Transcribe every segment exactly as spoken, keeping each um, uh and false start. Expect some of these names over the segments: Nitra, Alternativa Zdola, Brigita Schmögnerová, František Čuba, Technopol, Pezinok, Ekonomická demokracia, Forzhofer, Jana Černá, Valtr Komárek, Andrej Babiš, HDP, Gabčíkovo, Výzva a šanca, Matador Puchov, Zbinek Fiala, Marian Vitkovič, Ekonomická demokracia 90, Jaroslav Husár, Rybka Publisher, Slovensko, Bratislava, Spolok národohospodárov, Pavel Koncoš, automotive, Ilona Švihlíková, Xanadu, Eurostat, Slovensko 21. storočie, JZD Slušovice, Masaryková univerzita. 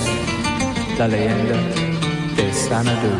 es la leyenda de Xanadu.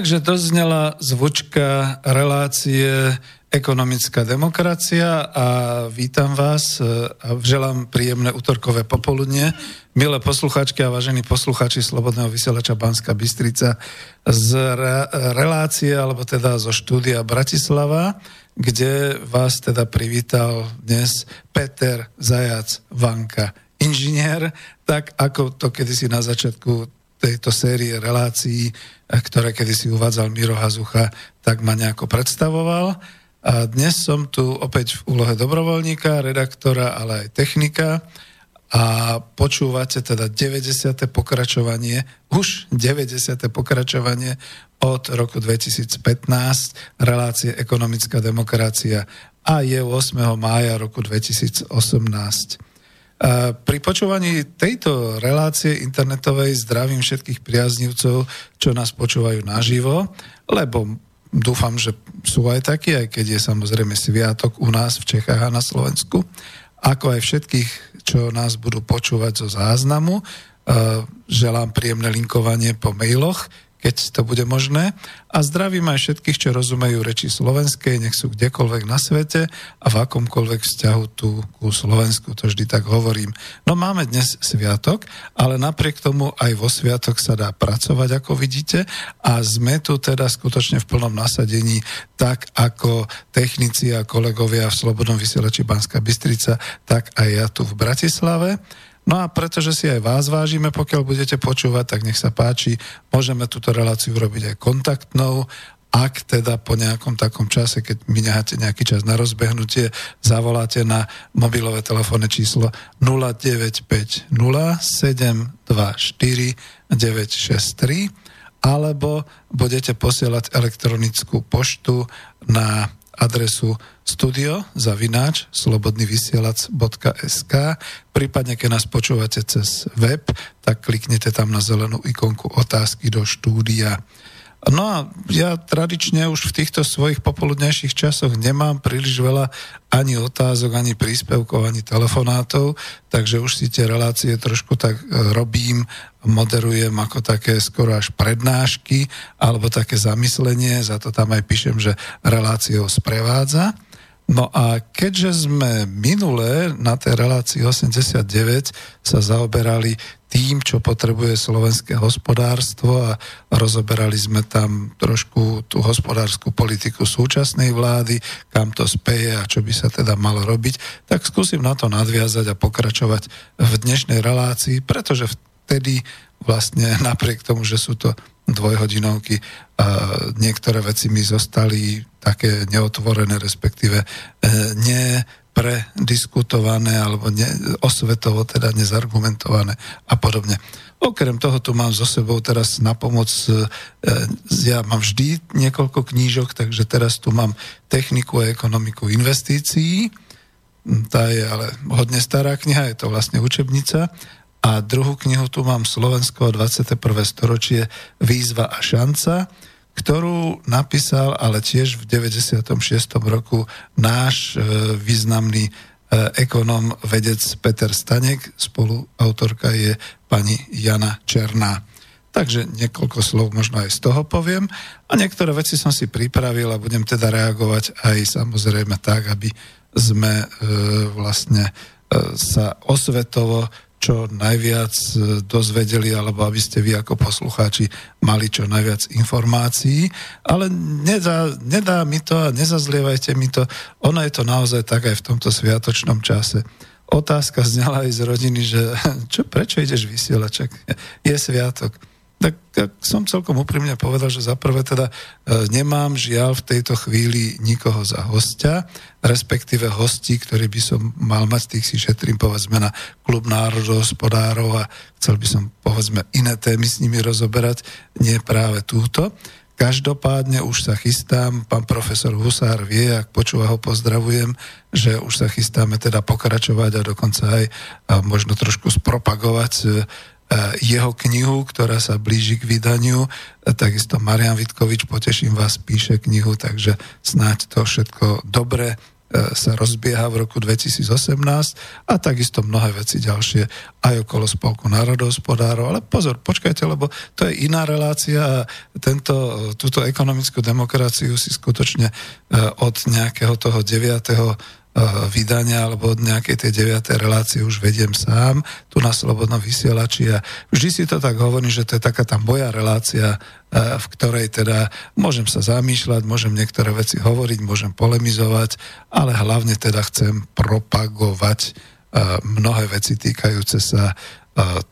Takže doznela zvučka relácie Ekonomická demokracia a vítam vás a želám príjemné utorkové popoludne. Milé poslucháčky a vážení poslucháči Slobodného vysielača Banska Bystrica z re- relácie, alebo teda zo štúdia Bratislava, kde vás teda privítal dnes Peter Zajac Vanka, inžinier, tak ako to kedysi na začiatku tejto série relácií, ktoré kedysi uvádzal Miro Hazucha, tak ma nejako predstavoval. A dnes som tu opäť v úlohe dobrovoľníka, redaktora, ale aj technika a počúvate teda deväťdesiate pokračovanie, už deväťdesiate pokračovanie od roku dvetisícpätnásť relácie Ekonomická demokracia a je ôsmeho mája roku dvetisícosemnásť. A pri počúvaní tejto relácie internetovej zdravím všetkých priaznivcov, čo nás počúvajú naživo, lebo dúfam, že sú aj takí, aj keď je samozrejme sviatok u nás v Čechách a na Slovensku, ako aj všetkých, čo nás budú počúvať zo záznamu. Želám príjemné linkovanie po mailoch, keď to bude možné. A zdravím aj všetkých, čo rozumejú reči slovenskej, nech sú kdekoľvek na svete a v akomkoľvek vzťahu tu ku Slovensku. To vždy tak hovorím. No máme dnes sviatok, ale napriek tomu aj vo sviatok sa dá pracovať, ako vidíte. A sme tu teda skutočne v plnom nasadení, tak ako technici a kolegovia v Slobodnom vysielači Banska Bystrica, tak aj ja tu v Bratislave. No a pretože si aj vás vážime, pokiaľ budete počúvať, tak nech sa páči, môžeme túto reláciu robiť aj kontaktnou, ak teda po nejakom takom čase, keď miňáte nejaký čas na rozbehnutie, zavoláte na mobilové telefónne číslo nula deväť päť nula sedem dva štyri deväť šesť tri alebo budete posielať elektronickú poštu na adresu studio zavináč slobodný vysielač bodka es ká, prípadne keď nás počúvate cez web, tak kliknete tam na zelenú ikonku otázky do štúdia. No a ja tradične už v týchto svojich popoludnejších časoch nemám príliš veľa ani otázok, ani príspevkov, ani telefonátov, takže už si tie relácie trošku tak robím, moderujem ako také skoro až prednášky alebo také zamyslenie, za to tam aj píšem, že reláciou sprevádza. No a keďže sme minulé na tej relácii osemdesiatdeväť sa zaoberali tým, čo potrebuje slovenské hospodárstvo a rozoberali sme tam trošku tú hospodárskú politiku súčasnej vlády, kam to speje a čo by sa teda malo robiť, tak skúsim na to nadviazať a pokračovať v dnešnej relácii, pretože vtedy vlastne napriek tomu, že sú to dvojhodinovky, niektoré veci mi zostali také neotvorené, respektíve neprediskutované alebo ne, osvetovo teda nezargumentované a podobne. Okrem toho tu mám so sebou teraz na pomoc, ja mám vždy niekoľko knížok, takže teraz tu mám Techniku a ekonomiku investícií, tá je ale hodne stará kniha, je to vlastne učebnica. A druhú knihu tu mám Slovensko dvadsiate prvé storočie Výzva a šanca, ktorú napísal ale tiež v deväťdesiatom šiestom roku náš významný ekonom, vedec Peter Staněk, spoluautorka je pani Jana Černá. Takže niekoľko slov možno aj z toho poviem a niektoré veci som si pripravil a budem teda reagovať aj samozrejme tak, aby sme e, vlastne e, sa osvetovo čo najviac dozvedeli, alebo aby ste vy ako poslucháči mali čo najviac informácií. Ale nedá, nedá mi to a nezazlievajte mi to. Ono je to naozaj tak aj v tomto sviatočnom čase. Otázka znala aj z rodiny, že čo, prečo ideš vysielať, čak je sviatok. Tak, tak som celkom úprimne povedal, že zaprvé teda nemám žiaľ v tejto chvíli nikoho za hostia, respektíve hostí, ktorí by som mal mať, tých si šetrím povedzme na Klub národohospodárov a chcel by som povedzme iné témy s nimi rozoberať, nie práve túto. Každopádne už sa chystám, pán profesor Husár vie, ak počúva ho, pozdravujem, že už sa chystáme teda pokračovať a dokonca aj a možno trošku spropagovať jeho knihu, ktorá sa blíži k vydaniu. Takisto Marian Vitkovič, poteším vás, píše knihu, takže snáď to všetko dobre sa rozbieha v roku dvetisícosemnásť a takisto mnohé veci ďalšie aj okolo Spolku národohospodárov. Ale pozor, počkajte, lebo to je iná relácia a tento, túto ekonomickú demokraciu si skutočne od nejakého toho deviateho vydania alebo od nejakej tej deviatej relácie už vediem sám tu na Slobodnom vysielači a vždy si to tak hovorím, že to je taká tá moja relácia, v ktorej teda môžem sa zamýšľať, môžem niektoré veci hovoriť, môžem polemizovať, ale hlavne teda chcem propagovať mnohé veci týkajúce sa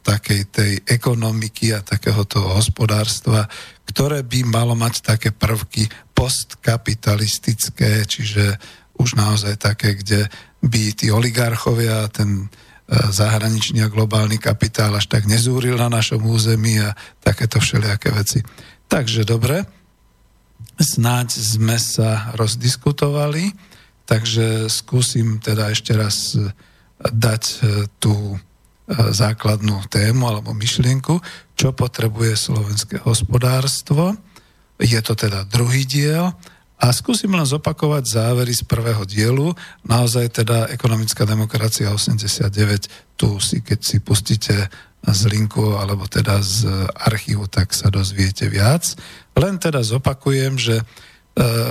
takej tej ekonomiky a takéhoto hospodárstva, ktoré by malo mať také prvky postkapitalistické, čiže už naozaj také, kde by tí oligarchovia a ten zahraničný a globálny kapitál až tak nezúril na našom území a takéto všelijaké veci. Takže dobre, snáď sme sa rozdiskutovali, takže skúsim teda ešte raz dať tú základnú tému alebo myšlienku, čo potrebuje slovenské hospodárstvo. Je to teda druhý diel. A skúsim len zopakovať závery z prvého dielu. Naozaj teda Ekonomická demokracia osemdesiatdeväť, tu si, keď si pustíte z linku, alebo teda z archívu, tak sa dozviete viac. Len teda zopakujem, že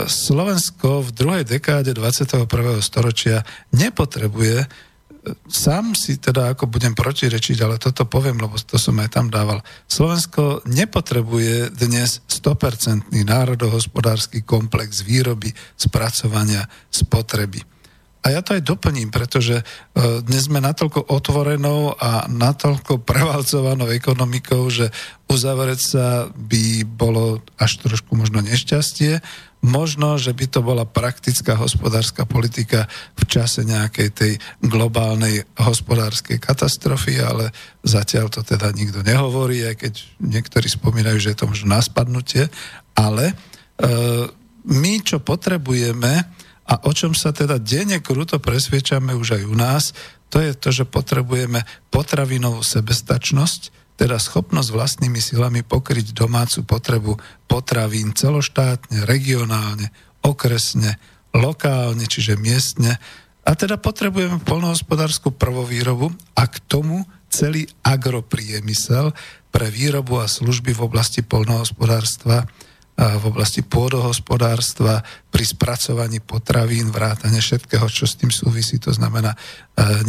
Slovensko v druhej dekáde dvadsiateho prvého storočia nepotrebuje, sám si teda ako budem protirečiť, ale toto poviem, lebo to som aj tam dával, Slovensko nepotrebuje dnes sto percent národohospodársky komplex výroby, spracovania, spotreby. A ja to aj doplním, pretože dnes sme natoľko otvorenou a natoľko prevalcovanou ekonomikou, že uzavrieť sa by bolo až trošku možno nešťastie. Možno, že by to bola praktická hospodárska politika v čase nejakej tej globálnej hospodárskej katastrofy, ale zatiaľ to teda nikto nehovorí, aj keď niektorí spomínajú, že je to možno na spadnutie. Ale e, my, čo potrebujeme, a o čom sa teda denne kruto presviečame už aj u nás, to je to, že potrebujeme potravinovú sebestačnosť, teda schopnosť vlastnými silami pokryť domácu potrebu potravín celoštátne, regionálne, okresne, lokálne, čiže miestne. A teda potrebujeme poľnohospodársku prvovýrobu a k tomu celý agropriemysel pre výrobu a služby v oblasti poľnohospodárstva, v oblasti pôdohospodárstva, pri spracovaní potravín, vrátane všetkého, čo s tým súvisí. To znamená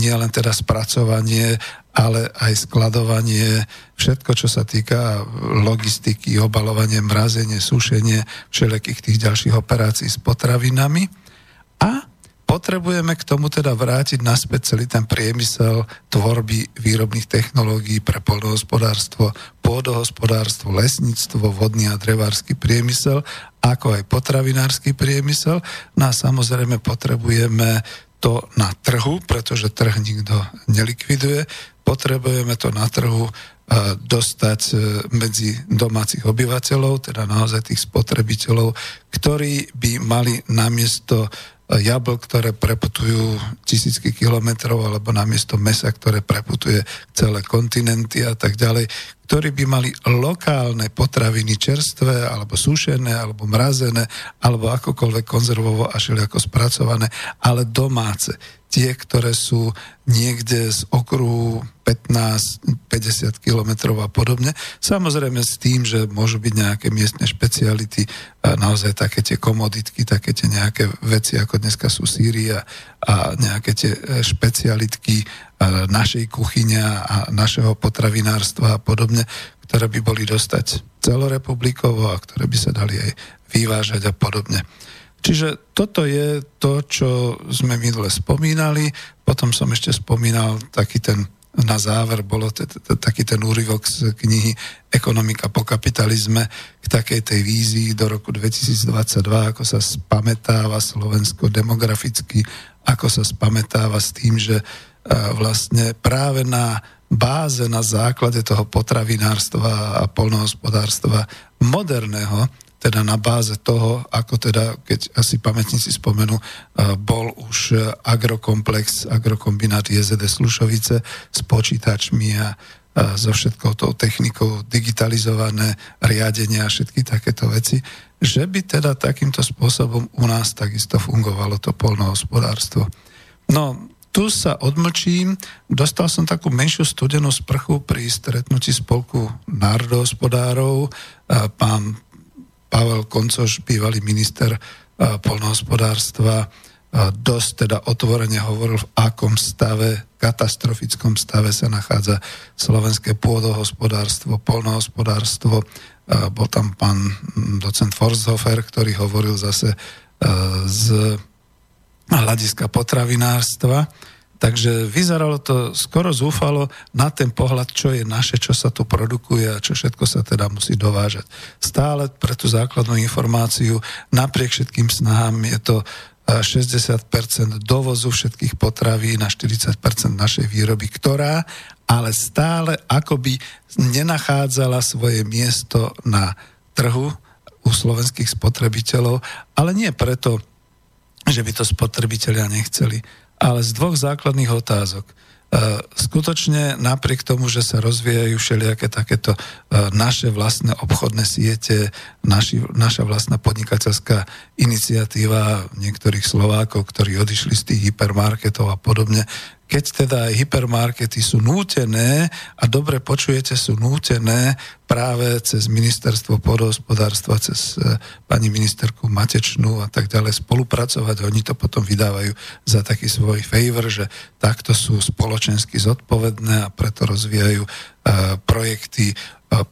nie len teda spracovanie, ale aj skladovanie, všetko, čo sa týka logistiky, obalovanie, mrazenie, sušenie, všelijakých tých ďalších operácií s potravinami. A potrebujeme k tomu teda vrátiť naspäť celý ten priemysel tvorby výrobných technológií pre poľnohospodárstvo, pôdohospodárstvo, lesníctvo, vodný a drevársky priemysel, ako aj potravinársky priemysel. No a samozrejme potrebujeme to na trhu, pretože trh nikto nelikviduje. Potrebujeme to na trhu dostať medzi domácich obyvateľov, teda naozaj tých spotrebiteľov, ktorí by mali namiesto jablk, ktoré preputujú tisícky kilometrov, alebo namiesto mesa, ktoré preputuje celé kontinenty a tak ďalej, ktorí by mali lokálne potraviny čerstvé, alebo sušené, alebo mrazené, alebo akokoľvek konzervovo a všelijako spracované, ale domáce. Tie, ktoré sú niekde z okruhu pätnásť päťdesiat kilometrov a podobne. Samozrejme s tým, že môžu byť nejaké miestne špeciality, naozaj také tie komoditky, také tie nejaké veci, ako dneska sú sýria a nejaké tie špecialitky našej kuchyne a našeho potravinárstva a podobne, ktoré by boli dostať celorepublikovo a ktoré by sa dali aj vyvážať a podobne. Čiže toto je to, čo sme minule spomínali. Potom som ešte spomínal taký ten, na záver bolo taký ten úryvok z knihy Ekonomika po kapitalizme k takej tej vízii do roku dvetisícdvadsaťdva, ako sa spamätáva Slovensko demograficky, ako sa spamätáva s tým, že vlastne práve na báze, na základe toho potravinárstva a poľnohospodárstva moderného, teda na báze toho, ako teda, keď asi pamätníci spomenú, bol už agrokomplex, agrokombinát jé zet dé Slušovice s počítačmi a so všetkou tou technikou, digitalizované riadenie a všetky takéto veci, že by teda takýmto spôsobom u nás takisto fungovalo to poľnohospodárstvo. No, tu sa odmlčím, dostal som takú menšiu studenú sprchu pri stretnutí Spolku národohospodárov, pán Pavel Koncoš, bývalý minister poľnohospodárstva, dosť teda otvorene hovoril, v akom stave, katastrofickom stave sa nachádza slovenské pôdohospodárstvo, poľnohospodárstvo. Bol tam pán docent Forzhofer, ktorý hovoril zase z hľadiska potravinárstva. Takže vyzeralo to skoro zúfalo na ten pohľad, čo je naše, čo sa tu produkuje a čo všetko sa teda musí dovážať. Stále pre tú základnú informáciu, napriek všetkým snahám, je to šesťdesiat percent dovozu všetkých potravín a štyridsať percent našej výroby, ktorá ale stále akoby nenachádzala svoje miesto na trhu u slovenských spotrebiteľov, ale nie preto, že by to spotrebitelia nechceli, ale z dvoch základných otázok. Skutočne napriek tomu, že sa rozvíjajú všelijaké takéto naše vlastné obchodné siete, naši, naša vlastná podnikateľská iniciatíva niektorých Slovákov, ktorí odišli z tých hypermarketov a podobne, keď teda aj hypermarkety sú nútené, a dobre počujete, sú nútené práve cez ministerstvo pôdohospodárstva, cez pani ministerku Matečnú a tak ďalej spolupracovať. Oni to potom vydávajú za taký svoj favor, že takto sú spoločensky zodpovedné a preto rozvíjajú projekty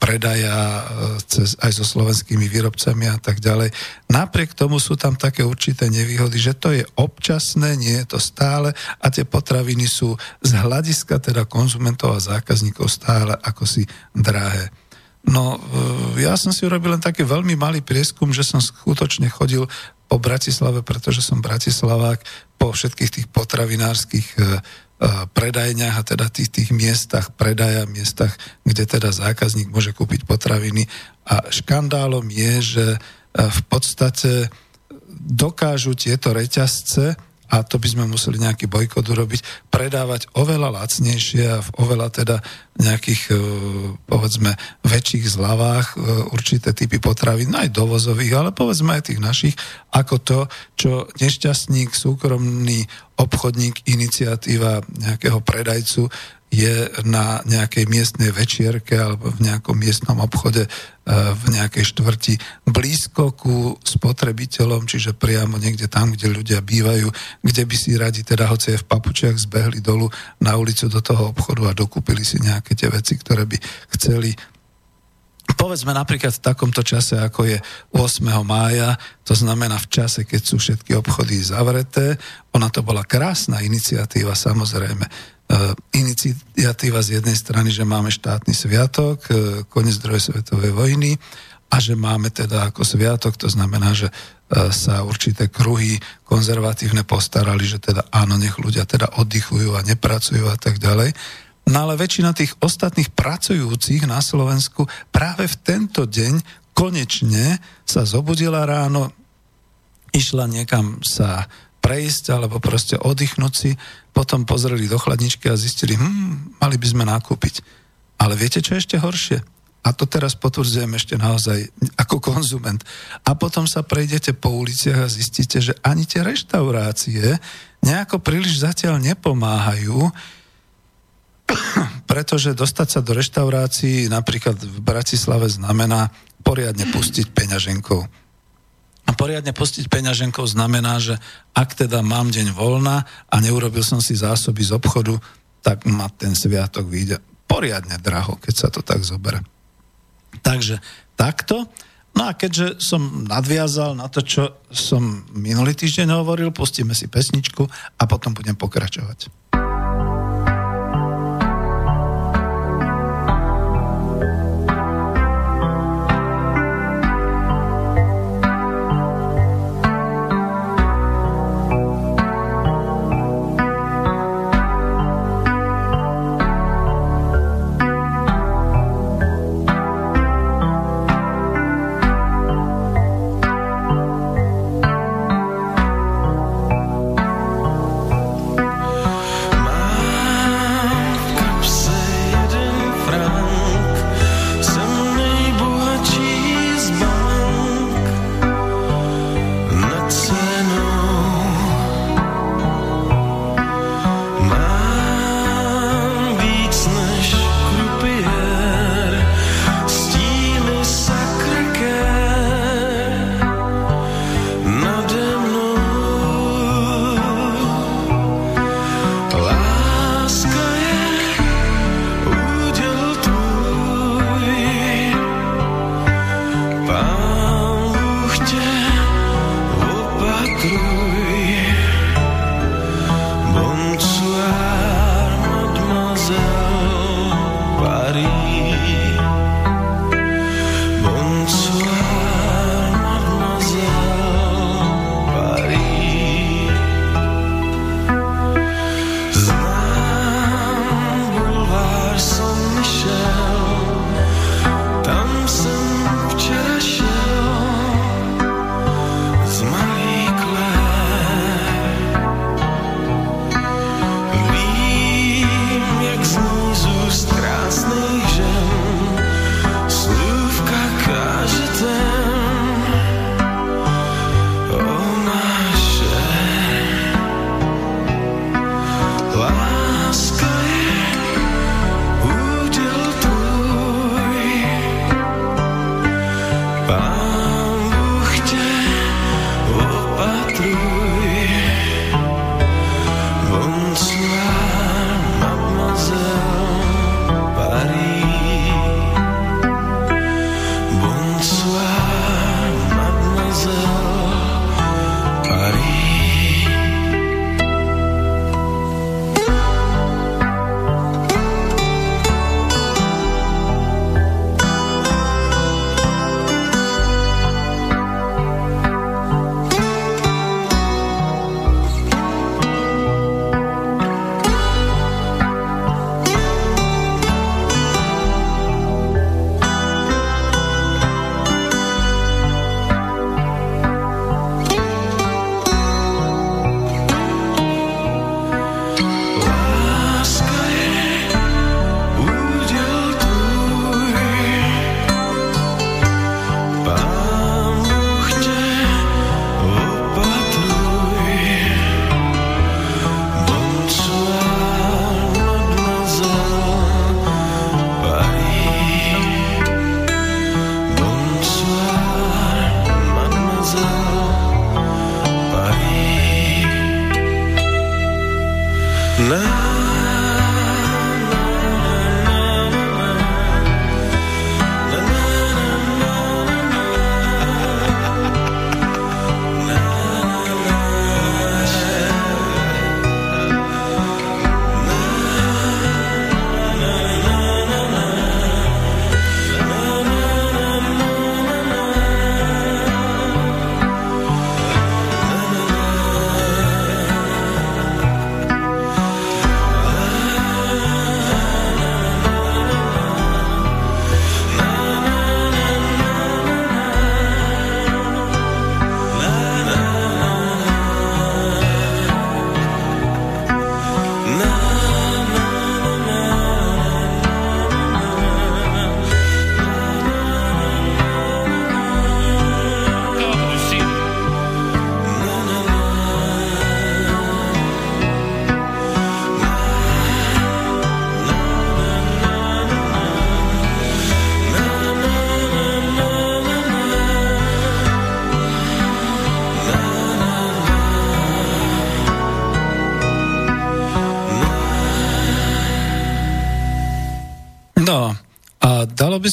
predaja cez, aj so slovenskými výrobcami a tak ďalej. Napriek tomu sú tam také určité nevýhody, že to je občasné, nie je to stále a tie potraviny sú z hľadiska teda konzumentov a zákazníkov stále akosi drahé. No, ja som si urobil len taký veľmi malý prieskum, že som skutočne chodil po Bratislave, pretože som Bratislavák, po všetkých tých potravinárskych predajniach a teda tých, tých miestach predaja, miestach, kde teda zákazník môže kúpiť potraviny. A škandálom je, že v podstate dokážu tieto reťazce, a to by sme museli nejaký bojkot urobiť, predávať oveľa lacnejšie a v oveľa teda nejakých, povedzme, väčších zľavách určité typy potravín, aj dovozových, ale povedzme aj tých našich, ako to, čo nešťastník, súkromný obchodník, iniciatíva nejakého predajcu je na nejakej miestnej večierke alebo v nejakom miestnom obchode v nejakej štvrti blízko ku spotrebiteľom, čiže priamo niekde tam, kde ľudia bývajú, kde by si radi teda hoci je v papučiach zbehli dolu na ulicu do toho obchodu a dokúpili si nejaké tie veci, ktoré by chceli. Povedzme napríklad v takomto čase, ako je ôsmeho mája, to znamená v čase, keď sú všetky obchody zavreté. Ona to bola krásna iniciatíva, samozrejme. Iniciatíva z jednej strany, že máme štátny sviatok, koniec druhej svetovej vojny, a že máme teda ako sviatok, to znamená, že sa určité kruhy konzervatívne postarali, že teda áno, nech ľudia teda oddychujú a nepracujú a tak ďalej. No ale väčšina tých ostatných pracujúcich na Slovensku práve v tento deň konečne sa zobudila ráno, išla niekam sa prejsť alebo proste oddychnúť si, potom pozreli do chladničky a zistili, hm, mali by sme nakúpiť. Ale viete, čo je ešte horšie? A to teraz potvrdzujem ešte naozaj ako konzument. A potom sa prejdete po uliciach a zistíte, že ani tie reštaurácie nejako príliš zatiaľ nepomáhajú, pretože dostať sa do reštaurácií napríklad v Bratislave znamená poriadne pustiť peňaženkou. A poriadne pustiť peňaženkou znamená, že ak teda mám deň voľna a neurobil som si zásoby z obchodu, tak ma ten sviatok vyjde poriadne draho, keď sa to tak zoberie. Takže takto. No a keďže som nadviazal na to, čo som minulý týždeň hovoril, pustíme si pesničku a potom budem pokračovať.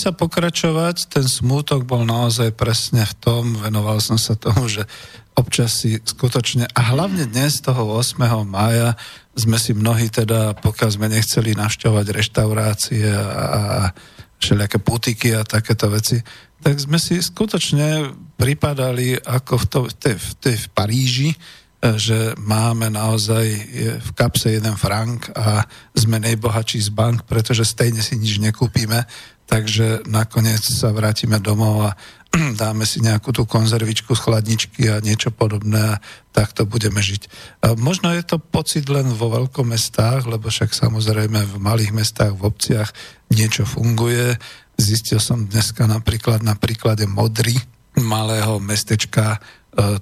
sa pokračovať. Ten smútok bol naozaj presne v tom, venoval som sa tomu, že občas si skutočne, a hlavne dnes toho ôsmeho mája sme si mnohí teda, pokiaľ sme nechceli navštevovať reštaurácie a, a všelijaké putiky a takéto veci, tak sme si skutočne pripadali ako v, to, v, tej, v, tej, v Paríži, že máme naozaj v kapse jeden frank a sme nejbohatší z bank, pretože stejne si nič nekúpime, takže nakoniec sa vrátime domov a dáme si nejakú tú konzervičku z chladničky a niečo podobné a takto budeme žiť. Možno je to pocit len vo veľkomestách, lebo však samozrejme v malých mestách, v obciach niečo funguje. Zistil som dneska napríklad na príklade Modry, malého mestečka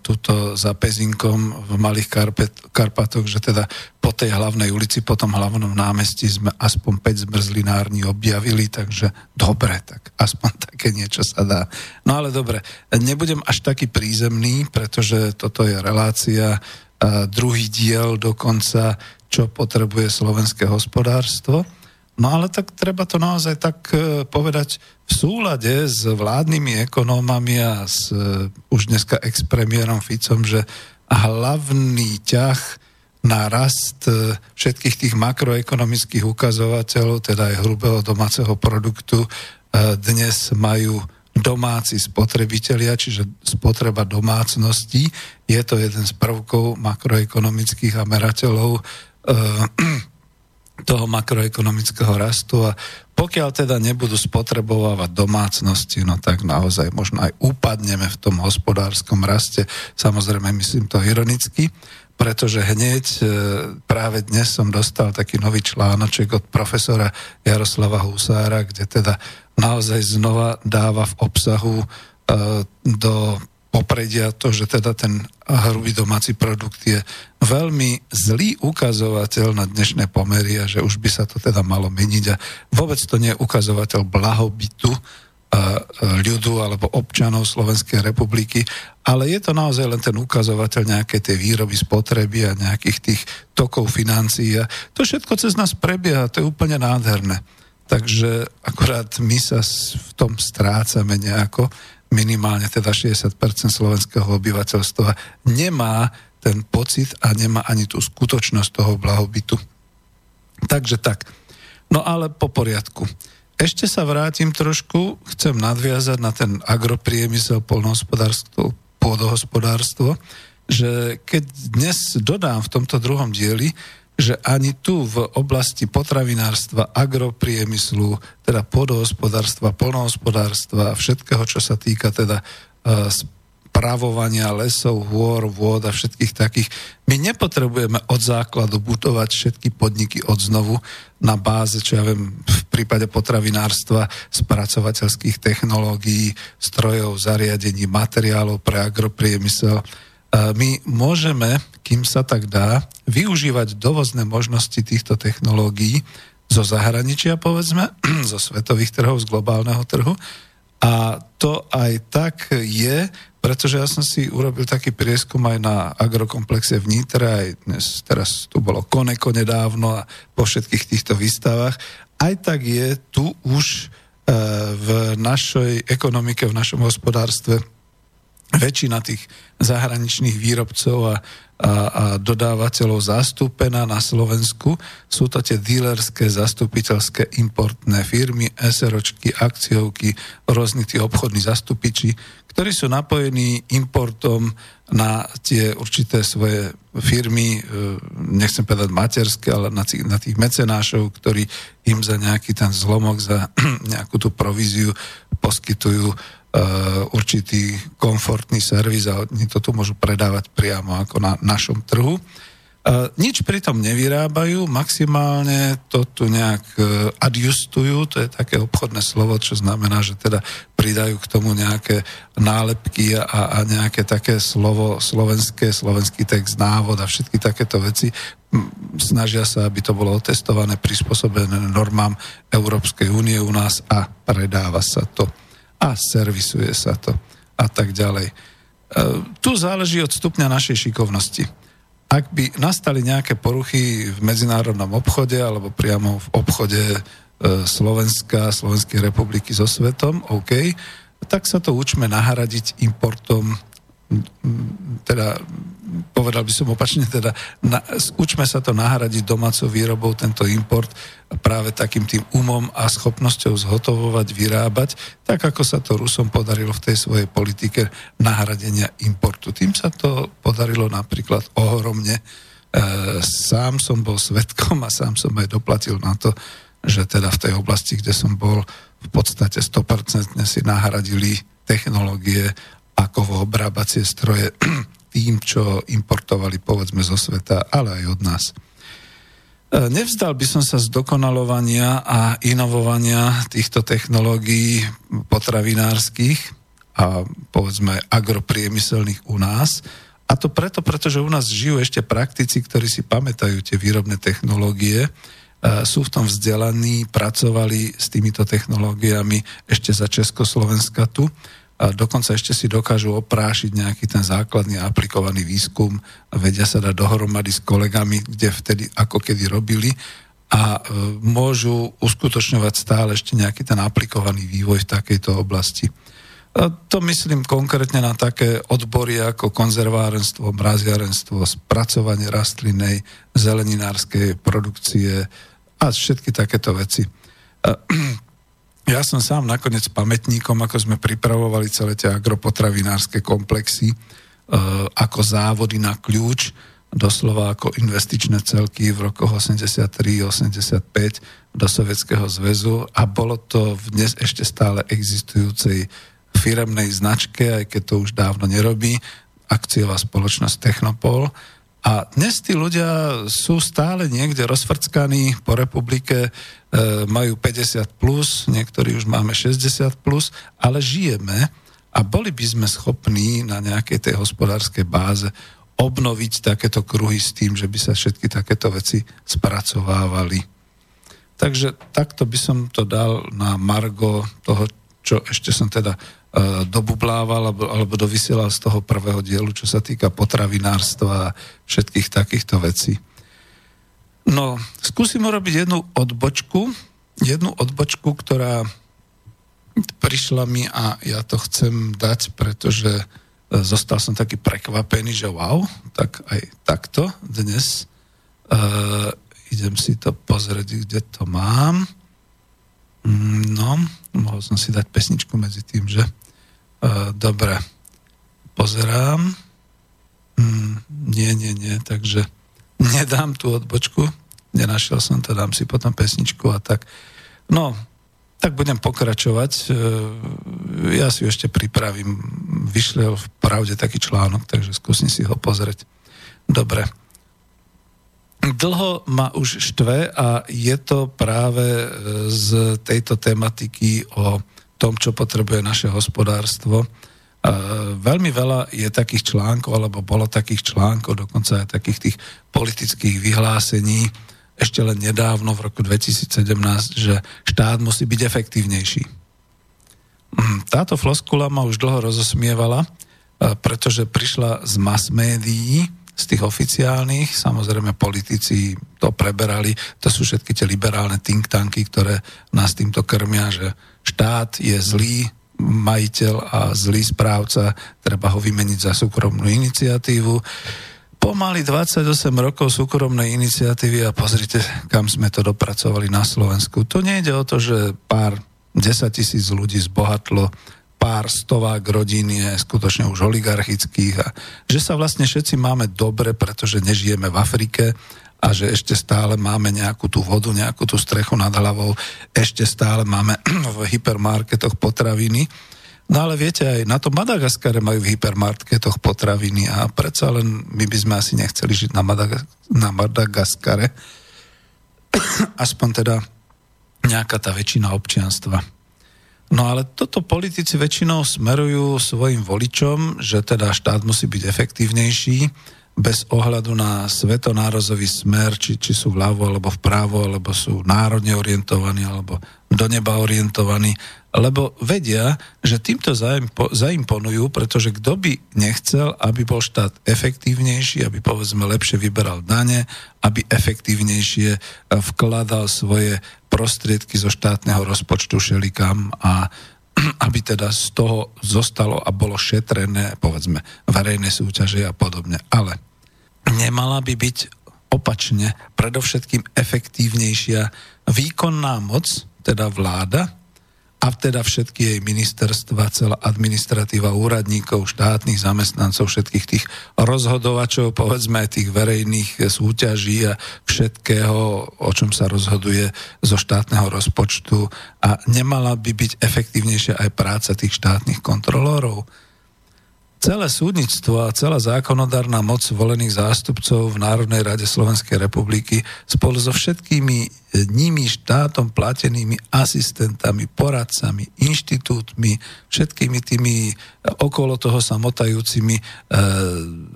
tuto za Pezinkom v Malých Karpet, Karpatoch, že teda po tej hlavnej ulici, po tom hlavnom námestí sme aspoň päť zmrzlinární objavili, takže dobre, tak aspoň také niečo sa dá. No ale dobre, nebudem až taký prízemný, pretože toto je relácia, druhý diel dokonca, čo potrebuje slovenské hospodárstvo. No ale tak treba to naozaj tak povedať v súlade s vládnymi ekonómami a s už dneska ex-premiérom Ficom, že hlavný ťah na rast všetkých tých makroekonomických ukazovateľov, teda aj hrubého domáceho produktu, dnes majú domáci spotrebitelia, čiže spotreba domácností. Je to jeden z prvkov makroekonomických a merateľov toho makroekonomického rastu a pokiaľ teda nebudú spotrebovávať domácnosti, no tak naozaj možno aj upadneme v tom hospodárskom raste. Samozrejme, myslím to ironicky, pretože hneď práve dnes som dostal taký nový článoček od profesora Jaroslava Husára, kde teda naozaj znova dáva v obsahu do popredia to, že teda ten hrubý domáci produkt je veľmi zlý ukazovateľ na dnešné pomery a že už by sa to teda malo meniť a vôbec to nie je ukazovateľ blahobytu ľudu alebo občanov Slovenskej republiky, ale je to naozaj len ten ukazovateľ nejakej tej výroby, spotreby a nejakých tých tokov financií a to všetko cez nás prebieha, to je úplne nádherné. Takže akurát my sa v tom strácame nejako, minimálne teda šesťdesiat percent slovenského obyvateľstva nemá ten pocit a nemá ani tú skutočnosť toho blahobytu. Takže tak. No ale po poriadku. Ešte sa vrátim trošku, chcem nadviazať na ten agropriemysel, poľnohospodárstvo, pôdohospodárstvo, že keď dnes dodám v tomto druhom dieli, že ani tu v oblasti potravinárstva, agropriemyslu, teda pôdohospodárstva, poľnohospodárstva a všetkého, čo sa týka teda spravovania lesov, hôr, vôd a všetkých takých, my nepotrebujeme od základu budovať všetky podniky od znovu na báze, čo ja viem, v prípade potravinárstva, spracovateľských technológií, strojov, zariadení, materiálov pre agropriemysel. My môžeme, kým sa tak dá, využívať dovozné možnosti týchto technológií zo zahraničia, povedzme, zo svetových trhov, z globálneho trhu. A to aj tak je, pretože ja som si urobil taký prieskum aj na agrokomplexe v Nitre, aj dnes, teraz tu bolo Koneko nedávno a po všetkých týchto výstavách. Aj tak je tu už e, v našej ekonomike, v našom hospodárstve väčšina tých zahraničných výrobcov a, a, a dodávateľov zastúpená na Slovensku. Sú to tie dílerské, zastupiteľské, importné firmy, SROčky, akciovky, rôzni tí obchodní zastupiči, ktorí sú napojení importom na tie určité svoje firmy, nechcem povedať materské, ale na tých, na tých mecenášov, ktorí im za nejaký ten zlomok, za nejakú tú províziu poskytujú určitý komfortný servis a oni to tu môžu predávať priamo ako na našom trhu. Nič pritom nevyrábajú, maximálne to tu nejak adjustujú, to je také obchodné slovo, čo znamená, že teda pridajú k tomu nejaké nálepky a, a nejaké také slovo slovenské, slovenský text, návod a všetky takéto veci. Snažia sa, aby to bolo otestované, prispôsobené normám Európskej únie u nás a predáva sa to a servisuje sa to a tak ďalej. E, tu záleží od stupňa našej šikovnosti. Ak by nastali nejaké poruchy v medzinárodnom obchode alebo priamo v obchode Slovenska, Slovenskej republiky so svetom, OK, tak sa to učme nahradiť importom, teda povedal by som opačne, teda na, učme sa to nahradiť domácou výrobou, tento import, práve takým tým umom a schopnosťou zhotovovať, vyrábať, tak ako sa to Rusom podarilo v tej svojej politike nahradenia importu. Tým sa to podarilo napríklad ohromne. E, sám som bol svedkom a sám som aj doplatil na to, že teda v tej oblasti, kde som bol, v podstate sto percent si nahradili technológie ako obrábacie stroje tým, čo importovali povedzme zo sveta, ale aj od nás. Nevzdal by som sa zdokonalovania a inovovania týchto technológií potravinárskych a povedzme agropriemyselných u nás. A to preto, pretože u nás žijú ešte praktici, ktorí si pamätajú tie výrobné technológie, sú v tom vzdelaní, pracovali s týmito technológiami ešte za Československa tu a dokonca ešte si dokážu oprášiť nejaký ten základný aplikovaný výskum a vedia sa dať dohromady s kolegami, kde vtedy ako kedy robili a môžu uskutočňovať stále ešte nejaký ten aplikovaný vývoj v takejto oblasti. A to myslím konkrétne na také odbory ako konzervárenstvo, mraziarenstvo, spracovanie rastlinnej, zeleninárskej produkcie a všetky takéto veci. A ja som sám nakoniec pamätníkom, ako sme pripravovali celé tie agropotravinárske komplexy, ako závody na kľúč, doslova ako investičné celky v rokoch osemdesiattri osemdesiatpäť do Sovietskeho zväzu a bolo to v dnes ešte stále existujúcej firemnej značke, aj keď to už dávno nerobí, akciová spoločnosť Technopol. A dnes tí ľudia sú stále niekde rozfrckaní po republike, e, majú päťdesiat plus, niektorí už máme šesťdesiat plus, ale žijeme a boli by sme schopní na nejakej tej hospodárskej báze obnoviť takéto kruhy s tým, že by sa všetky takéto veci spracovávali. Takže takto by som to dal na margo toho, čo ešte som teda uh, dobublával alebo, alebo dovysielal z toho prvého dielu, čo sa týka potravinárstva a všetkých takýchto vecí. No, skúsim urobiť jednu odbočku, jednu odbočku, ktorá prišla mi a ja to chcem dať, pretože uh, zostal som taký prekvapený, že wow, tak aj takto dnes. Uh, idem si to pozrieť, kde to mám. No, mohol som si dať pesničku medzi tým, že? E, dobre, pozerám. Mm, nie, nie, nie, takže nedám tú odbočku. Nenašiel som to, dám si potom pesničku a tak. No, tak budem pokračovať. E, ja si ešte pripravím. Vyšiel v Pravde taký článok, takže skúsim si ho pozrieť. Dobre. Dlho ma už štve a je to práve z tejto tematiky o tom, čo potrebuje naše hospodárstvo. Veľmi veľa je takých článkov, alebo bolo takých článkov, dokonca aj takých tých politických vyhlásení, ešte len nedávno v roku dvetisícsedemnásť, že štát musí byť efektívnejší. Táto floskula ma už dlho rozosmievala, pretože prišla z mass médií, z tých oficiálnych, samozrejme politici to preberali, to sú všetky tie liberálne think tanky, ktoré nás týmto krmia, že štát je zlý majiteľ a zlý správca, treba ho vymeniť za súkromnú iniciatívu. Pomaly dvadsaťosem rokov súkromnej iniciatívy a pozrite, kam sme to dopracovali na Slovensku. Tu nejde o to, že pár desaťtisíc ľudí zbohatlo, pár stovák rodín je skutočne už oligarchických a že sa vlastne všetci máme dobre, pretože nežijeme v Afrike a že ešte stále máme nejakú tú vodu, nejakú tú strechu nad hlavou, ešte stále máme v hypermarketoch potraviny. No ale viete, aj na to Madagaskare majú v hypermarketoch potraviny a predsa len my by sme asi nechceli žiť na, Madaga- na Madagaskare. Aspoň teda nejaká tá väčšina občianstva. No ale toto politici väčšinou smerujú svojim voličom, že teda štát musí byť efektívnejší bez ohľadu na svetonározový smer, či, či sú vľavo alebo vpravo, alebo sú národne orientovaní, alebo do neba orientovaní, lebo vedia, že týmto zaimponujú, pretože kto by nechcel, aby bol štát efektívnejší, aby povedzme lepšie vyberal dane, aby efektívnejšie vkladal svoje prostriedky zo štátneho rozpočtu šelikam a aby teda z toho zostalo a bolo šetrené, povedzme, verejné súťaže a podobne. Ale nemala by byť opačne predovšetkým efektívnejšia výkonná moc, teda vláda, a teda všetky jej ministerstva, celá administratíva úradníkov, štátnych zamestnancov, všetkých tých rozhodovačov, povedzme tých verejných súťaží a všetkého, o čom sa rozhoduje zo štátneho rozpočtu. A nemala by byť efektívnejšia aj práca tých štátnych kontrolórov. Celé súdnictvo a celá zákonodárna moc volených zástupcov v Národnej rade Slovenskej republiky spolu so všetkými nimi štátom platenými asistentami, poradcami, inštitútmi, všetkými tými okolo toho sa motajúcimi e,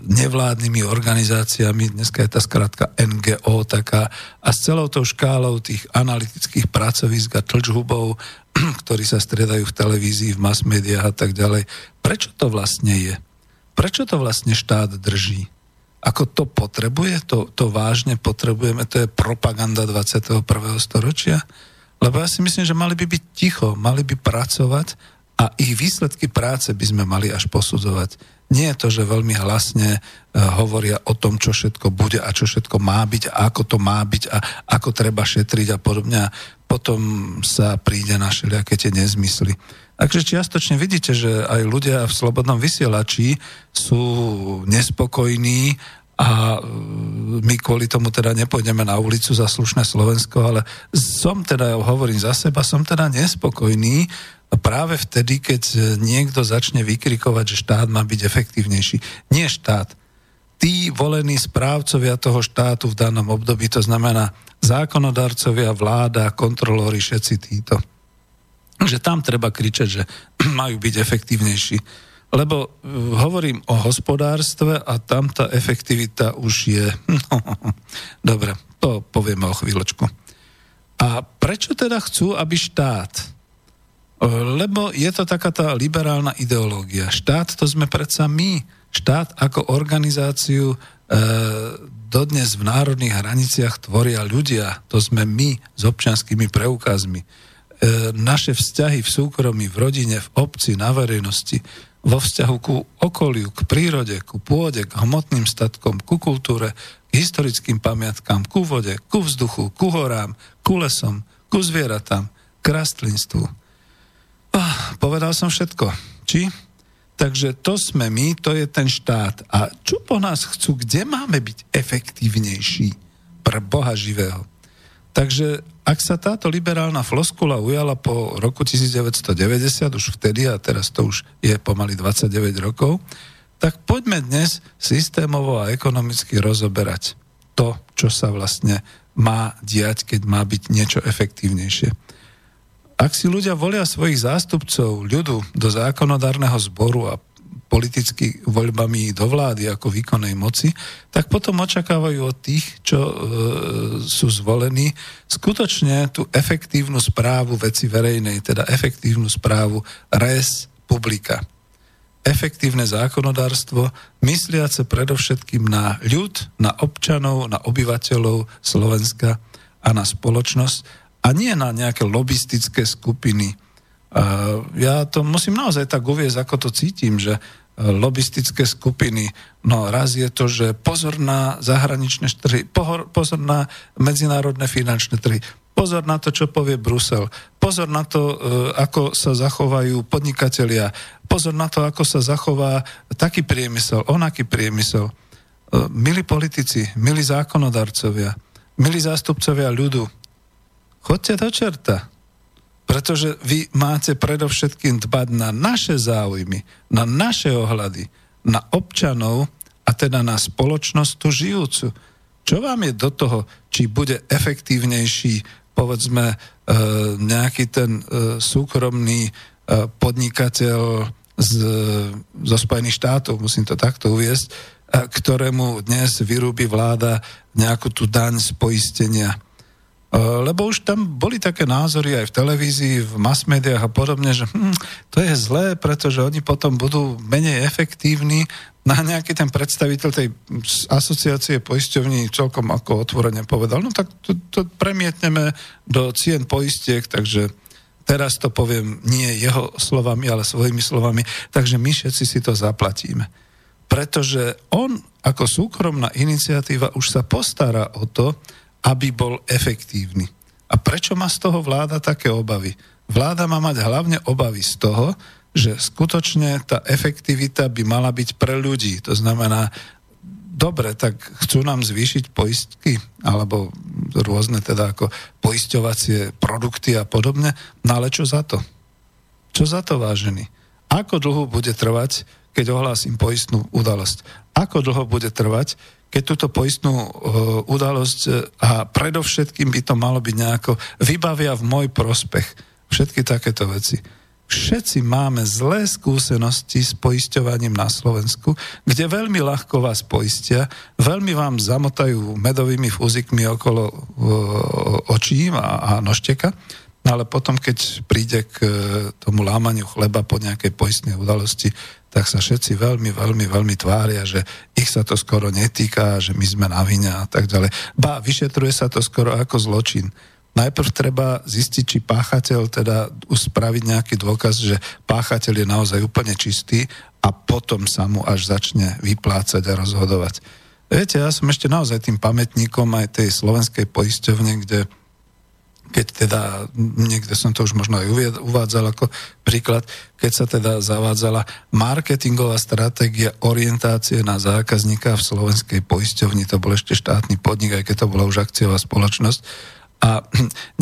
nevládnymi organizáciami, dneska je tá skratka en gé ó taká, a s celou tou škálou tých analytických pracovísk a tlčhubov, ktorí sa striedajú v televízii, v mass médiách a tak ďalej. Prečo to vlastne je? Prečo to vlastne štát drží? Ako to potrebuje? To, to vážne potrebujeme? To je propaganda dvadsiateho prvého storočia? Lebo ja si myslím, že mali by byť ticho, mali by pracovať a ich výsledky práce by sme mali až posudzovať. Nie je to, že veľmi hlasne uh, hovoria o tom, čo všetko bude a čo všetko má byť a ako to má byť a ako treba šetriť a podobne. Potom sa príde na všelijaké tie nezmysly. Takže čiastočne vidíte, že aj ľudia v Slobodnom vysielači sú nespokojní a my kvôli tomu teda nepôjdeme na ulicu za slušné Slovensko, ale som teda, ja hovorím za seba, som teda nespokojný práve vtedy, keď niekto začne vykrikovať, že štát má byť efektívnejší. Nie štát. Tí volení správcovia toho štátu v danom období, to znamená zákonodarcovia, vláda, kontrolóri, všetci títo. Že tam treba kričať, že majú byť efektívnejší. Lebo hovorím o hospodárstve a tam tá efektivita už je... No, dobre, to povieme o chvíľočku. A prečo teda chcú, aby štát... Lebo je to taká tá liberálna ideológia. Štát to sme predsa my. Štát ako organizáciu e, dodnes v národných hraniciach tvoria ľudia. To sme my s občianskými preukazmi. E, naše vzťahy v súkromí, v rodine, v obci, na verejnosti, vo vzťahu ku okoliu, k prírode, ku pôde, k hmotným statkom, ku kultúre, k historickým pamiatkám, ku vode, ku vzduchu, ku horám, ku lesom, ku zvieratám, k rastlinstvu. Povedal som všetko. Či? Takže to sme my, to je ten štát. A čo po nás chcú? Kde máme byť efektívnejší pre Boha živého? Takže ak sa táto liberálna floskula ujala po roku devätnásťstodeväťdesiat, už vtedy, a teraz to už je pomaly dvadsaťdeväť rokov, tak poďme dnes systémovo a ekonomicky rozoberať to, čo sa vlastne má diať, keď má byť niečo efektívnejšie. Ak si ľudia volia svojich zástupcov ľudu do zákonodárneho zboru a politicky voľbami do vlády ako výkonnej moci, tak potom očakávajú od tých, čo e, sú zvolení, skutočne tú efektívnu správu veci verejnej, teda efektívnu správu res publica. Efektívne zákonodárstvo, mysliace predovšetkým na ľud, na občanov, na obyvateľov Slovenska a na spoločnosť, a nie na nejaké lobistické skupiny. Ja to musím naozaj tak uviesť, ako to cítim, že lobistické skupiny, no raz je to, že pozor na zahraničné trhy, pozor na medzinárodné finančné trhy, pozor na to, čo povie Brusel, pozor na to, ako sa zachovajú podnikatelia, pozor na to, ako sa zachová taký priemysel, onaký priemysel. Milí politici, milí zákonodarcovia, milí zástupcovia ľudu, choďte do čerta, pretože vy máte predovšetkým dbať na naše záujmy, na naše ohľady, na občanov a teda na spoločnosť tu žijúcu. Čo vám je do toho, či bude efektívnejší, povedzme, e, nejaký ten e, súkromný e, podnikateľ z, zo Spojených štátov, musím to takto uviesť, ktorému dnes vyrúbi vláda nejakú tú daň z poistenia. Lebo už tam boli také názory aj v televízii, v masmédiách a podobne, že hm, to je zlé, pretože oni potom budú menej efektívni. Na nejaký ten predstaviteľ tej asociácie poisťovní celkom ako otvorene povedal, no tak to, to premietneme do cien poistiek, takže teraz to poviem nie jeho slovami, ale svojimi slovami, takže my všetci si to zaplatíme. Pretože on ako súkromná iniciatíva už sa postará o to, aby bol efektívny. A prečo má z toho vláda také obavy? Vláda má mať hlavne obavy z toho, že skutočne tá efektivita by mala byť pre ľudí. To znamená, dobre, tak chcú nám zvýšiť poistky, alebo rôzne teda ako poisťovacie produkty a podobne, no ale čo za to? Čo za to, vážený? Ako dlho bude trvať, keď ohlásim poistnú udalosť? Ako dlho bude trvať, keď túto poistnú udalosť a predovšetkým by to malo byť nejako vybavia v môj prospech. Všetky takéto veci. Všetci máme zlé skúsenosti s poisťovaním na Slovensku, kde veľmi ľahko vás poistia, veľmi vám zamotajú medovými fúzikmi okolo očí a nožteka, ale potom, keď príde k tomu lámaniu chleba po nejakej poistnej udalosti, tak sa všetci veľmi, veľmi, veľmi tvária, že ich sa to skoro netýka, že my sme na vine a tak ďalej. Ba, vyšetruje sa to skoro ako zločin. Najprv treba zistiť, či páchateľ, teda spraviť nejaký dôkaz, že páchateľ je naozaj úplne čistý a potom sa mu až začne vyplácať a rozhodovať. Viete, ja som ešte naozaj tým pamätníkom aj tej slovenskej poisťovne, kde keď teda, niekde som to už možno aj uvádzal ako príklad, keď sa teda zavádzala marketingová stratégia orientácie na zákazníka v slovenskej poisťovni, to bol ešte štátny podnik, aj keď to bola už akciová spoločnosť. A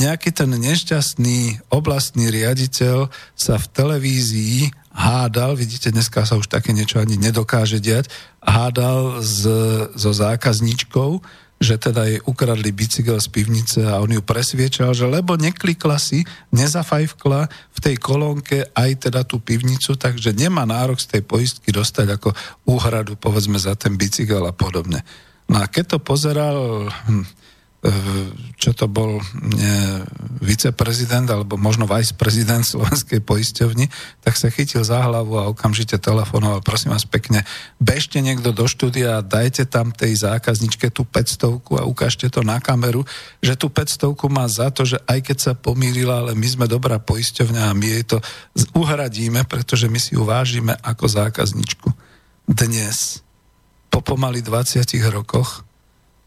nejaký ten nešťastný oblastný riaditeľ sa v televízii hádal, vidíte, dneska sa už také niečo ani nedokáže diať, hádal s, so zákazníčkou, že teda jej ukradli bicykel z pivnice a on ju presviečal, že lebo neklikla si, nezafajfkla v tej kolónke aj teda tú pivnicu, takže nemá nárok z tej poistky dostať ako úhradu, povedzme, za ten bicykel a podobne. No a keď to pozeral, čo to bol ne, viceprezident, alebo možno viceprezident Slovenskej poisťovni, tak sa chytil za hlavu a okamžite telefonoval, prosím vás pekne, bežte niekto do štúdia a dajte tam tej zákazničke tú päťstovku a ukážte to na kameru, že tú päťstovku má za to, že aj keď sa pomýlila, ale my sme dobrá poisťovňa a my jej to uhradíme, pretože my si ju vážime ako zákazničku. Dnes, po pomaly dvadsiatich rokoch,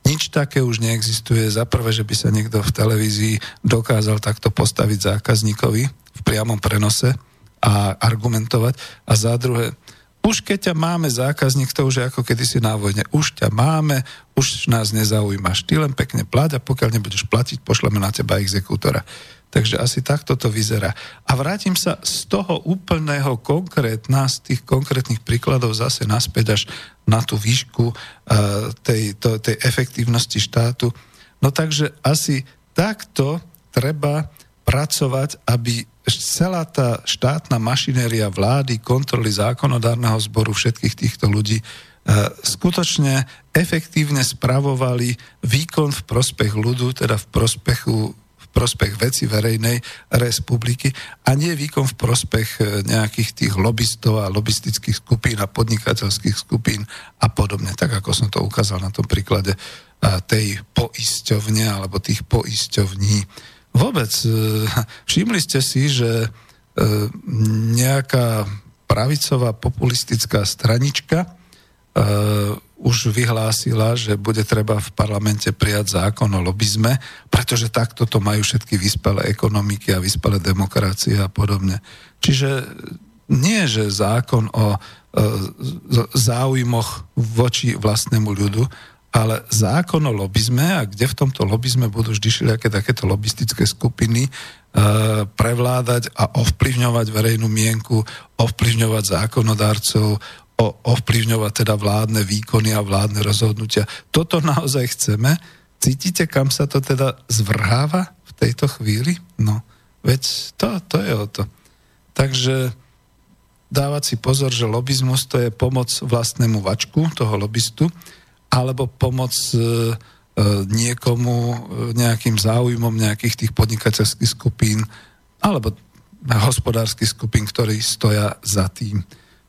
nič také už neexistuje. Za prvé, že by sa niekto v televízii dokázal takto postaviť zákazníkovi v priamom prenose a argumentovať. A za druhé, už keď ťa máme zákazník, to už je ako kedysi na vojne. Už ťa máme, už nás nezaujímaš. Ty len pekne plať a pokiaľ nebudeš platiť, pošleme na teba exekútora. Takže asi takto to vyzerá. A vrátim sa z toho úplného konkrétna, z tých konkrétnych príkladov zase naspäť až na tú výšku uh, tej, to, tej efektívnosti štátu. No takže asi takto treba pracovať, aby celá tá štátna mašinéria vlády, kontroly zákonodárneho zboru všetkých týchto ľudí uh, skutočne efektívne spravovali výkon v prospech ľudu, teda v prospechu prospech veci verejnej republiky a nie výkon v prospech nejakých tých lobistov a lobistických skupín a podnikateľských skupín a podobne, tak ako som to ukázal na tom príklade tej poisťovne alebo tých poisťovní. Vôbec všimli ste si, že nejaká pravicová populistická stranička už vyhlásila, že bude treba v parlamente prijať zákon o lobizme, pretože takto to majú všetky vyspelé ekonomiky a vyspelé demokracie a podobne. Čiže nie, že zákon o e, záujmoch voči vlastnému ľudu, ale zákon o lobizme a kde v tomto lobizme budú vždy šiliaké takéto lobistické skupiny e, prevládať a ovplyvňovať verejnú mienku, ovplyvňovať zákonodárcov, O ovplyvňovať teda vládne výkony a vládne rozhodnutia. Toto naozaj chceme? Cítite, kam sa to teda zvrháva v tejto chvíli? No, veď to, to je o to. Takže dávať si pozor, že lobizmus to je pomoc vlastnému vačku, toho lobistu, alebo pomoc e, niekomu, e, nejakým záujmom nejakých tých podnikateľských skupín, alebo hospodárskych skupín, ktorí stoja za tým.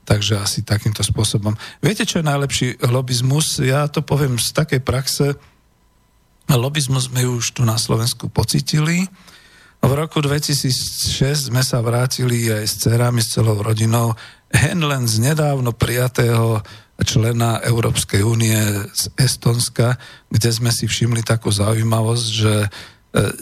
Takže asi takýmto spôsobom. Viete, čo je najlepší lobizmus? Ja to poviem z takej praxe. Lobizmus sme už tu na Slovensku pocítili. V roku dvetisícšesť sme sa vrátili aj s dcerami, s celou rodinou, hen len z nedávno prijatého člena Európskej únie z Estonska, kde sme si všimli takú zaujímavosť, že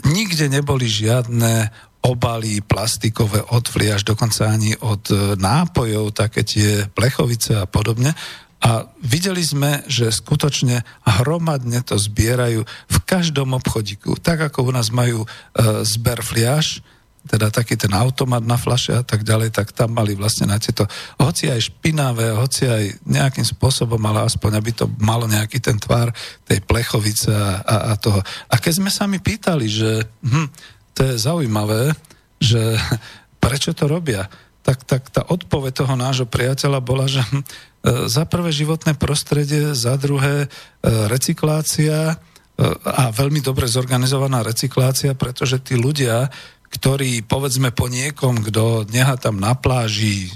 nikde neboli žiadne obalí plastikové od fliaž, dokonca ani od nápojov, také tie plechovice a podobne. A videli sme, že skutočne hromadne to zbierajú v každom obchodíku. Tak ako u nás majú e, zber fliaž, teda taký ten automat na fľaše a tak ďalej, tak tam mali vlastne na tieto, hoci aj špinavé, hoci aj nejakým spôsobom, ale aspoň aby to malo nejaký ten tvár tej plechovice a, a, a toho. A keď sme sa mi pýtali, že... Hm, to je zaujímavé, že prečo to robia, tak, tak tá odpoveď toho nášho priateľa bola, že za prvé životné prostredie, za druhé recyklácia a veľmi dobre zorganizovaná recyklácia, pretože tí ľudia, ktorí povedzme po niekom, kto nechá tam na pláži,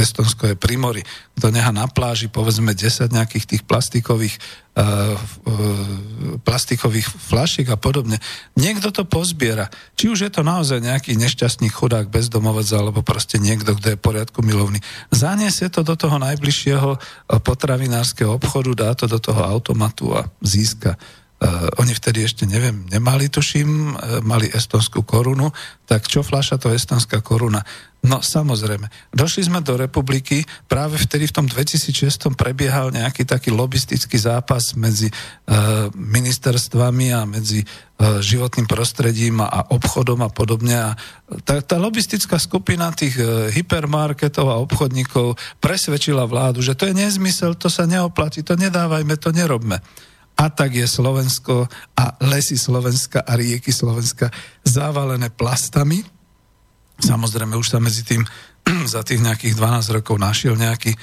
Estonsko je pri mori, kto nechá na pláži povedzme desať nejakých tých plastikových uh, uh, plastikových fľašiek a podobne. Niekto to pozbiera. Či už je to naozaj nejaký nešťastný chudák, bezdomovec alebo proste niekto, kto je v poriadku milovný. Zaniesie to do toho najbližšieho potravinárskeho obchodu, dá to do toho automatu a získa. Uh, oni vtedy ešte, neviem, nemali, tuším, uh, mali estonskú korunu, tak čo fľaša to estonská koruna? No samozrejme. Došli sme do republiky, práve vtedy v tom dvetisícšesť prebiehal nejaký taký lobistický zápas medzi uh, ministerstvami a medzi uh, životným prostredím a, a obchodom a podobne. A tá, tá lobistická skupina tých uh, hypermarketov a obchodníkov presvedčila vládu, že to je nezmysel, to sa neoplatí, to nedávajme, to nerobme. A tak je Slovensko a lesy Slovenska a rieky Slovenska zavalené plastami. Samozrejme, už sa medzi tým za tých nejakých dvanásť rokov našiel nejaký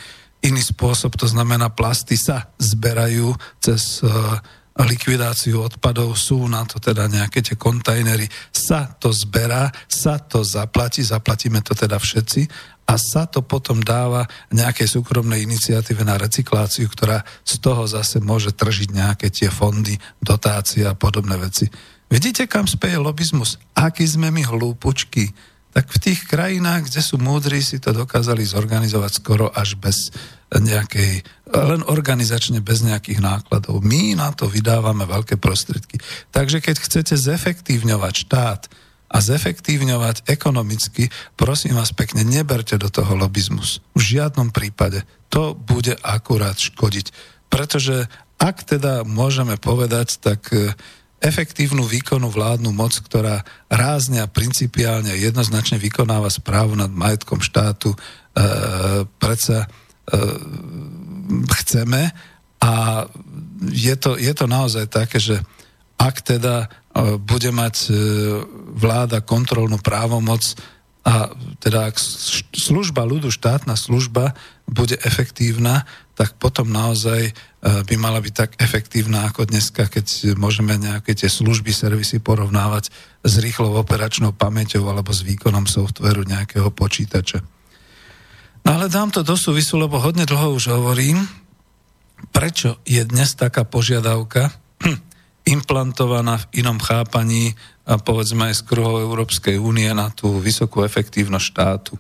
iný spôsob, to znamená, plasty sa zberajú cez uh, likvidáciu odpadov, sú na to teda nejaké tie kontajnery, sa to zberá, sa to zaplatí, zaplatíme to teda všetci a sa to potom dáva nejakej súkromnej iniciatíve na recykláciu, ktorá z toho zase môže tržiť nejaké tie fondy, dotácie a podobné veci. Vidíte, kam speje lobizmus? Aký sme my hlúpučky? Tak v tých krajinách, kde sú múdri, si to dokázali zorganizovať skoro až bez nejakej, len organizačne bez nejakých nákladov. My na to vydávame veľké prostriedky. Takže keď chcete zefektívňovať štát a zefektívňovať ekonomicky, prosím vás pekne, neberte do toho lobizmus. V žiadnom prípade. To bude akurát škodiť. Pretože ak teda môžeme povedať, tak... efektívnu výkonu vládnu moc, ktorá rázne a principiálne jednoznačne vykonáva správu nad majetkom štátu, e, predsa e, chceme a je to, je to naozaj také, že ak teda e, bude mať e, vláda kontrolnú právomoc a teda ak služba ľudu, štátna služba bude efektívna, tak potom naozaj by mala byť tak efektívna ako dneska, keď môžeme nejaké tie služby, servisy porovnávať s rýchlou operačnou pamäťou alebo s výkonom softvéru nejakého počítača. No ale dám to do súvisu, lebo hodne dlho už hovorím, prečo je dnes taká požiadavka implantovaná v inom chápaní, povedzme aj z kruhov Európskej únie, na tú vysokú efektívnosť štátu.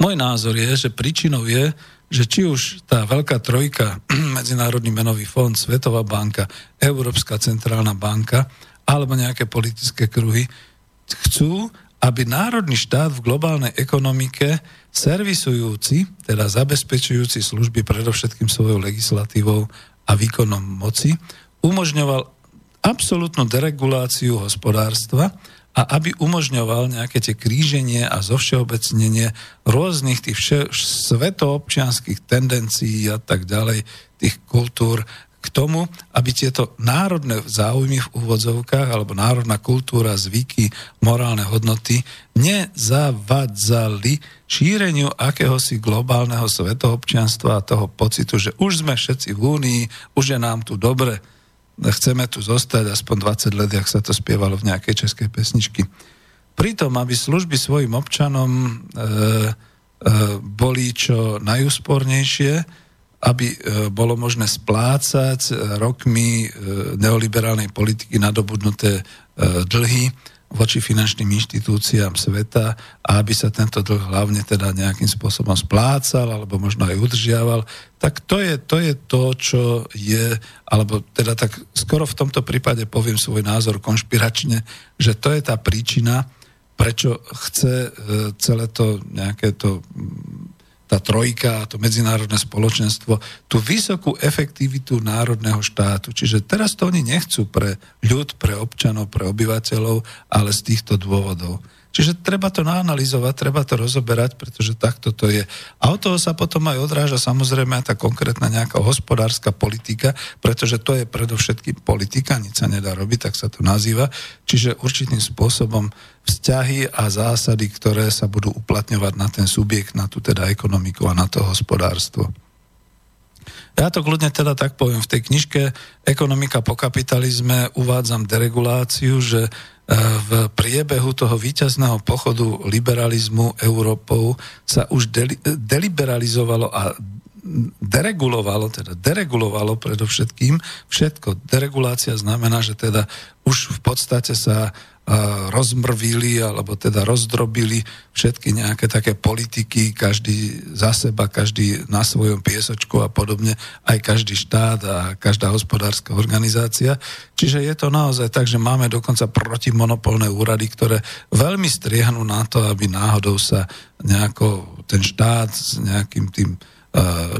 Môj názor je, že príčinou je, že či už tá veľká trojka, Medzinárodný menový fond, Svetová banka, Európska centrálna banka, alebo nejaké politické kruhy, chcú, aby národný štát v globálnej ekonomike servisujúci, teda zabezpečujúci služby predovšetkým svojou legislatívou a výkonom moci, umožňoval absolútnu dereguláciu hospodárstva, a aby umožňoval nejaké tie kríženie a zovšeobecnenie rôznych tých vše, svetoobčianskych tendencií a tak ďalej, tých kultúr, k tomu, aby tieto národné záujmy v úvodzovkách, alebo národná kultúra, zvyky, morálne hodnoty nezavadzali šíreniu akéhosi globálneho svetoobčianstva a toho pocitu, že už sme všetci v Únii, už je nám tu dobre, chceme tu zostať aspoň dvadsať let, jak sa to spievalo v nejakej českej pesničky. Pritom, aby služby svojim občanom e, boli čo najúspornejšie, aby bolo možné splácať rokmi neoliberálnej politiky nadobudnuté dlhy voči finančným inštitúciám sveta a aby sa tento dlh hlavne teda nejakým spôsobom splácal alebo možno aj udržiaval, tak to je to, je to čo je, alebo teda tak skoro v tomto prípade poviem svoj názor konšpiračne, že to je tá príčina, prečo chce celé to nejaké to, tá trojka, to medzinárodné spoločenstvo, tú vysokú efektivitu národného štátu. Čiže teraz to oni nechcú pre ľud, pre občanov, pre obyvateľov, ale z týchto dôvodov. Čiže treba to analyzovať, treba to rozoberať, pretože takto to je. A od toho sa potom aj odráža samozrejme aj tá konkrétna nejaká hospodárska politika, pretože to je predovšetkým politika, nič sa nedá robiť, tak sa to nazýva. Čiže určitým spôsobom vzťahy a zásady, ktoré sa budú uplatňovať na ten subjekt, na tú teda ekonomiku a na to hospodárstvo. Ja to kľudne teda tak poviem, v tej knižke Ekonomika po kapitalizme uvádzam dereguláciu, že v priebehu toho víťazného pochodu liberalizmu Európou sa už de- deliberalizovalo a deregulovalo, teda deregulovalo predovšetkým všetko. Deregulácia znamená, že teda už v podstate sa rozmrvili alebo teda rozdrobili všetky nejaké také politiky, každý za seba, každý na svojom piesočku a podobne, aj každý štát a každá hospodárska organizácia. Čiže je to naozaj tak, že máme dokonca protimonopolné úrady, ktoré veľmi striehnú na to, aby náhodou sa nejako ten štát s nejakým tým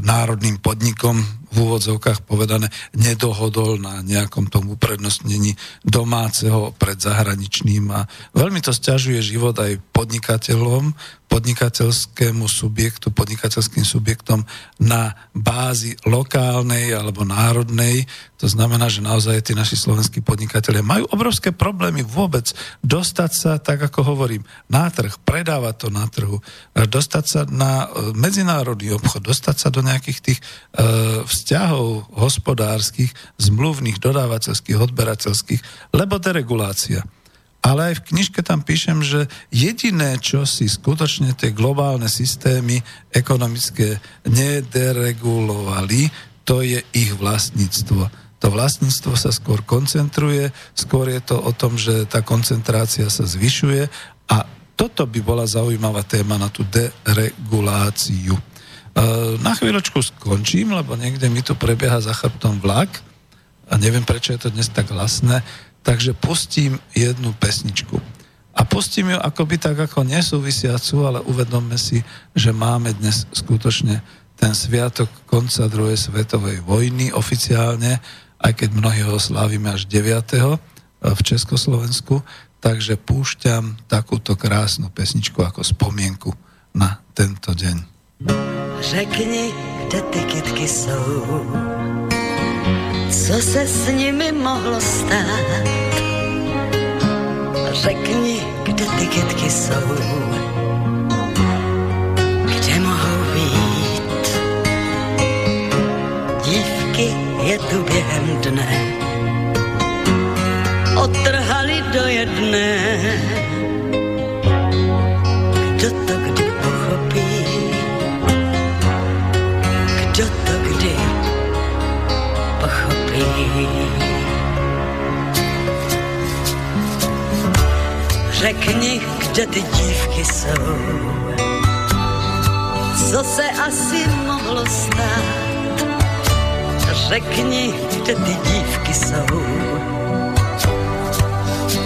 národným podnikom v úvodzovkách povedané nedohodol na nejakom tom uprednostnení domáceho pred zahraničným a veľmi to sťažuje život aj podnikateľom, podnikateľskému subjektu, podnikateľským subjektom na bázi lokálnej alebo národnej. To znamená, že naozaj tí naši slovenskí podnikatelia majú obrovské problémy vôbec dostať sa, tak ako hovorím, na trh, predávať to na trhu, dostať sa na medzinárodný obchod, dostať sa do nejakých tých e, vzťahov hospodárskych, zmluvných, dodávateľských, odberateľských, lebo deregulácia. Ale aj v knižke tam píšem, že jediné, čo si skutočne tie globálne systémy ekonomické nederegulovali, to je ich vlastníctvo. To vlastníctvo sa skôr koncentruje, skôr je to o tom, že tá koncentrácia sa zvyšuje a toto by bola zaujímavá téma na tú dereguláciu. Na chvíľočku skončím, lebo niekde mi tu prebieha za chrbtom vlak a neviem, prečo je to dnes tak hlasné, takže pustím jednu pesničku. A pustím ju akoby tak ako nesúvisiacu, ale uvedomme si, že máme dnes skutočne ten sviatok konca druhej svetovej vojny oficiálne, aj keď mnohí ho slávime až deviateho v Československu, takže púšťam takúto krásnu pesničku ako spomienku na tento deň. Řekni, kde ty kytky jsou, co se s nimi mohlo stát. Řekni, kde ty kytky jsou, kde mohou být. Dívky je tu během dne otrhali do jedné. Kdo to kdy pochopí, kdo to kdy pochopí. Řekni, kde ty dívky jsou, co se asi mohlo stát. Řekni, kde ty dívky jsou,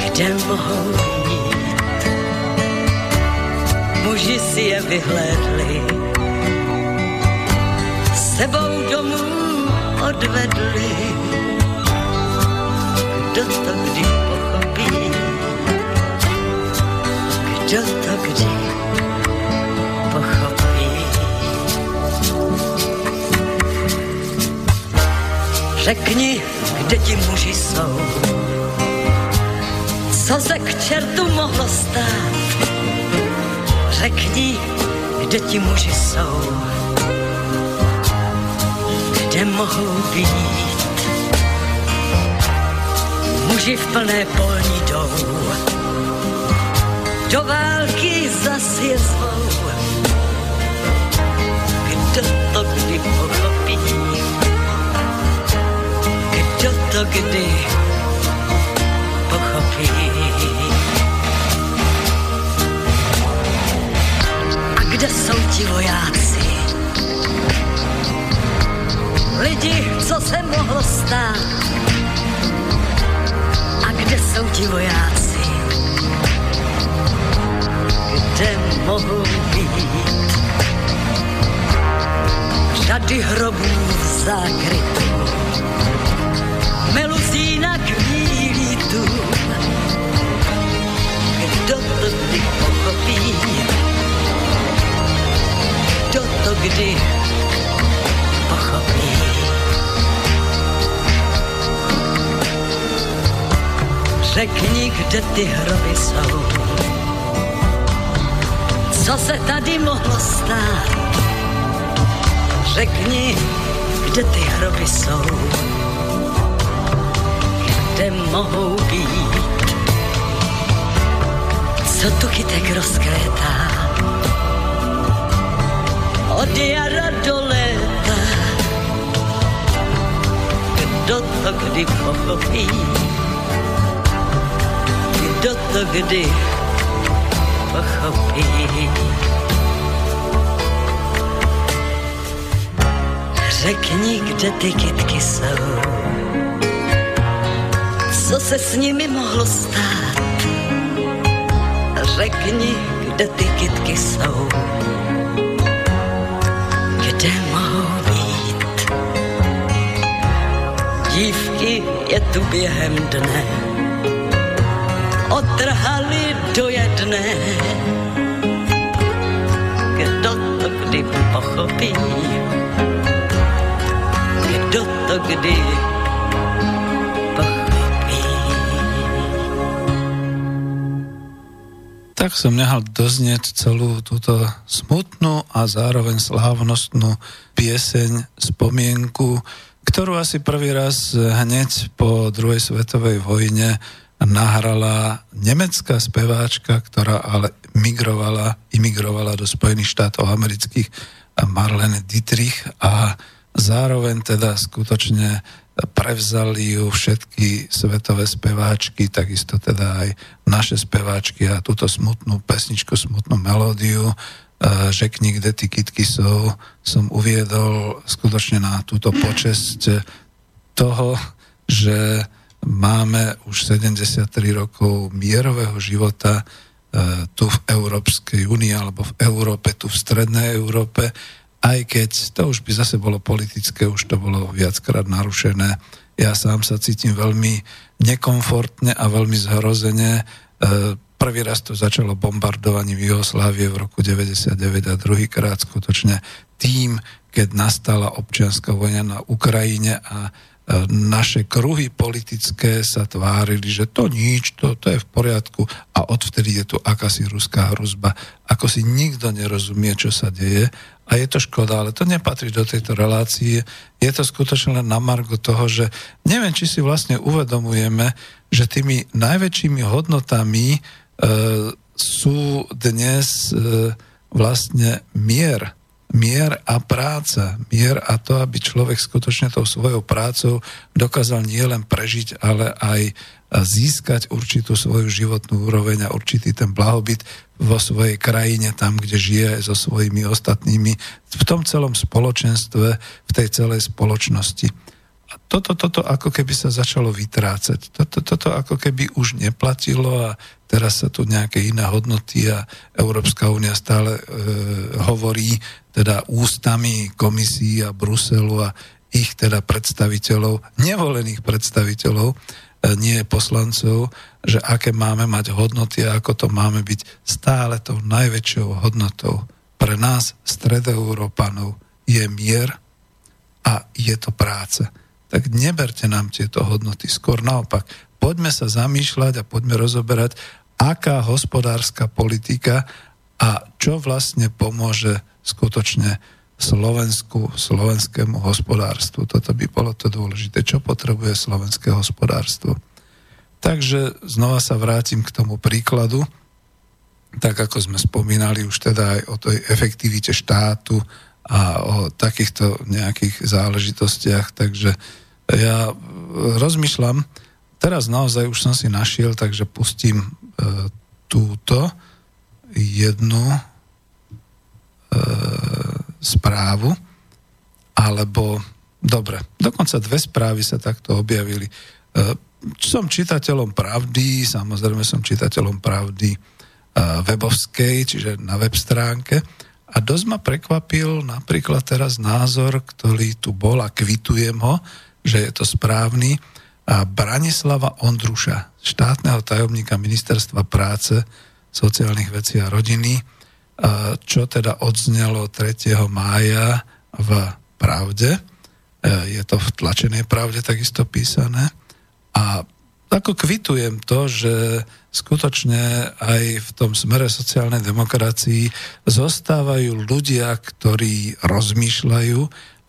kde mohou jít. Muži si je vyhlédli, sebou domů odvedli. Kdo to kdy pochopí, kdo to kdy pochopí. Řekni, kde ti muži jsou, co se k čertu mohlo stát. Řekni, kde ti muži jsou, kde mohou být. Muži v plné polní jdou, do války zas je zvou. Kdo to kdy pochopí, kdo to kdy pochopí. Kde jsou ti vojáci? Lidi, co se mohlo stát? A kde jsou ti vojáci? Kde mohou být? Řady hrobů v zákrytu, meluzína kvílítů. Kdo to kdy pochopí? Kdo to kdy pochopí? Řekni, kde ty hroby jsou, co se tady mohlo stát. Řekni, kde ty hroby jsou, kde mohou být. Co tu kytek rozkvétá od jara do léta. Kdo to kdy pochopí, kdo to kdy pochopí. Řekni, kde ty kytky jsou, co se s nimi mohlo stát. Řekni, kde ty kytky jsou, kde mohou být. Dívky je tu během dne otrhali do jedné. Kdo to kdy pochopí, kdo to kdy pochopí. Tak som nehal doznieť celú túto smutnú a zároveň slávnostnú pieseň, spomienku, ktorú asi prvý raz hneď po druhej svetovej vojne nahrala nemecká speváčka, ktorá ale migrovala, imigrovala do Spojených štátov amerických, Marlene Dietrich, a zároveň teda skutočne prevzali ju všetky svetové speváčky, takisto teda aj naše speváčky, a túto smutnú pesničku, smutnú melódiu Řekni, kde ty kytky sú, som uviedol skutočne na túto počesť toho, že máme už sedemdesiattri rokov mierového života tu v Európskej únii, alebo v Európe, tu v strednej Európe. Aj keď to už by zase bolo politické, už to bolo viackrát narušené. Ja sám sa cítim veľmi nekomfortne a veľmi zhrozene. Prvý raz to začalo bombardovaním Juhoslávie v roku deväťdesiatdeväť a druhýkrát skutočne tým, keď nastala občianska vojna na Ukrajine a naše kruhy politické sa tvárili, že to nič, to, to je v poriadku, a odvtedy je tu akási ruská hrozba. Ako si nikto nerozumie, čo sa deje, a je to škoda, ale to nepatrí do tejto relácie. Je to skutočne len na margo toho, že neviem, či si vlastne uvedomujeme, že tými najväčšími hodnotami e, sú dnes e, vlastne mier. Mier a práca. Mier a to, aby človek skutočne tou svojou prácou dokázal nielen prežiť, ale aj získať určitú svoju životnú úroveň a určitý ten blahobyt vo svojej krajine, tam, kde žije so svojimi ostatnými, v tom celom spoločenstve, v tej celej spoločnosti. A toto, toto ako keby sa začalo vytrácať. Toto, toto ako keby už neplatilo a teraz sa tu nejaké iné hodnoty a Európska únia stále e, hovorí teda ústami komisií a Bruselu a ich teda predstaviteľov, nevolených predstaviteľov, e, nie poslancov, že aké máme mať hodnoty a ako to máme byť stále tou najväčšou hodnotou. Pre nás, stredoeurópanov, je mier a je to práca. tak neberte nám tieto hodnoty. Skôr naopak, poďme sa zamýšľať a poďme rozoberať, aká hospodárska politika a čo vlastne pomôže skutočne Slovensku, slovenskému hospodárstvu. Toto by bolo to dôležité. Čo potrebuje slovenské hospodárstvo? Takže znova sa vrátim k tomu príkladu, tak ako sme spomínali už teda aj o tej efektivite štátu a o takýchto nejakých záležitostiach, takže ja rozmýšľam, teraz naozaj už som si našiel, takže pustím e, túto jednu e, správu, alebo dobre, dokonca dve správy sa takto objavili. E, Som čitateľom Pravdy, samozrejme som čitateľom Pravdy webovskej, čiže na web stránke. A dosť ma prekvapil napríklad teraz názor, ktorý tu bol a kvitujem ho, že je to správny. A Branislava Ondruša, štátneho tajomníka Ministerstva práce, sociálnych vecí a rodiny, čo teda odznelo tretieho mája v Pravde. Je to v tlačenej Pravde takisto písané. A ako kvitujem to, že skutočne aj v tom smere sociálnej demokracii zostávajú ľudia, ktorí rozmýšľajú,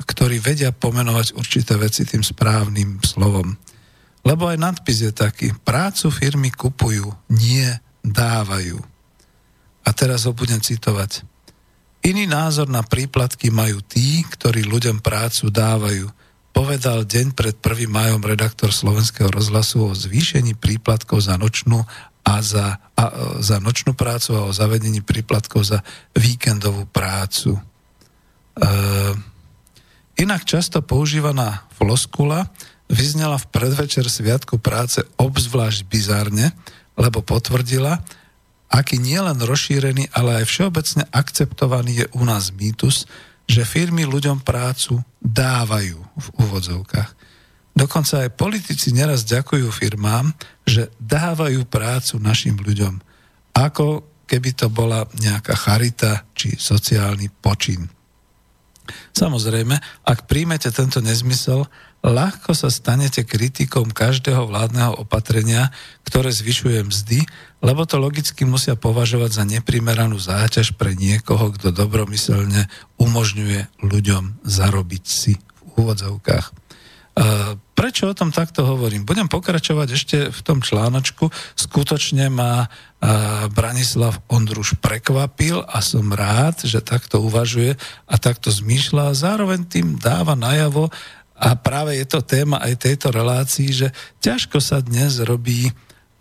ktorí vedia pomenovať určité veci tým správnym slovom. Lebo aj nadpis je taký. Prácu firmy kupujú, nie dávajú. A teraz ho budem citovať. Iný názor na príplatky majú tí, ktorí ľuďom prácu dávajú, povedal deň pred prvým májom redaktor Slovenského rozhlasu o zvýšení príplatkov za nočnú, a za, a, za nočnú prácu a o zavedení príplatkov za víkendovú prácu. E, inak často používaná floskula vyznela v predvečer Sviatku práce obzvlášť bizárne, lebo potvrdila, aký nielen rozšírený, ale aj všeobecne akceptovaný je u nás mýtus, že firmy ľuďom prácu dávajú v úvodzovkách. Dokonca aj politici neraz ďakujú firmám, že dávajú prácu našim ľuďom, ako keby to bola nejaká charita či sociálny počin. Samozrejme, ak príjmete tento nezmysel, ľahko sa stanete kritikom každého vládneho opatrenia, ktoré zvyšuje mzdy, lebo to logicky musia považovať za neprimeranú záťaž pre niekoho, kto dobromyselne umožňuje ľuďom zarobiť si v úvodzovkách. Prečo o tom takto hovorím? Budem pokračovať ešte v tom článočku. Skutočne ma Branislav Ondruš prekvapil a som rád, že takto uvažuje a takto zmýšľa. Zároveň tým dáva najavo, a práve je to téma aj tejto relácii, že ťažko sa dnes robí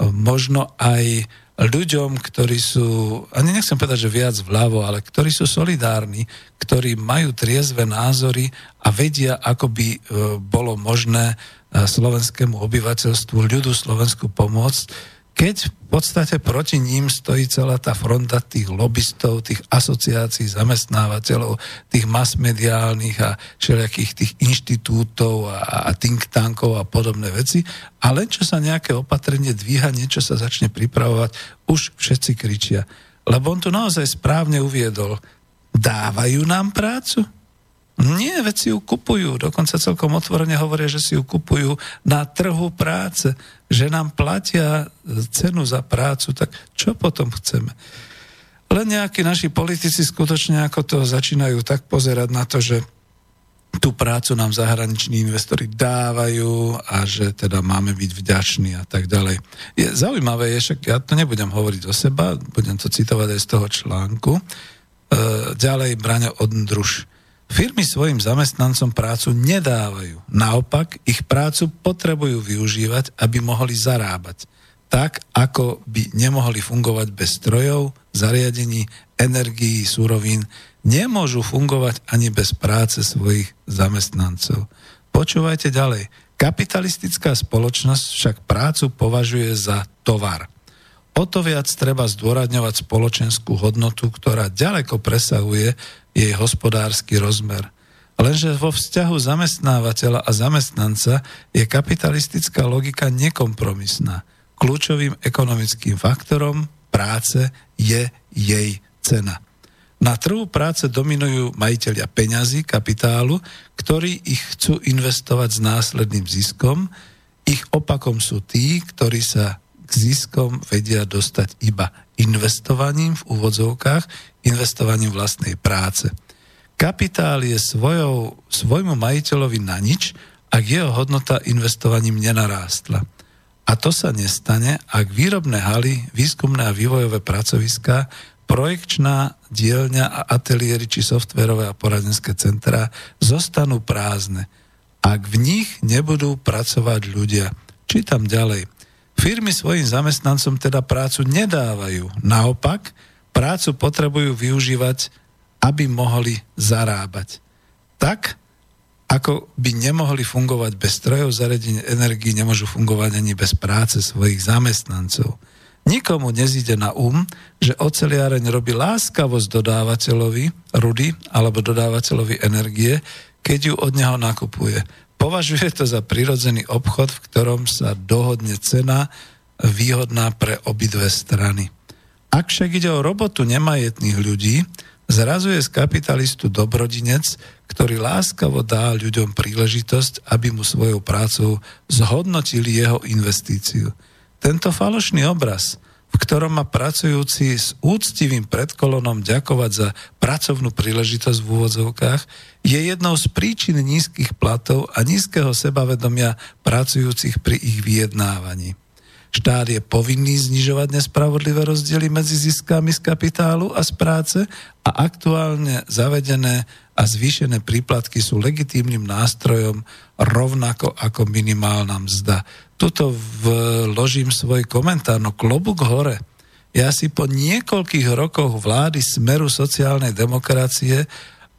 možno aj ľuďom, ktorí sú, ani nechcem povedať, že viac vľavo, ale ktorí sú solidárni, ktorí majú triezve názory a vedia, ako by bolo možné slovenskému obyvateľstvu, ľudu Slovensku pomôcť, keď v podstate proti ním stojí celá tá fronta tých lobistov, tých asociácií, zamestnávateľov, tých masmediálnych a všelijakých tých inštitútov a, a think tankov a podobné veci. A len čo sa nejaké opatrenie dvíha, niečo sa začne pripravovať, už všetci kričia. Lebo on tu naozaj správne uviedol, dávajú nám prácu? Nie, veď si ju kupujú. Dokonca celkom otvorene hovoria, že si ju kupujú na trhu práce, že nám platia cenu za prácu, tak čo potom chceme? Len nejakí naši politici skutočne ako to začínajú tak pozerať na to, že tú prácu nám zahraniční investori dávajú a že teda máme byť vďační a tak ďalej. Je zaujímavé, je, však ja to nebudem hovoriť o seba, budem to citovať aj z toho článku. E, ďalej Braňo Ondruš. Firmy svojim zamestnancom prácu nedávajú. Naopak, ich prácu potrebujú využívať, aby mohli zarábať. Tak, ako by nemohli fungovať bez strojov, zariadení, energií, surovín, nemôžu fungovať ani bez práce svojich zamestnancov. Počúvajte ďalej. Kapitalistická spoločnosť však prácu považuje za tovar. O to viac treba zdôrazňovať spoločenskú hodnotu, ktorá ďaleko presahuje jej hospodársky rozmer. Lenže vo vzťahu zamestnávateľa a zamestnanca je kapitalistická logika nekompromisná. Kľúčovým ekonomickým faktorom práce je jej cena. Na trhu práce dominujú majitelia peňazí, kapitálu, ktorí ich chcú investovať s následným ziskom. Ich opakom sú tí, ktorí sa k ziskom vedia dostať iba investovaním v úvodzovkách, investovaním vlastnej práce. Kapitál je svojou, svojmu majiteľovi na nič, ak jeho hodnota investovaním nenarástla. A to sa nestane, ak výrobné haly, výskumné a vývojové pracoviská, projekčná dielňa a ateliéry či softverové a poradenské centrá zostanú prázdne, ak v nich nebudú pracovať ľudia. Čítam ďalej. Firmy svojim zamestnancom teda prácu nedávajú. Naopak, prácu potrebujú využívať, aby mohli zarábať. Tak, ako by nemohli fungovať bez strojov, zariadení, energií, nemôžu fungovať ani bez práce svojich zamestnancov. Nikomu nezíde na um, že oceliáreň robí láskavosť dodávateľovi rudy alebo dodávateľovi energie, keď ju od neho nakupuje. Považuje to za prirodzený obchod, v ktorom sa dohodne cena výhodná pre obidve strany. Ak však ide o robotu nemajetných ľudí, zrazuje z kapitalistu dobrodinec, ktorý láskavo dá ľuďom príležitosť, aby mu svojou prácou zhodnotili jeho investíciu. Tento falošný obraz, v ktorom má pracujúci s úctivým predkolonom ďakovať za pracovnú príležitosť v úvodzovkách, je jednou z príčin nízkych platov a nízkeho sebavedomia pracujúcich pri ich vyjednávaní. Štát je povinný znižovať nespravodlivé rozdiely medzi ziskami z kapitálu a z práce a aktuálne zavedené a zvýšené príplatky sú legitímnym nástrojom rovnako ako minimálna mzda. Tuto vložím svoj komentár, no klobúk hore. Ja si po niekoľkých rokoch vlády smeru sociálnej demokracie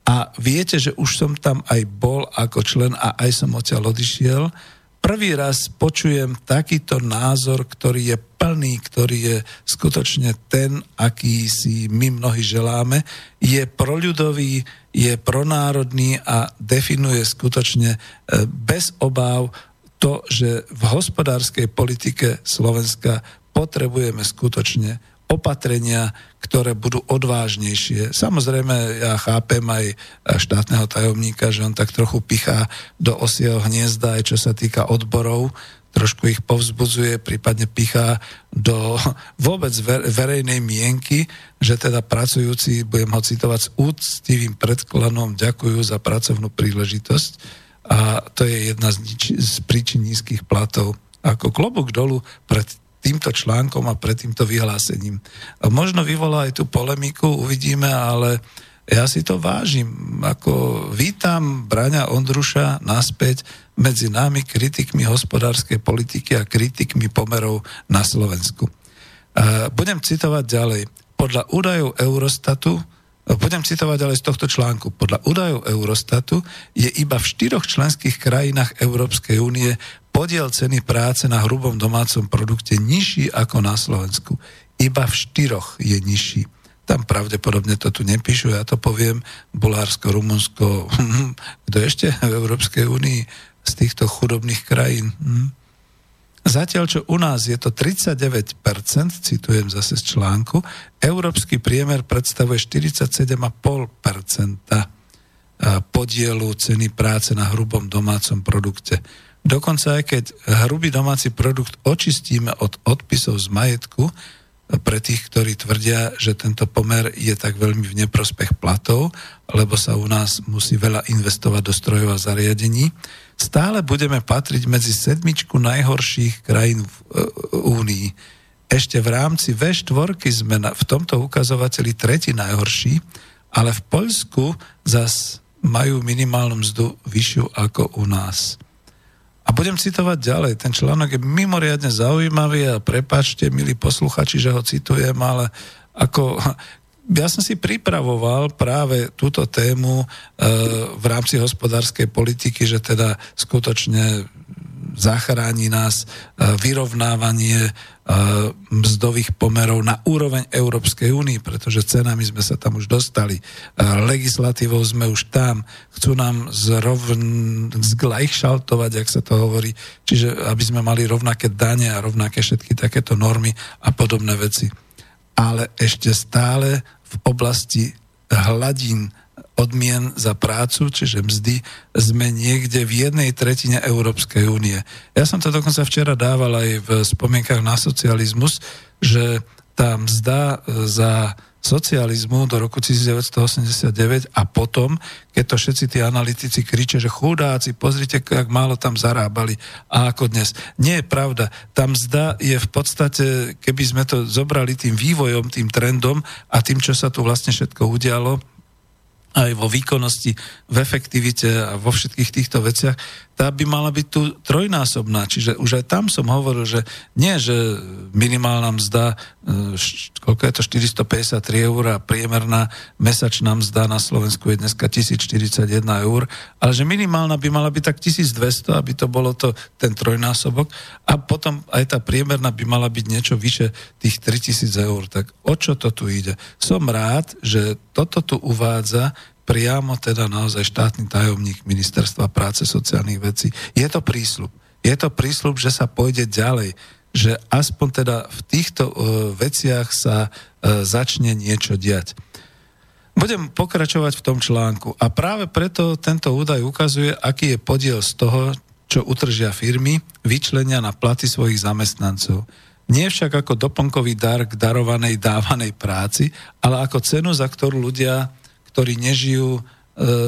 a viete, že už som tam aj bol ako člen a aj som odtiaľ odišiel, prvý raz počujem takýto názor, ktorý je plný, ktorý je skutočne ten, aký si my mnohí želáme, je proľudový, je pronárodný a definuje skutočne bez obáv to, že v hospodárskej politike Slovenska potrebujeme skutočne opatrenia, ktoré budú odvážnejšie. Samozrejme, ja chápem aj štátneho tajomníka, že on tak trochu pichá do osieho hniezda, aj čo sa týka odborov, trošku ich povzbudzuje, prípadne pichá do vôbec verejnej mienky, že teda pracujúci, budem ho citovať, s úctivým predklonom ďakujú za pracovnú príležitosť. A to je jedna z, nič- z príčin nízkych platov. Ako klobúk dolu pred týmto článkom a pred týmto vyhlásením. A možno vyvolá aj tú polemiku, uvidíme, ale ja si to vážim. Ako vítam Braňa Ondruša naspäť medzi nami, kritikmi hospodárskej politiky a kritikmi pomerov na Slovensku. A budem citovať ďalej. Podľa údajov Eurostatu Budem citovať ale z tohto článku. Podľa údajov Eurostatu je iba v štyroch členských krajinách Európskej únie podiel ceny práce na hrubom domácom produkte nižší ako na Slovensku. Iba v štyroch je nižší. Tam pravdepodobne to tu nepíšu, ja to poviem. Bulharsko, Rumunsko, kto ešte v Európskej únii z týchto chudobných krajín? Hm? Zatiaľ, čo u nás je to tridsaťdeväť percent, citujem zase z článku, európsky priemer predstavuje štyridsaťsedem celá päť percent podielu ceny práce na hrubom domácom produkte. Dokonca aj keď hrubý domáci produkt očistíme od odpisov z majetku, pre tých, ktorí tvrdia, že tento pomer je tak veľmi v neprospech platov, lebo sa u nás musí veľa investovať do strojov a zariadení, stále budeme patriť medzi sedmičku najhorších krajín v e, Únii. Ešte v rámci vé štyri sme na, v tomto ukazovateli tretí najhorší, ale v Poľsku zas majú minimálnu mzdu vyššiu ako u nás. A budem citovať ďalej. Ten článok je mimoriadne zaujímavý a prepáčte, milí posluchači, že ho citujem, ale ako ja som si pripravoval práve túto tému e, v rámci hospodárskej politiky, že teda skutočne zachráni nás e, vyrovnávanie e, mzdových pomerov na úroveň Európskej únie, pretože cenami sme sa tam už dostali, e, legislatívou sme už tam, chcú nám zrovn, zglajšaltovať, jak sa to hovorí, čiže aby sme mali rovnaké dane a rovnaké všetky takéto normy a podobné veci. Ale ešte stále v oblasti hladín odmien za prácu, čiže mzdy, sme niekde v jednej tretine Európskej únie. Ja som to dokonca včera dával aj v spomienkach na socializmus, že tá mzda za socializmu do roku devätnásť osemdesiatdeväť a potom, keď to všetci tí analytici kričia, že chudáci, pozrite, jak málo tam zarábali a ako dnes. Nie je pravda. Tá mzda je v podstate, keby sme to zobrali tým vývojom, tým trendom a tým, čo sa tu vlastne všetko udialo, aj vo výkonnosti, v efektivite a vo všetkých týchto veciach, tá by mala byť tu trojnásobná. Čiže už aj tam som hovoril, že nie, že minimálna mzda, koľko je to, štyristopäťdesiattri eur a priemerná mesačná mzda na Slovensku je dneska tisícštyridsaťjeden eur, ale že minimálna by mala byť tak tisícdvesto, aby to bolo to, ten trojnásobok a potom aj tá priemerná by mala byť niečo vyše tých tritisíc eur. Tak o čo to tu ide? Som rád, že toto tu uvádza priamo teda naozaj štátny tajomník Ministerstva práce sociálnych vecí. Je to prísľub. Je to prísľub, že sa pôjde ďalej. Že aspoň teda v týchto uh, veciach sa uh, začne niečo diať. Budem pokračovať v tom článku. A práve preto tento údaj ukazuje, aký je podiel z toho, čo utržia firmy, vyčlenia na platy svojich zamestnancov. Nie však ako doplnkový dar k darovanej, dávanej práci, ale ako cenu, za ktorú ľudia, ktorí nežijú e,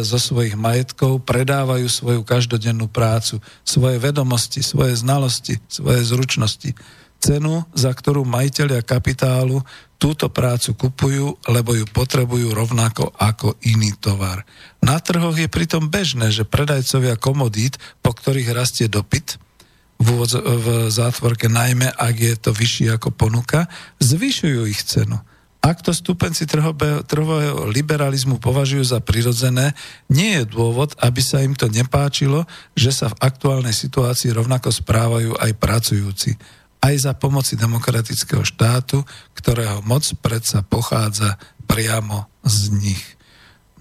zo svojich majetkov, predávajú svoju každodennú prácu, svoje vedomosti, svoje znalosti, svoje zručnosti. Cenu, za ktorú majitelia kapitálu túto prácu kupujú, lebo ju potrebujú rovnako ako iný tovar. Na trhoch je pritom bežné, že predajcovia komodít, po ktorých rastie dopyt, v, v zátvorke najmä, ak je to vyššie ako ponuka, zvyšujú ich cenu. Ak to stúpenci trhového liberalizmu považujú za prirodzené, nie je dôvod, aby sa im to nepáčilo, že sa v aktuálnej situácii rovnako správajú aj pracujúci. Aj za pomoci demokratického štátu, ktorého moc predsa pochádza priamo z nich.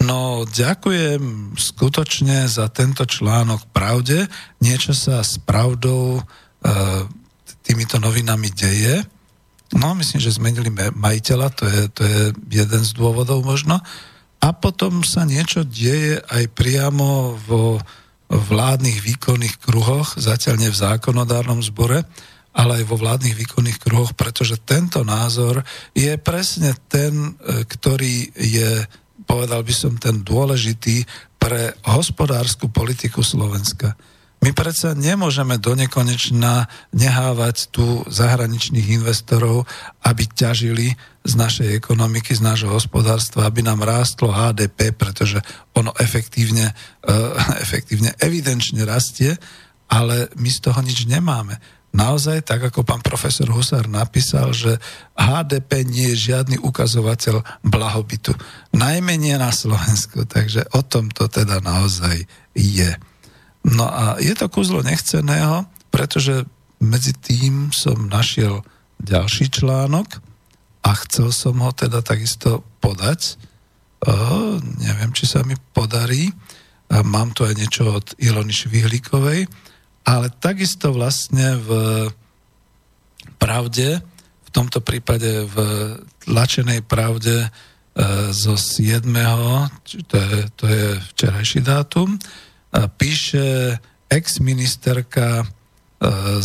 No, ďakujem skutočne za tento článok Pravde. Niečo sa s Pravdou e, týmito novinami deje. No, myslím, že zmenili majiteľa, to je, to je jeden z dôvodov možno. A potom sa niečo deje aj priamo vo vládnych výkonných kruhoch, zatiaľ nie v zákonodárnom zbore, ale aj vo vládnych výkonných kruhoch, pretože tento názor je presne ten, ktorý je, povedal by som, ten dôležitý pre hospodársku politiku Slovenska. My predsa nemôžeme donekonečna nehávať tu zahraničných investorov, aby ťažili z našej ekonomiky, z nášho hospodárstva, aby nám rástlo há dé pé, pretože ono efektívne, efektívne evidenčne rastie, ale my z toho nič nemáme. Naozaj, tak ako pán profesor Husár napísal, že há dé pé nie je žiadny ukazovateľ blahobytu. Najmenej na Slovensku, takže o tom to teda naozaj je. No a je to kúzlo nechceného, pretože medzi tým som našiel ďalší článok a chcel som ho teda takisto podať. Oh, neviem, či sa mi podarí. Mám tu aj niečo od Ilony Švihlíkovej, ale takisto vlastne v Pravde, v tomto prípade v tlačenej Pravde zo siedmeho, to je, to je včerajší dátum, píše ex-ministerka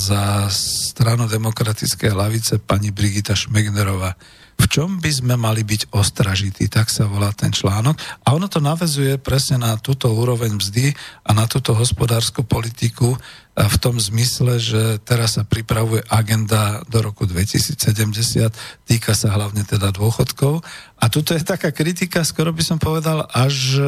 za stranu demokratické lavice pani Brigita Schmögnerová. V čom by sme mali byť ostražití? Tak sa volá ten článok. A ono to naväzuje presne na túto úroveň mzdy a na túto hospodársku politiku v tom zmysle, že teraz sa pripravuje agenda do roku dvetisícsedemdesiat, týka sa hlavne teda dôchodkov. A tuto je taká kritika, skoro by som povedal, až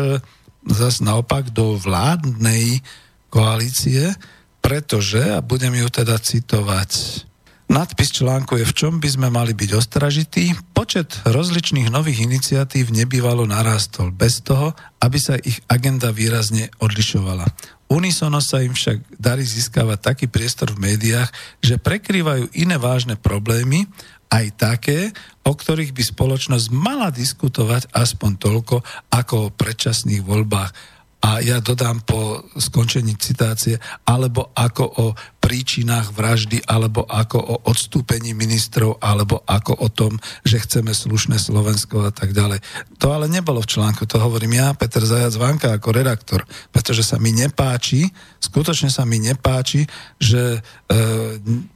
zas naopak do vládnej koalície, pretože, a budem ju teda citovať, nadpis článku je, v čom by sme mali byť ostražití, počet rozličných nových iniciatív nebývalo narástol, bez toho, aby sa ich agenda výrazne odlišovala. Unisono sa im však darí získavať taký priestor v médiách, že prekrývajú iné vážne problémy, aj také, o ktorých by spoločnosť mala diskutovať aspoň toľko ako o predčasných voľbách. A ja dodám po skončení citácie, alebo ako o príčinách vraždy, alebo ako o odstúpení ministrov, alebo ako o tom, že chceme slušné Slovensko a tak ďalej. To ale nebolo v článku, to hovorím ja, Peter Zajac Vanka ako redaktor, pretože sa mi nepáči, skutočne sa mi nepáči, že e,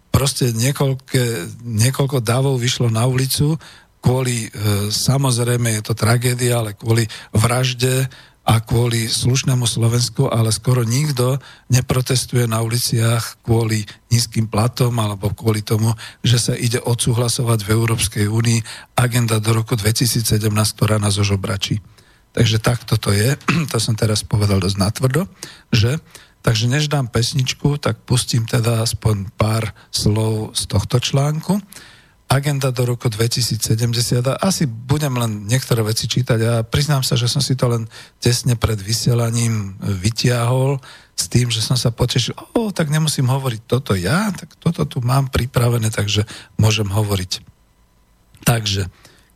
proste niekoľké, niekoľko davov vyšlo na ulicu kvôli, e, samozrejme je to tragédia, ale kvôli vražde a kvôli slušnému Slovensku, ale skoro nikto neprotestuje na uliciach kvôli nízkym platom alebo kvôli tomu, že sa ide odsúhlasovať v Európskej únii agenda do roku dvetisícsedemnásť, ktorá nás ožobračí. Takže takto to je, to som teraz povedal dosť natvrdo, že... Takže než dám pesničku, tak pustím teda aspoň pár slov z tohto článku. Agenda do roku dvetisícsedemdesiat. Asi budem len niektoré veci čítať a priznám sa, že som si to len tesne pred vysielaním vytiahol s tým, že som sa potešil, o, tak nemusím hovoriť toto ja, tak toto tu mám pripravené, takže môžem hovoriť. Takže,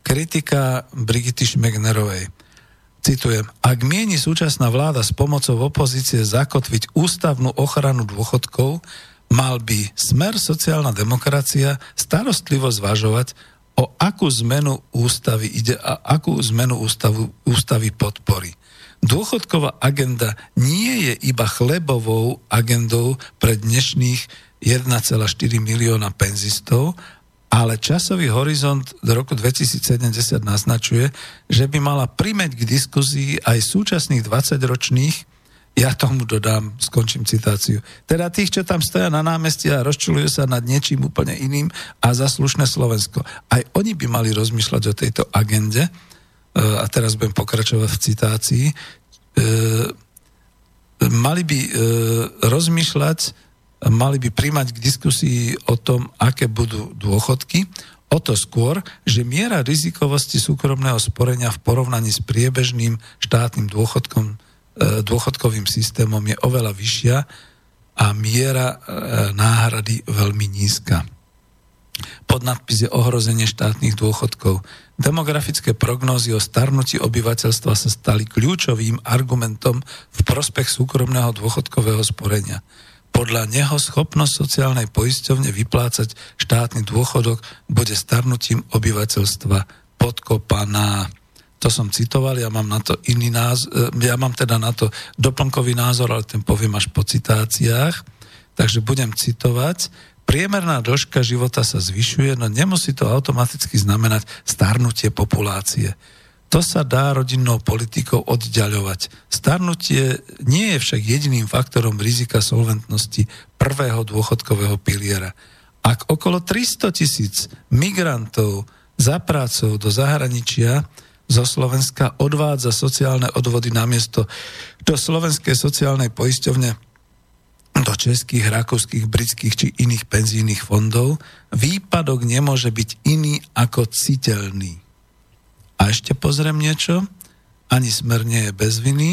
kritika Brigity Schmögnerovej. Citujem, ak mieni súčasná vláda s pomocou opozície zakotviť ústavnú ochranu dôchodkov, mal by Smer sociálna demokracia starostlivo zvažovať, o akú zmenu ústavy ide a akú zmenu ústavu, ústavy podporí. Dôchodková agenda nie je iba chlebovou agendou pre dnešných jeden celá štyri milióna penzistov, ale časový horizont do roku dvetisícsedemdesiat naznačuje, že by mala primeť k diskusii aj súčasných dvadsaťročných, ja tomu dodám, skončím citáciu. Teda tých, čo tam stoja na námestí a rozčulujú sa nad niečím úplne iným a za slušné Slovensko. Aj oni by mali rozmýšľať o tejto agende. A teraz budem pokračovať v citácii. Mali by rozmýšľať, mali by príjmať k diskusii o tom, aké budú dôchodky, o to skôr, že miera rizikovosti súkromného sporenia v porovnaní s priebežným štátnym dôchodkom dôchodkovým systémom je oveľa vyššia a miera náhrady veľmi nízka. Podnadpis je ohrozenie štátnych dôchodkov. Demografické prognózy o starnutí obyvateľstva sa stali kľúčovým argumentom v prospech súkromného dôchodkového sporenia. Podľa neho schopnosť sociálnej poisťovne vyplácať štátny dôchodok bude starnutím obyvateľstva podkopaná. To som citoval, ja mám na to iný názor, ja mám teda na to doplnkový názor, ale ten poviem až po citáciách. Takže budem citovať. Priemerná dĺžka života sa zvyšuje, no nemusí to automaticky znamenať starnutie populácie. To sa dá rodinnou politikou oddiaľovať. Starnutie nie je však jediným faktorom rizika solventnosti prvého dôchodkového piliera. Ak okolo tristotisíc migrantov za prácou do zahraničia zo Slovenska odvádza sociálne odvody namiesto do slovenskej sociálnej poisťovne, do českých, rakúskych, britských či iných penzijných fondov, výpadok nemôže byť iný ako citeľný. A ešte pozriem niečo, ani Smer nie je bez viny.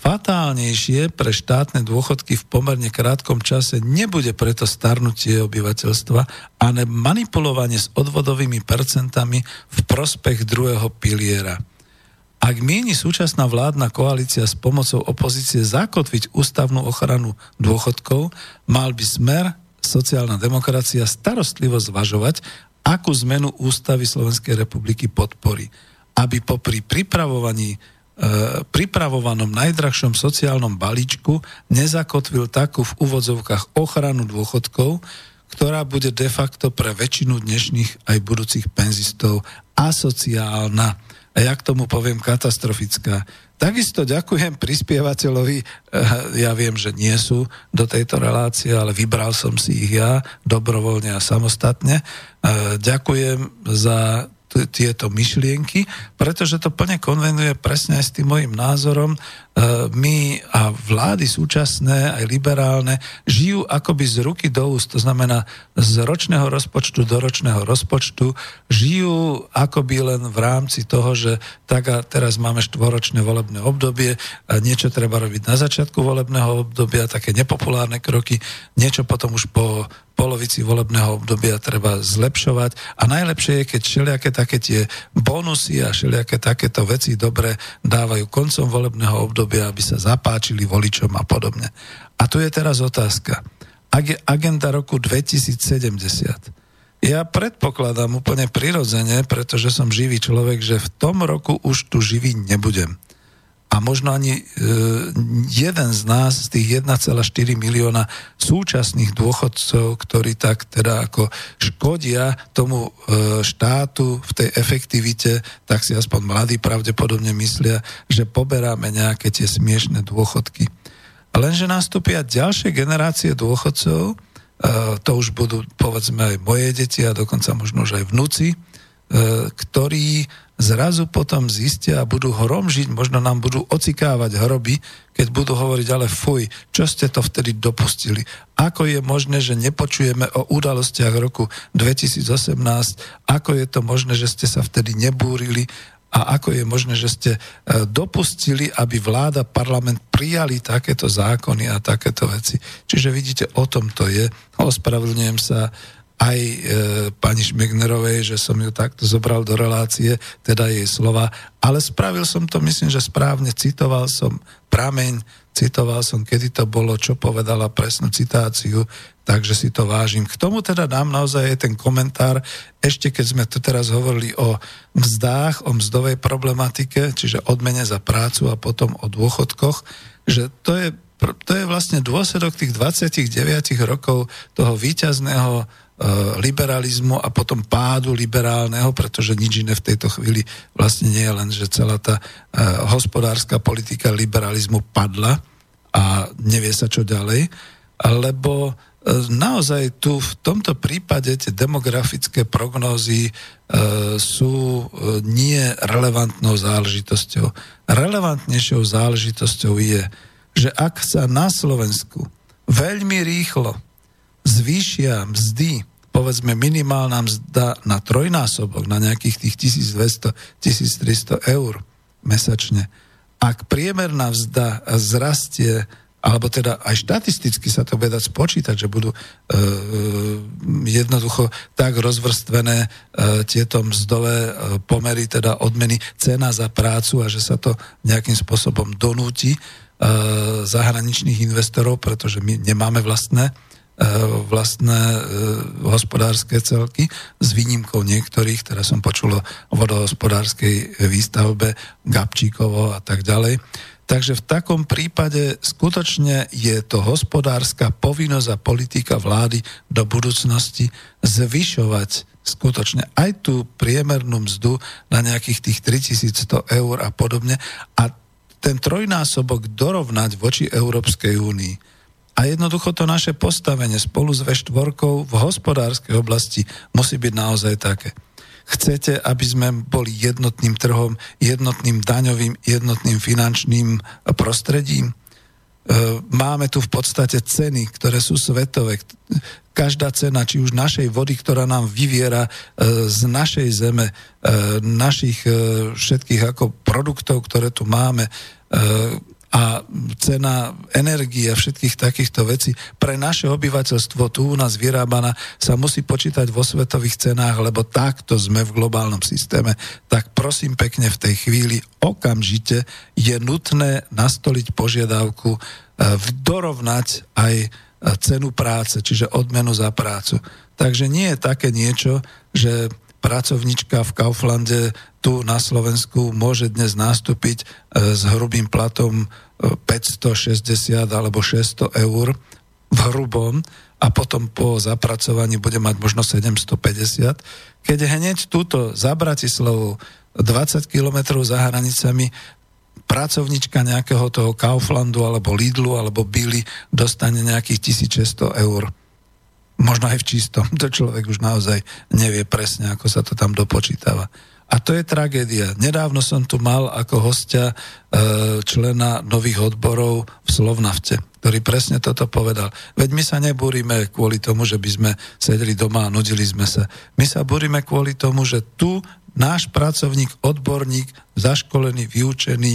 Fatálnejšie pre štátne dôchodky v pomerne krátkom čase nebude preto starnutie obyvateľstva a manipulovanie s odvodovými percentami v prospech druhého piliera. Ak mieni súčasná vládna koalícia s pomocou opozície zakotviť ústavnú ochranu dôchodkov, mal by Smer, sociálna demokracia starostlivo zvažovať, akú zmenu ústavy Slovenskej republiky podporí, aby popri pripravovaní pripravovanom najdrahšom sociálnom balíčku nezakotvil takú v úvodzovkách ochranu dôchodkov, ktorá bude de facto pre väčšinu dnešných aj budúcich penzistov asociálna. A ja k tomu poviem katastrofická. Takisto ďakujem prispievateľovi, ja viem, že nie sú do tejto relácie, ale vybral som si ich ja, dobrovoľne a samostatne. Ďakujem za tieto myšlienky, pretože to plne konvenuje presne s tým mojim názorom. My a vlády súčasné, aj liberálne, žijú akoby z ruky do úst, to znamená z ročného rozpočtu do ročného rozpočtu, žijú akoby len v rámci toho, že tak a teraz máme štvoročné volebné obdobie, a niečo treba robiť na začiatku volebného obdobia, také nepopulárne kroky, niečo potom už po polovici volebného obdobia treba zlepšovať a najlepšie je, keď všelijaké také tie bonusy a všelijaké takéto veci dobre dávajú koncom volebného obdobia, aby sa zapáčili voličom a podobne. A tu je teraz otázka. agenda roku dvetisícsedemdesiat. Ja predpokladám úplne prirodzene, pretože som živý človek, že v tom roku už tu živý nebudem. A možno ani e, jeden z nás, z tých jeden celá štyri milióna súčasných dôchodcov, ktorí tak teda ako škodia tomu e, štátu v tej efektivite, tak si aspoň mladí pravdepodobne myslia, že poberáme nejaké tie smiešné dôchodky. Lenže nastúpia ďalšie generácie dôchodcov, e, to už budú povedzme aj moje deti a dokonca možno už aj vnúci, e, ktorí zrazu potom zistia a budú hromžiť, možno nám budú ocikávať hroby, keď budú hovoriť, ale fuj, čo ste to vtedy dopustili? Ako je možné, že nepočujeme o udalostiach roku dvetisícosemnásť? Ako je to možné, že ste sa vtedy nebúrili? A ako je možné, že ste dopustili, aby vláda, parlament prijali takéto zákony a takéto veci? Čiže vidíte, o tom to je. Ospravedlňujem sa aj e, pani Šmögnerovej, že som ju takto zobral do relácie, teda jej slova, ale spravil som to, myslím, že správne, citoval som prameň, citoval som, kedy to bolo, čo povedala, presnú citáciu, takže si to vážim. K tomu teda dám naozaj ten komentár, ešte keď sme tu teraz hovorili o mzdách, o mzdovej problematike, čiže odmene za prácu a potom o dôchodkoch, že to je, to je vlastne dôsledok tých dvadsaťdeväť rokov toho víťazného liberalizmu a potom pádu liberálneho, pretože nič iné v tejto chvíli vlastne nie je len, že celá tá hospodárska politika liberalizmu padla a nevie sa čo ďalej, lebo naozaj tu v tomto prípade tie demografické prognózy sú nie relevantnou záležitosťou. Relevantnejšou záležitosťou je, že ak sa na Slovensku veľmi rýchlo zvýšia mzdy, povedzme minimálna mzda na trojnásobok, na nejakých tých tisícdvesto až tisíctristo eur mesačne. Ak priemerná mzda zrastie, alebo teda aj štatisticky sa to bude dať spočítať, že budú e, jednoducho tak rozvrstvené e, tieto mzdové e, pomery, teda odmeny, cena za prácu a že sa to nejakým spôsobom donúti e, zahraničných investorov, pretože my nemáme vlastné vlastné e, hospodárske celky, s výnimkou niektorých, ktoré som počul o vodohospodárskej výstavbe, Gabčíkovo a tak ďalej. Takže v takom prípade skutočne je to hospodárska povinnosť a politika vlády do budúcnosti zvyšovať skutočne aj tú priemernú mzdu na nejakých tých tritisícsto eur a podobne a ten trojnásobok dorovnať voči Európskej únii. A jednoducho to naše postavenie spolu s vé štvorkou v hospodárskej oblasti musí byť naozaj také. Chcete, aby sme boli jednotným trhom, jednotným daňovým, jednotným finančným prostredím? Máme tu v podstate ceny, ktoré sú svetové. Každá cena, či už našej vody, ktorá nám vyviera z našej zeme, našich všetkých ako produktov, ktoré tu máme, a cena energie a všetkých takýchto vecí pre naše obyvateľstvo tu u nás vyrábaná sa musí počítať vo svetových cenách, lebo takto sme v globálnom systéme. Tak prosím pekne, v tej chvíli okamžite je nutné nastoliť požiadavku dorovnať aj cenu práce, čiže odmenu za prácu. Takže nie je také niečo, že pracovnička v Kauflande tu na Slovensku môže dnes nastúpiť s hrubým platom päťstošesťdesiat alebo šesťsto eur v hrubom a potom po zapracovaní bude mať možno sedemstopäťdesiat. Keď hneď túto za Bratislavou dvadsať kilometrov za hranicami pracovnička nejakého toho Kauflandu alebo Lidlu alebo Bily dostane nejakých tisícšesťsto eur. Možno aj v čistom, to človek už naozaj nevie presne, ako sa to tam dopočítava. A to je tragédia. Nedávno som tu mal ako hostia člena nových odborov v Slovnafte, ktorý presne toto povedal. Veď my sa nebúrime kvôli tomu, že by sme sedeli doma a nudili sme sa. My sa búrime kvôli tomu, že tu náš pracovník, odborník, zaškolený, vyučený,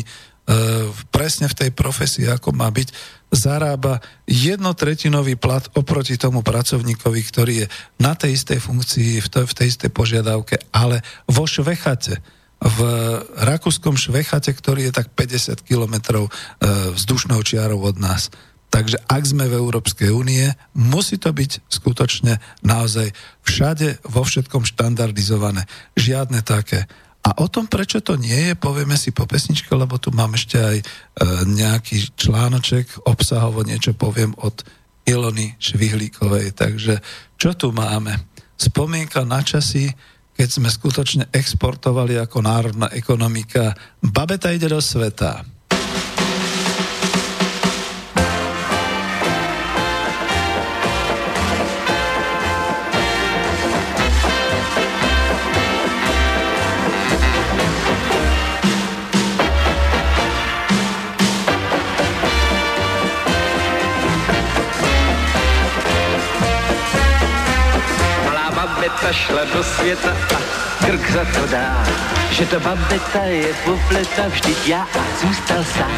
presne v tej profesii, ako má byť, zarába jednotretinový plat oproti tomu pracovníkovi, ktorý je na tej istej funkcii, v tej, v tej istej požiadavke, ale vo Švechate, v rakúskom Švechate, ktorý je tak päťdesiat kilometrov vzdušnou čiarou od nás. Takže ak sme v Európskej únie, musí to byť skutočne naozaj všade, vo všetkom štandardizované. Žiadne také. A o tom, prečo to nie je, povieme si po pesničke, lebo tu mám ešte aj e, nejaký článoček, obsahovo niečo poviem od Ilony Švihlíkovej. Takže čo tu máme? Spomienka na časy, keď sme skutočne exportovali ako národná ekonomika. Babeta ide do sveta. Šla do světa a krk za to dá, že ta babeta je bufleta, vždyť já a zůstal sám.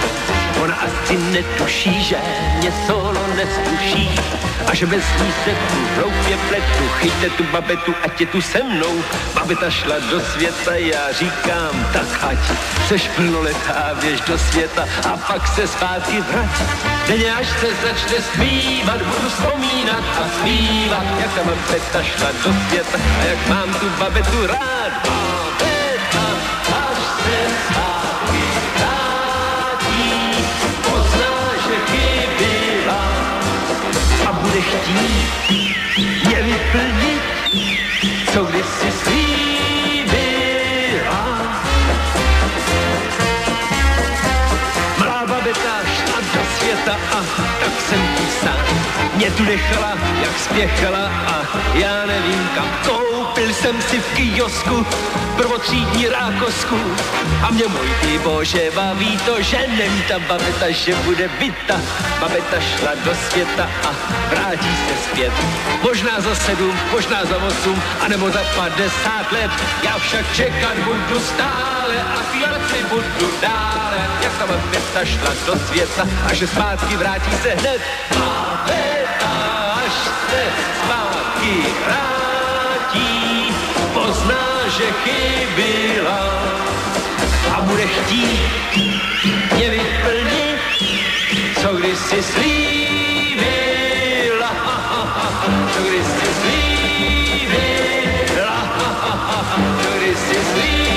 Ona asi netuší, že mě solo nestuší a že bez ní se tu hloupě pletu. Chyťte tu babetu, ať je tu se mnou. Babeta šla do světa, já říkám, tak ať seš plnoletá, běž do světa a pak se zpátky vrať. Denně až se začne zpívat, budu vzpomínat a zpívat, jak ta babeta šla do světa a jak mám tu babetu rád. Babeta, až se zpátky vrátí, pozná, že chybila a bude chtít je vyplnit, co když si slíbila. Malá babeta šla do světa a tak jsem tu sám. Mě tu nechala, jak spěchala a já nevím kam. Koupil jsem si v kiosku prvotřídní rákosku a mě můj ty bože baví to, že není ta babeta, že bude byta. Babeta šla do světa a vrátí se zpět. Možná za sedm, možná za osm, anebo za padesát let. Já však čekat budu stále a pílat si budu dále, jak ta babeta šla do světa a že zpátky vrátí se hned. Babeta, až se zpátky vrátí, pozná, že chybila a bude chtít mě vyplnit, co když si slíbila, co když si slíbila, co když si slíbila.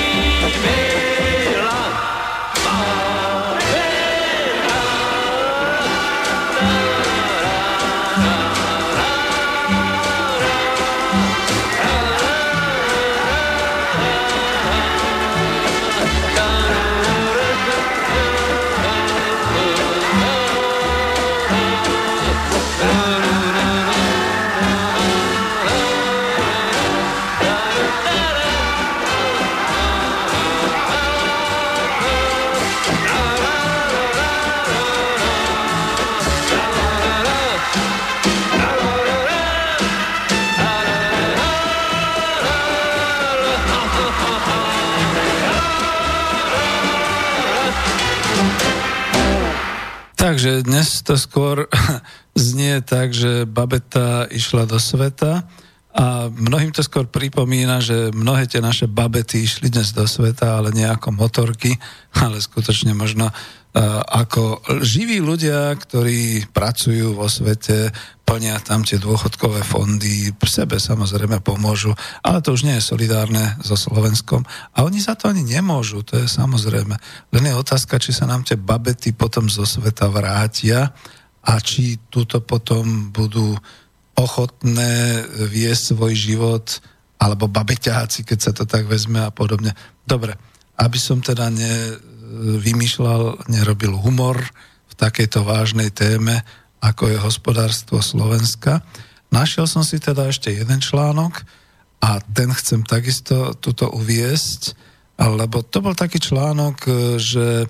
Takže dnes to skôr znie tak, že babeta išla do sveta a mnohým to skôr pripomína, že mnohé tie naše babety išli dnes do sveta, ale nie ako motorky, ale skutočne možno uh, ako živí ľudia, ktorí pracujú vo svete, plnia tam tie dôchodkové fondy, sebe samozrejme pomôžu, ale to už nie je solidárne so Slovenskom. A oni za to ani nemôžu, to je samozrejme. Len je otázka, či sa nám tie babety potom zo sveta vrátia a či túto potom budú ochotné viesť svoj život, alebo babeťáci, keď sa to tak vezme a podobne. Dobre, aby som teda nevymýšľal, nerobil humor v takejto vážnej téme, ako je hospodárstvo Slovenska. Našiel som si teda ešte jeden článok a ten chcem takisto tuto uviesť, lebo to bol taký článok, že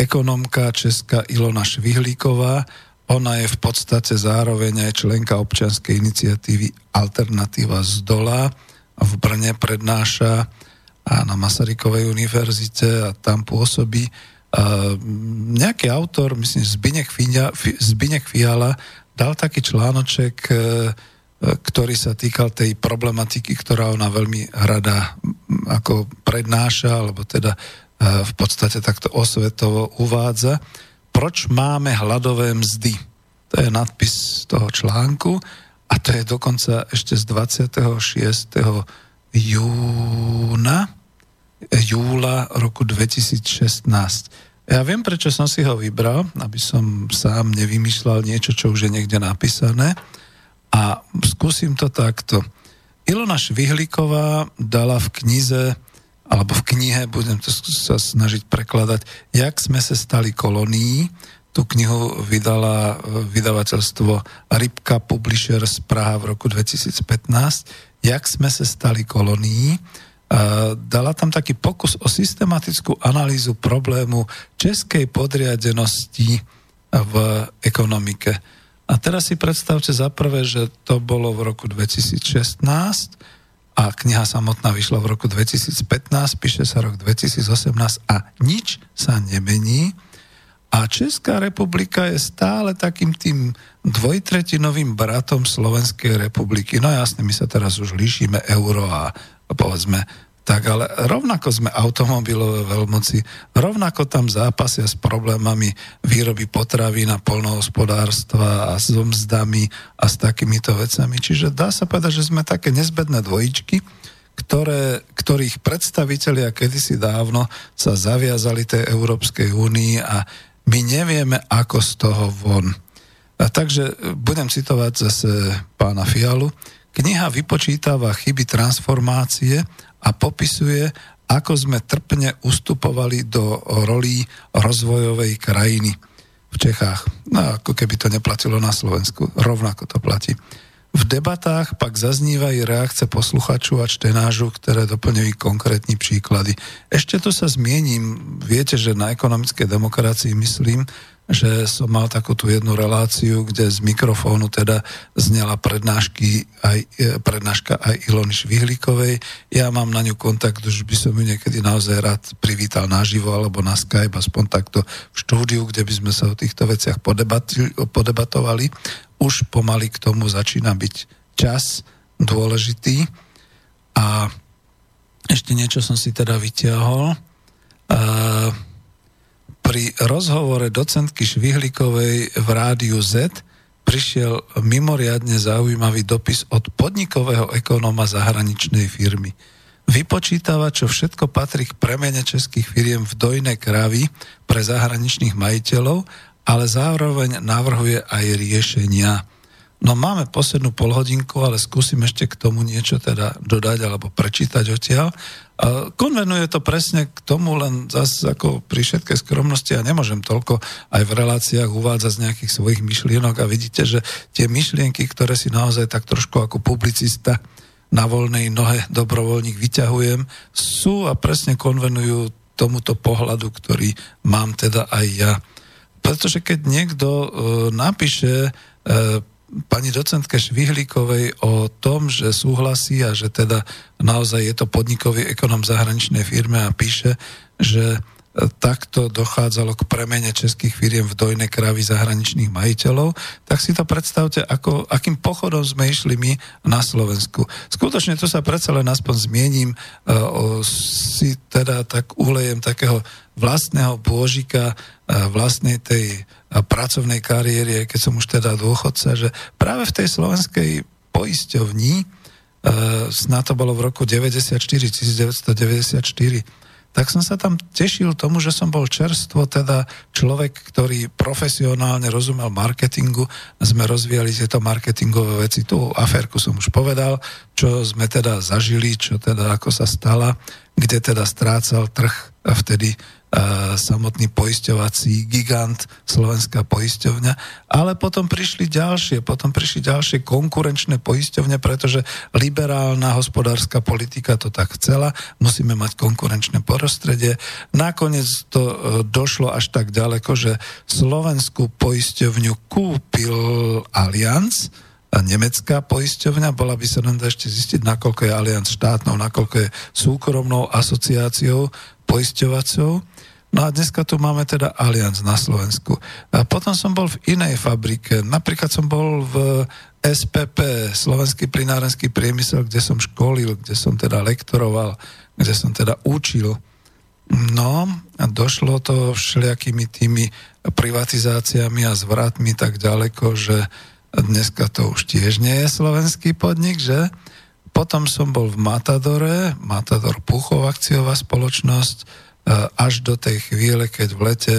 ekonomka česká Ilona Švihlíková, ona je v podstate zároveň aj členka občianskej iniciatívy Alternativa Zdola, v Brne prednáša a na Masarykovej univerzite a tam pôsobí. Uh, nejaký autor, myslím, Zbinek Fiala, Zbinek Fiala dal taký článoček, uh, ktorý sa týkal tej problematiky, ktorá ona veľmi rada um, ako prednáša, alebo teda uh, v podstate takto osvetovo uvádza. Proč máme hladové mzdy? To je nadpis toho článku a to je dokonca ešte z dvadsiateho šiesteho júna, júla roku dvetisícšestnásť. Ja viem, prečo som si ho vybral, aby som sám nevymýšľal niečo, čo už je niekde napísané. A skúsim to takto. Ilona Švihlíková dala v knize, alebo v knihe, budem to sa snažiť prekladať, Jak sme sa stali kolónií. Tú knihu vydala vydavateľstvo Rybka Publisher z Praha v roku dvetisícpätnásť. Jak sme sa stali kolónií. Dala tam taký pokus o systematickú analýzu problému českej podriadenosti v ekonomike. A teraz si predstavte zaprvé, že to bolo v roku dvetisícšestnásť a kniha samotná vyšla v roku dvetisícpätnásť, píše sa rok dvetisícosemnásť a nič sa nemení. A Česká republika je stále takým tým dvojtretinovým bratom Slovenskej republiky. No jasne, my sa teraz už líšime euro a povedzme, tak ale rovnako sme automobilové veľmoci, rovnako tam zápasia s problémami výroby potravín a poľnohospodárstva a s mzdami a s takýmito vecami. Čiže dá sa povedať, že sme také nezbedné dvojičky, ktoré, ktorých predstavitelia kedysi dávno sa zaviazali tej Európskej únii a my nevieme, ako z toho von. A takže budem citovať zase pána Fialu. Kniha vypočítava chyby transformácie a popisuje, ako sme trpne ustupovali do rolí rozvojovej krajiny v Čechách. No, ako keby to neplatilo na Slovensku. Rovnako to platí. V debatách pak zaznívajú reakce posluchačov a čtenážov, ktoré doplňujú konkrétne príklady. Ešte tu sa zmiením. Viete, že na Ekonomickej demokracii myslím, že som mal takú tú jednu reláciu, kde z mikrofónu teda znela prednášky aj, prednáška aj Ilony Švihlíkovej. Ja mám na ňu kontakt, už by som ju niekedy naozaj rád privítal naživo alebo na Skype, aspoň takto v štúdiu, kde by sme sa o týchto veciach podebatovali. Už pomaly k tomu začína byť čas dôležitý. A ešte niečo som si teda vyťahol. Uh, Pri rozhovore docentky Švihlíkovej v rádiu Z prišiel mimoriadne zaujímavý dopis od podnikového ekonóma zahraničnej firmy. Vypočítava, čo všetko patrí k premene českých firiem v dojnej kravy pre zahraničných majiteľov, ale zároveň navrhuje aj riešenia. No máme poslednú polhodinku, ale skúsim ešte k tomu niečo teda dodať alebo prečítať odtiaľ. Konvenuje to presne k tomu, len zase ako pri všetkej skromnosti ja nemôžem toľko aj v reláciách uvádzať z nejakých svojich myšlienok a vidíte, že tie myšlienky, ktoré si naozaj tak trošku ako publicista na voľnej nohe dobrovoľník vyťahujem, sú a presne konvenujú tomuto pohľadu, ktorý mám teda aj ja. Pretože keď niekto e, napíše e, pani docentke Švihlíkovej o tom, že súhlasí a že teda naozaj je to podnikový ekonom zahraničnej firme a píše, že takto dochádzalo k premene českých firiem v dojnej kravy zahraničných majiteľov, tak si to predstavte, ako, akým pochodom sme išli my na Slovensku. Skutočne to sa predsa len aspoň zmiením, si teda tak ulejem takého vlastného bôžika, vlastnej tej pracovnej kariéry, keď som už teda dôchodca, že práve v tej slovenskej poisťovni, snad to bolo v roku deväťdesiatštyri, devätnásťstodeväťdesiatštyri, tak som sa tam tešil tomu, že som bol čerstvo, teda človek, ktorý profesionálne rozumel marketingu. Sme rozvíjali tieto marketingové veci. Tú aférku som už povedal, čo sme teda zažili, čo teda ako sa stala, kde teda strácal trh a vtedy samotný poisťovací gigant Slovenská poisťovňa, ale potom prišli ďalšie, potom prišli ďalšie konkurenčné poisťovne, pretože liberálna hospodárska politika to tak chcela, musíme mať konkurenčné prostredie. Nakoniec to došlo až tak ďaleko, že Slovenskú poisťovňu kúpil Allianz, a nemecká poisťovňa, bola by sa nám dá ešte zistiť, nakoľko je Allianz štátnou, nakoľko je súkromnou asociáciou poisťovacou. No a dneska tu máme teda Allianz na Slovensku. A potom som bol v inej fabrike, napríklad som bol v es pé pé, Slovenský plinárenský priemysel, kde som školil, kde som teda lektoroval, kde som teda učil. No, došlo to všelijakými tými privatizáciami a zvratmi tak ďaleko, že dneska to už tiež nie je slovenský podnik, že? Potom som bol v Matadore, Matador Puchov akciová spoločnosť, až do tej chvíle, keď v lete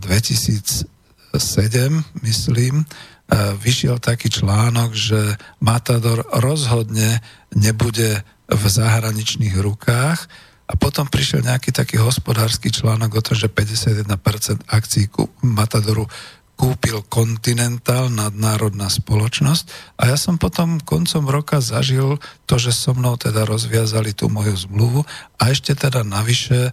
dvetisícsedem, myslím, vyšiel taký článok, že Matador rozhodne nebude v zahraničných rukách. A potom prišiel nejaký taký hospodársky článok o tom, že päťdesiatjeden percent akcií Matadoru kúpil Continental, nadnárodná spoločnosť. A ja som potom koncom roka zažil to, že so mnou teda rozviazali tú moju zmluvu a ešte teda navyše e,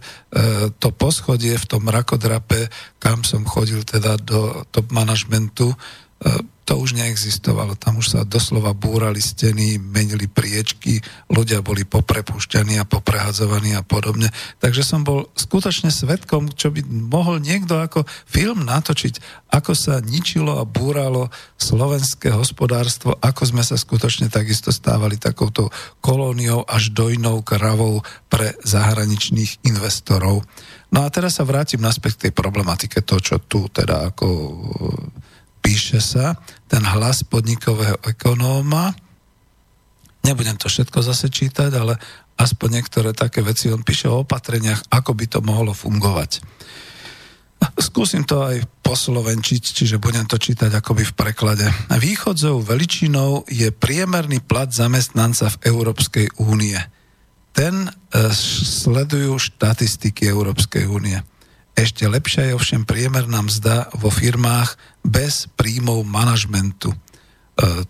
to poschodie v tom rakodrape, kam som chodil teda do top manažmentu, e, to už neexistovalo. Tam už sa doslova búrali steny, menili priečky, ľudia boli poprepúšťaní a poprehadzovaní a podobne. Takže som bol skutočne svedkom, čo by mohol niekto ako film natočiť, ako sa ničilo a búralo slovenské hospodárstvo, ako sme sa skutočne takisto stávali takouto kolóniou až dojnou kravou pre zahraničných investorov. No a teraz sa vrátim naspäť k tej problematike, to, čo tu teda ako... Píše sa ten hlas podnikového ekonóma. Nebudem to všetko zase čítať, ale aspoň niektoré také veci. On píše o opatreniach, ako by to mohlo fungovať. Skúsim to aj poslovenčiť, čiže budem to čítať akoby v preklade. Východzou veličinou je priemerný plat zamestnanca v Európskej únie. Ten sledujú štatistiky Európskej únie. Ešte lepšia je ovšem priemerná mzda vo firmách bez príjmov manažmentu. E,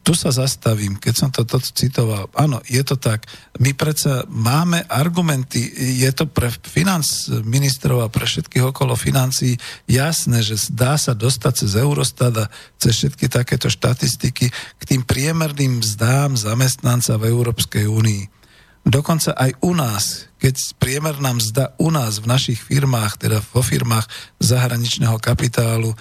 tu sa zastavím, keď som toto citoval. Áno, je to tak. My predsa máme argumenty, je to pre financ ministrov a pre všetkých okolo financií jasné, že dá sa dostať cez Eurostat a cez všetky takéto štatistiky k tým priemerným mzdám zamestnanca v Európskej únii. Dokonca aj u nás, keď priemerná mzda u nás v našich firmách, teda vo firmách zahraničného kapitálu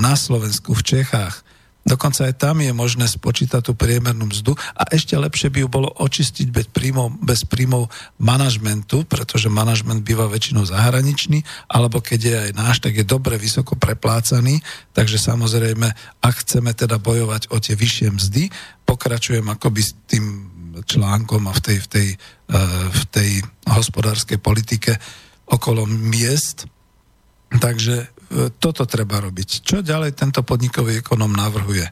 na Slovensku, v Čechách, dokonca aj tam je možné spočítať tú priemernú mzdu a ešte lepšie by ju bolo očistiť bez príjmov, bez príjmov manažmentu, pretože manažment býva väčšinou zahraničný, alebo keď je aj náš, tak je dobre vysoko preplácaný, takže samozrejme, ak chceme teda bojovať o tie vyššie mzdy, pokračujem akoby s tým článkom a v tej, v tej, v tej hospodárskej politike okolo miest. Takže toto treba robiť. Čo ďalej tento podnikový ekonom navrhuje?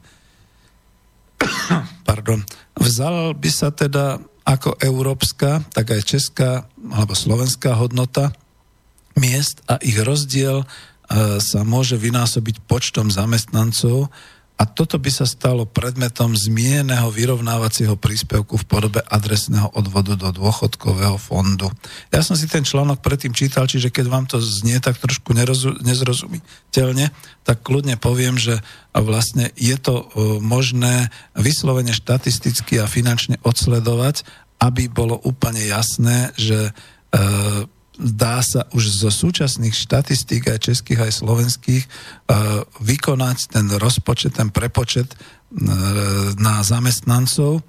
Pardon. Vzal by sa teda ako európska, tak aj česká alebo slovenská hodnota miest a ich rozdiel sa môže vynásobiť počtom zamestnancov, a toto by sa stalo predmetom zmieneného vyrovnávacieho príspevku v podobe adresného odvodu do dôchodkového fondu. Ja som si ten článok predtým čítal, čiže keď vám to znie tak trošku nerozu- nezrozumiteľne, tak kľudne poviem, že vlastne je to možné vyslovene štatisticky a finančne odsledovať, aby bolo úplne jasné, že... E- dá sa už zo súčasných štatistík aj českých, aj slovenských vykonať ten rozpočet, ten prepočet na zamestnancov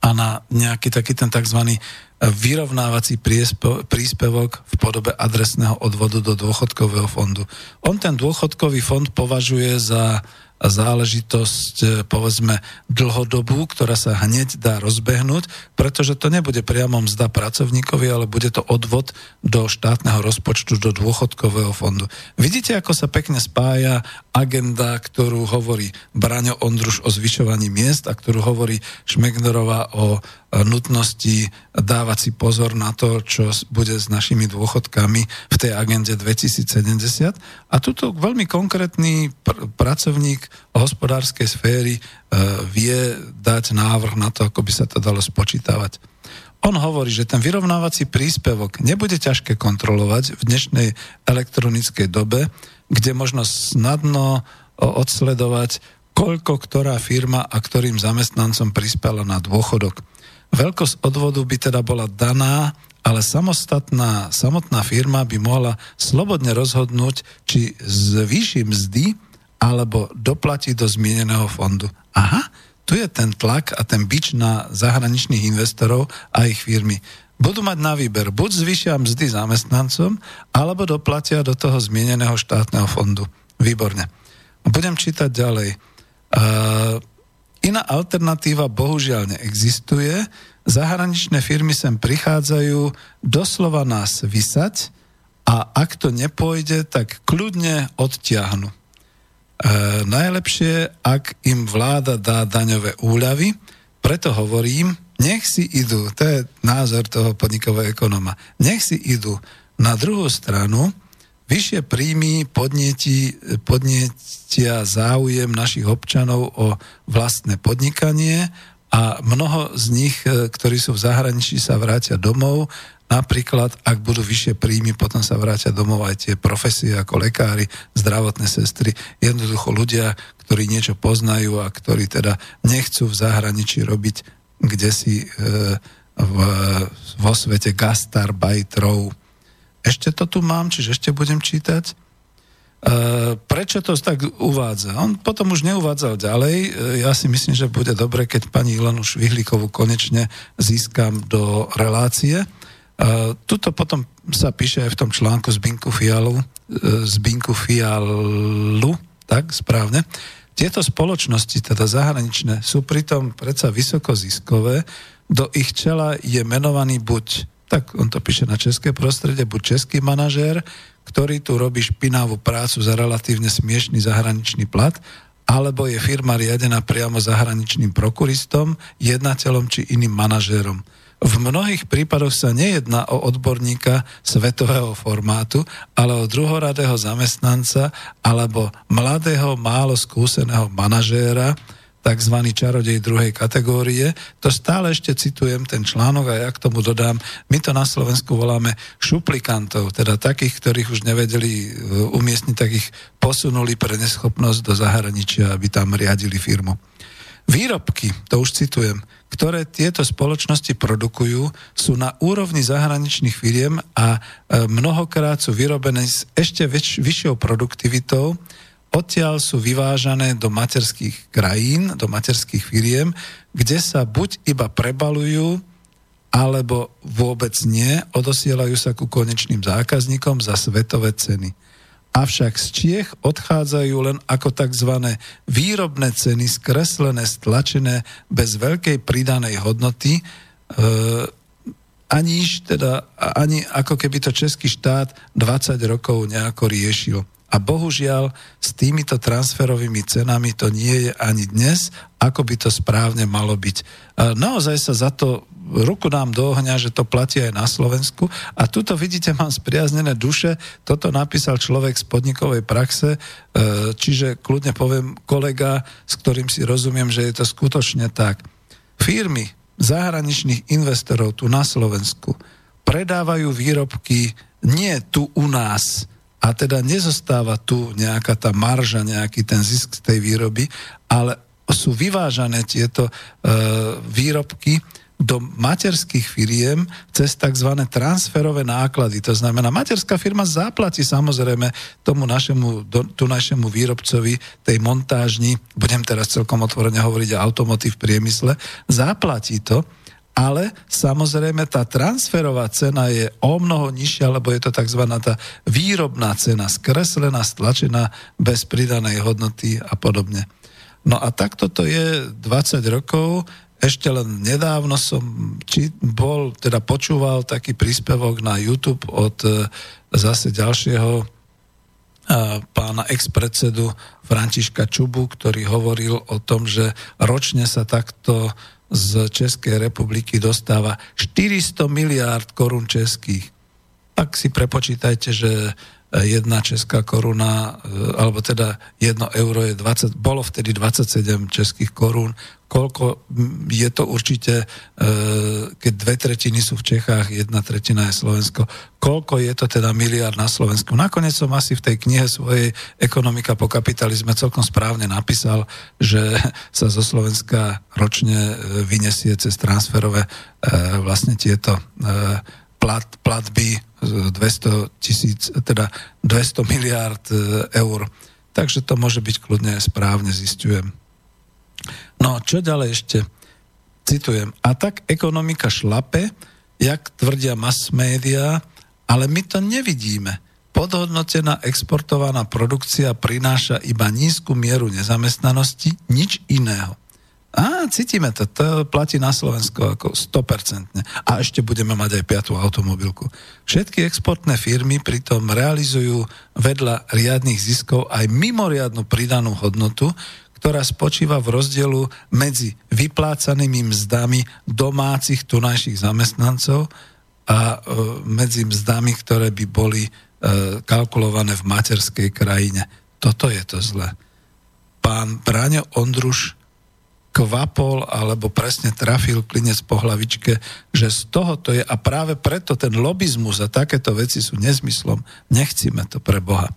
a na nejaký taký ten tzv. Vyrovnávací príspevok v podobe adresného odvodu do dôchodkového fondu. On ten dôchodkový fond považuje za záležitosť, povedzme, dlhodobú, ktorá sa hneď dá rozbehnúť, pretože to nebude priamo mzda pracovníkovi, ale bude to odvod do štátneho rozpočtu, do dôchodkového fondu. Vidíte, ako sa pekne spája agenda, ktorú hovorí Braňo Ondruš o zvyšovaní miest a ktorú hovorí Šmögnerová o nutnosti dávať si pozor na to, čo bude s našimi dôchodkami v tej agende dvetisícsedemdesiat. A tuto veľmi konkrétny pr- pracovník hospodárskej sféry e, vie dať návrh na to, ako by sa to dalo spočítavať. On hovorí, že ten vyrovnávací príspevok nebude ťažké kontrolovať v dnešnej elektronickej dobe, kde možno snadno odsledovať, koľko ktorá firma a ktorým zamestnancom prispela na dôchodok. Veľkosť odvodu by teda bola daná, ale samostatná, samotná firma by mohla slobodne rozhodnúť, či zvýši mzdy alebo doplatí do zmieneného fondu. Aha, tu je ten tlak a ten bič na zahraničných investorov a ich firmy. budú mať na výber, buď zvýšia mzdy zamestnancom, alebo doplatia do toho zmieneného štátneho fondu. Výborne. Budem čítať ďalej. Uh, iná alternatíva bohužiaľ neexistuje. Zahraničné firmy sem prichádzajú doslova nás vysať a ak to nepôjde, tak kľudne odtiahnu. Uh, najlepšie, ak im vláda dá daňové úľavy, preto hovorím, nech si idú, to je názor toho podnikového ekonóma, nech si idú na druhú stranu, vyššie príjmy podnieti, podnietia záujem našich občanov o vlastné podnikanie a mnoho z nich, ktorí sú v zahraničí, sa vrátia domov. Napríklad, ak budú vyššie príjmy, potom sa vrátia domov aj tie profesie ako lekári, zdravotné sestry, jednoducho ľudia, ktorí niečo poznajú a ktorí teda nechcú v zahraničí robiť kdesi e, v, vo svete gastarbeiterov. Ešte to tu mám, čiže ešte budem čítať. E, prečo to tak uvádza? On potom už neuvádzal ďalej. E, ja si myslím, že bude dobre, keď pani Ilonu Švihlíkovú konečne získam do relácie. Uh, tuto potom sa píše aj v tom článku Zbinku Fialu, uh, Zbinku Fialu, tak správne. Tieto spoločnosti, teda zahraničné, sú pritom predsa vysokoziskové, do ich čela je menovaný buď, tak on to píše na české prostredie, buď český manažér, ktorý tu robí špinavú prácu za relatívne smiešný zahraničný plat, alebo je firma riadená priamo zahraničným prokuristom, jednateľom či iným manažérom. V mnohých prípadoch sa nejedná o odborníka svetového formátu, ale o druhoradého zamestnanca alebo mladého, málo skúseného manažéra, tzv. Čarodej druhej kategórie. To stále ešte citujem ten článok a ja k tomu dodám, my to na Slovensku voláme šuplikantov, teda takých, ktorých už nevedeli umiestniť, tak ich posunuli pre neschopnosť do zahraničia, aby tam riadili firmu. Výrobky, to už citujem, ktoré tieto spoločnosti produkujú, sú na úrovni zahraničných firiem a mnohokrát sú vyrobené s ešte väč- vyššou produktivitou. Odtiaľ sú vyvážané do materských krajín, do materských firiem, kde sa buď iba prebalujú, alebo vôbec nie, odosielajú sa ku konečným zákazníkom za svetové ceny. Avšak z Čiech odchádzajú len ako tzv. Výrobné ceny, skreslené, stlačené, bez veľkej pridanej hodnoty, e, aniž teda, ani ako keby to český štát dvadsať rokov nejako riešil. A bohužiaľ, s týmito transferovými cenami to nie je ani dnes, ako by to správne malo byť. E, naozaj sa za to ruku dám do ohňa, že to platí aj na Slovensku. A tuto vidíte, mám spriaznené duše. Toto napísal človek z podnikovej praxe, čiže kľudne poviem kolega, s ktorým si rozumiem, že je to skutočne tak. Firmy zahraničných investorov tu na Slovensku predávajú výrobky nie tu u nás, a teda nezostáva tu nejaká tá marža, nejaký ten zisk z tej výroby, ale sú vyvážané tieto výrobky do materských firiem cez tzv. Transferové náklady. To znamená, materská firma zaplatí samozrejme tomu našemu, tunajšiemu výrobcovi tej montážni, budem teraz celkom otvorene hovoriť o automotív priemysle, zaplatí to, ale samozrejme tá transferová cena je o mnoho nižšia, lebo je to tzv. Tá výrobná cena, skreslená, stlačená, bez pridanej hodnoty a podobne. No a takto to je dvadsať rokov. Ešte len nedávno som či, bol, teda počúval taký príspevok na YouTube od e, zase ďalšieho e, pána ex-predsedu Františka Čubu, ktorý hovoril o tom, že ročne sa takto z Českej republiky dostáva štyristo miliárd korún českých. Tak si prepočítajte, že jedna česká koruna, alebo teda jedno euro je dvadsať, bolo vtedy dvadsaťsedem českých korún. Koľko je to určite, keď dve tretiny sú v Čechách, jedna tretina je Slovensko. Koľko je to teda miliárd na Slovensku? Nakoniec som asi v tej knihe svojej Ekonomika po kapitalizme celkom správne napísal, že sa zo Slovenska ročne vyniesie cez transferové vlastne tieto plat, platby dvesto tisíc, teda dvesto miliárd eur. Takže to môže byť kľudne správne, zistujem. No, čo ďalej ešte? Citujem. A tak ekonomika šlape, jak tvrdia mass média, ale my to nevidíme. Podhodnotená exportovaná produkcia prináša iba nízku mieru nezamestnanosti, nič iného. Á, cítime to, to platí na Slovensku ako sto percent. A ešte budeme mať aj piatu automobilku. Všetky exportné firmy pritom realizujú vedľa riadnych ziskov aj mimoriadnu pridanú hodnotu, ktorá spočíva v rozdielu medzi vyplácanými mzdami domácich tunajších zamestnancov a medzi mzdami, ktoré by boli kalkulované v materskej krajine. Toto je to zlé. Pán Braňo Ondruš kvapol, alebo presne trafil klinec po hlavičke, že z toho to je a práve preto ten lobizmus a takéto veci sú nezmyslom. Nechcíme to pre Boha.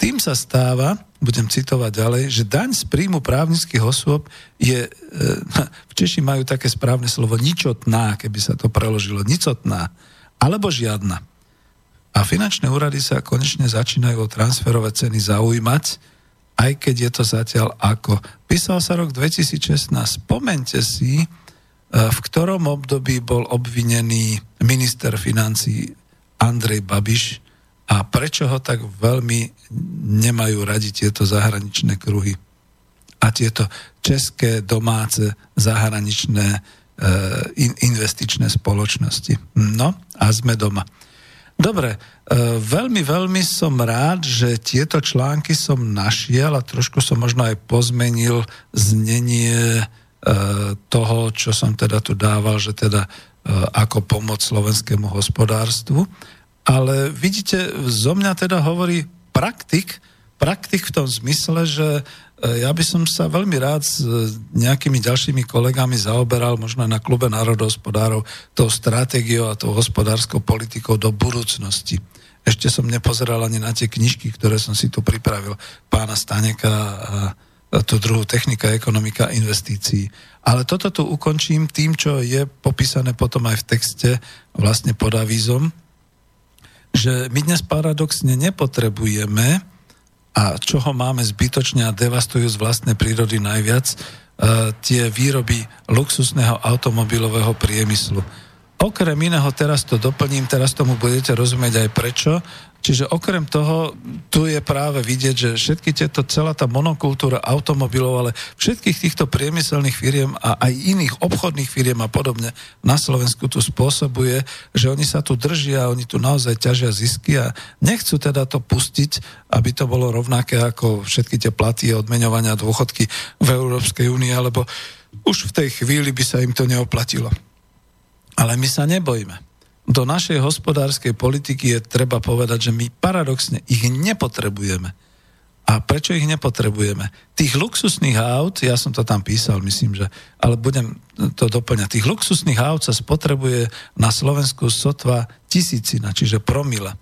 Tým sa stáva, budem citovať ďalej, že daň z príjmu právnických osôb je, v Češi majú také správne slovo ničotná, keby sa to preložilo, nicotná, alebo žiadna. A finančné úrady sa konečne začínajú o transferové ceny zaujímať, aj keď je to zatiaľ ako. Písal sa rok dvetisícšestnásť. Spomeňte si, v ktorom období bol obvinený minister financií Andrej Babiš a prečo ho tak veľmi nemajú radi tieto zahraničné kruhy a tieto české, domáce, zahraničné investičné spoločnosti. No a sme doma. Dobre, veľmi, veľmi som rád, že tieto články som našiel a trošku som možno aj pozmenil znenie toho, čo som teda tu dával, že teda ako pomoc slovenskému hospodárstvu. Ale vidíte, zo mňa teda hovorí praktik, praktik v tom zmysle, že ja by som sa veľmi rád s nejakými ďalšími kolegami zaoberal, možno na klube národohospodárov, tou stratégiou a tou hospodárskou politikou do budúcnosti. Ešte som nepozeral ani na tie knižky, ktoré som si tu pripravil, pána Staňeka a tú druhú Technika a ekonomika investícií. Ale toto tu ukončím tým, čo je popísané potom aj v texte vlastne pod avízom, že my dnes paradoxne nepotrebujeme a čoho máme zbytočne a devastujú z vlastnej prírody najviac, e, tie výroby luxusného automobilového priemyslu. Okrem iného, teraz to doplním, teraz tomu budete rozumieť aj prečo, čiže okrem toho, tu je práve vidieť, že všetky tieto, celá tá monokultúra automobilov, ale všetkých týchto priemyselných firiem a aj iných obchodných firiem a podobne na Slovensku tu spôsobuje, že oni sa tu držia, oni tu naozaj ťažia zisky a nechcú teda to pustiť, aby to bolo rovnaké ako všetky tie platy, odmeňovania, dôchodky v Európskej únii, alebo už v tej chvíli by sa im to neoplatilo. Ale my sa nebojíme. Do našej hospodárskej politiky je treba povedať, že my paradoxne ich nepotrebujeme. A prečo ich nepotrebujeme? Tých luxusných aut, ja som to tam písal, myslím, že, ale budem to doplňať, tých luxusných aut sa spotrebuje na Slovensku sotva tisícina, čiže promila.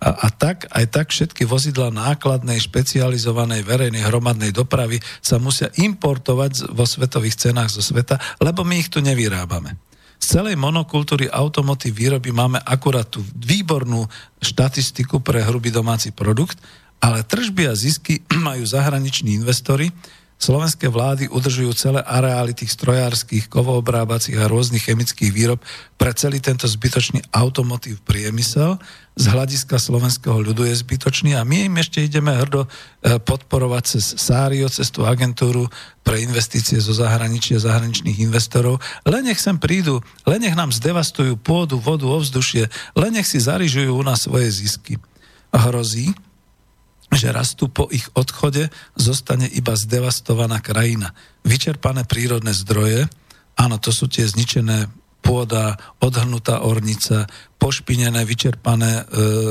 A, a tak, aj tak všetky vozidlá nákladnej, špecializovanej verejnej hromadnej dopravy sa musia importovať vo svetových cenách zo sveta, lebo my ich tu nevyrábame. Z celej monokultúry automotív výroby máme akurát tú výbornú štatistiku pre hrubý domáci produkt, ale tržby a zisky majú zahraniční investori. Slovenské vlády udržujú celé areály tých strojárskych, kovoobrábacích a rôznych chemických výrob pre celý tento zbytočný automotív priemysel. Z hľadiska slovenského ľudu je zbytočný a my im ešte ideme hrdo podporovať cez Sário, cez tú agentúru pre investície zo zahraničia, zahraničných investorov. Len nech sem prídu, len nech nám zdevastujú pôdu, vodu, ovzdušie, len nech si zarižujú u nás svoje zisky. Hrozí, že rastu po ich odchode zostane iba zdevastovaná krajina. Vyčerpané prírodné zdroje, áno, to sú tie zničené pôda, odhrnutá ornica, pošpinené, vyčerpané e,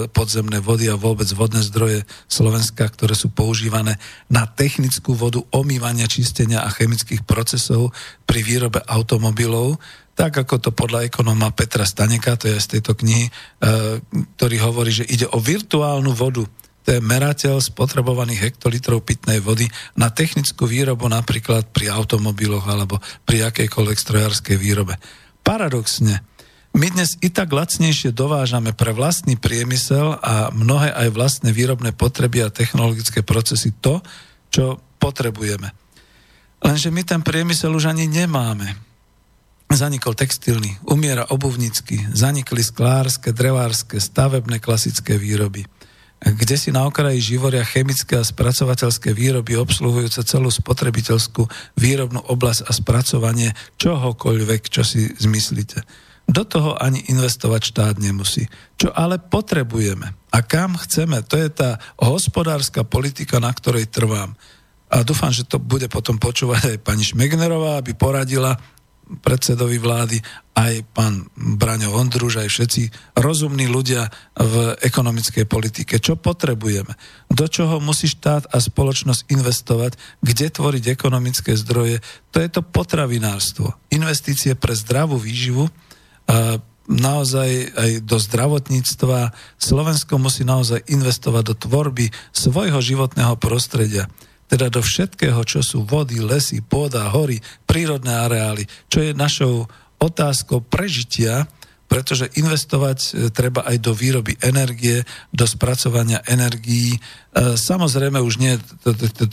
podzemné vody a vôbec vodné zdroje Slovenska, ktoré sú používané na technickú vodu, omývania, čistenia a chemických procesov pri výrobe automobilov, tak ako to podľa ekonóma Petra Staneka, to je z tejto knihy, e, ktorý hovorí, že ide o virtuálnu vodu. To je merateľ spotrebovaných hektolitrov pitnej vody na technickú výrobu napríklad pri automobiloch alebo pri akejkoľvek strojárskej výrobe. Paradoxne, my dnes i tak lacnejšie dovážame pre vlastný priemysel a mnohé aj vlastné výrobné potreby a technologické procesy to, čo potrebujeme. Lenže my ten priemysel už ani nemáme. Zanikol textilný, umiera obuvnícky, zanikli sklárske, drevárske, stavebné klasické výroby. Kde si na okraji živoria chemické a spracovateľské výroby obsluhujúce celú spotrebiteľskú výrobnú oblasť a spracovanie čohokoľvek, čo si zmyslíte. Do toho ani investovať štát nemusí. Čo ale potrebujeme a kam chceme, to je tá hospodárska politika, na ktorej trvám. A dúfam, že to bude potom počúvať aj pani Šmögnerová, aby poradila predsedovi vlády, aj pán Braňo Ondruš, aj všetci rozumní ľudia v ekonomickej politike. Čo potrebujeme? Do čoho musí štát a spoločnosť investovať? Kde tvoriť ekonomické zdroje? To je to potravinárstvo. Investície pre zdravú výživu, naozaj aj do zdravotníctva. Slovensko musí naozaj investovať do tvorby svojho životného prostredia. Teda do všetkého, čo sú vody, lesy, pôda, hory, prírodné areály, čo je našou otázkou prežitia, pretože investovať treba aj do výroby energie, do spracovania energií. Samozrejme už nie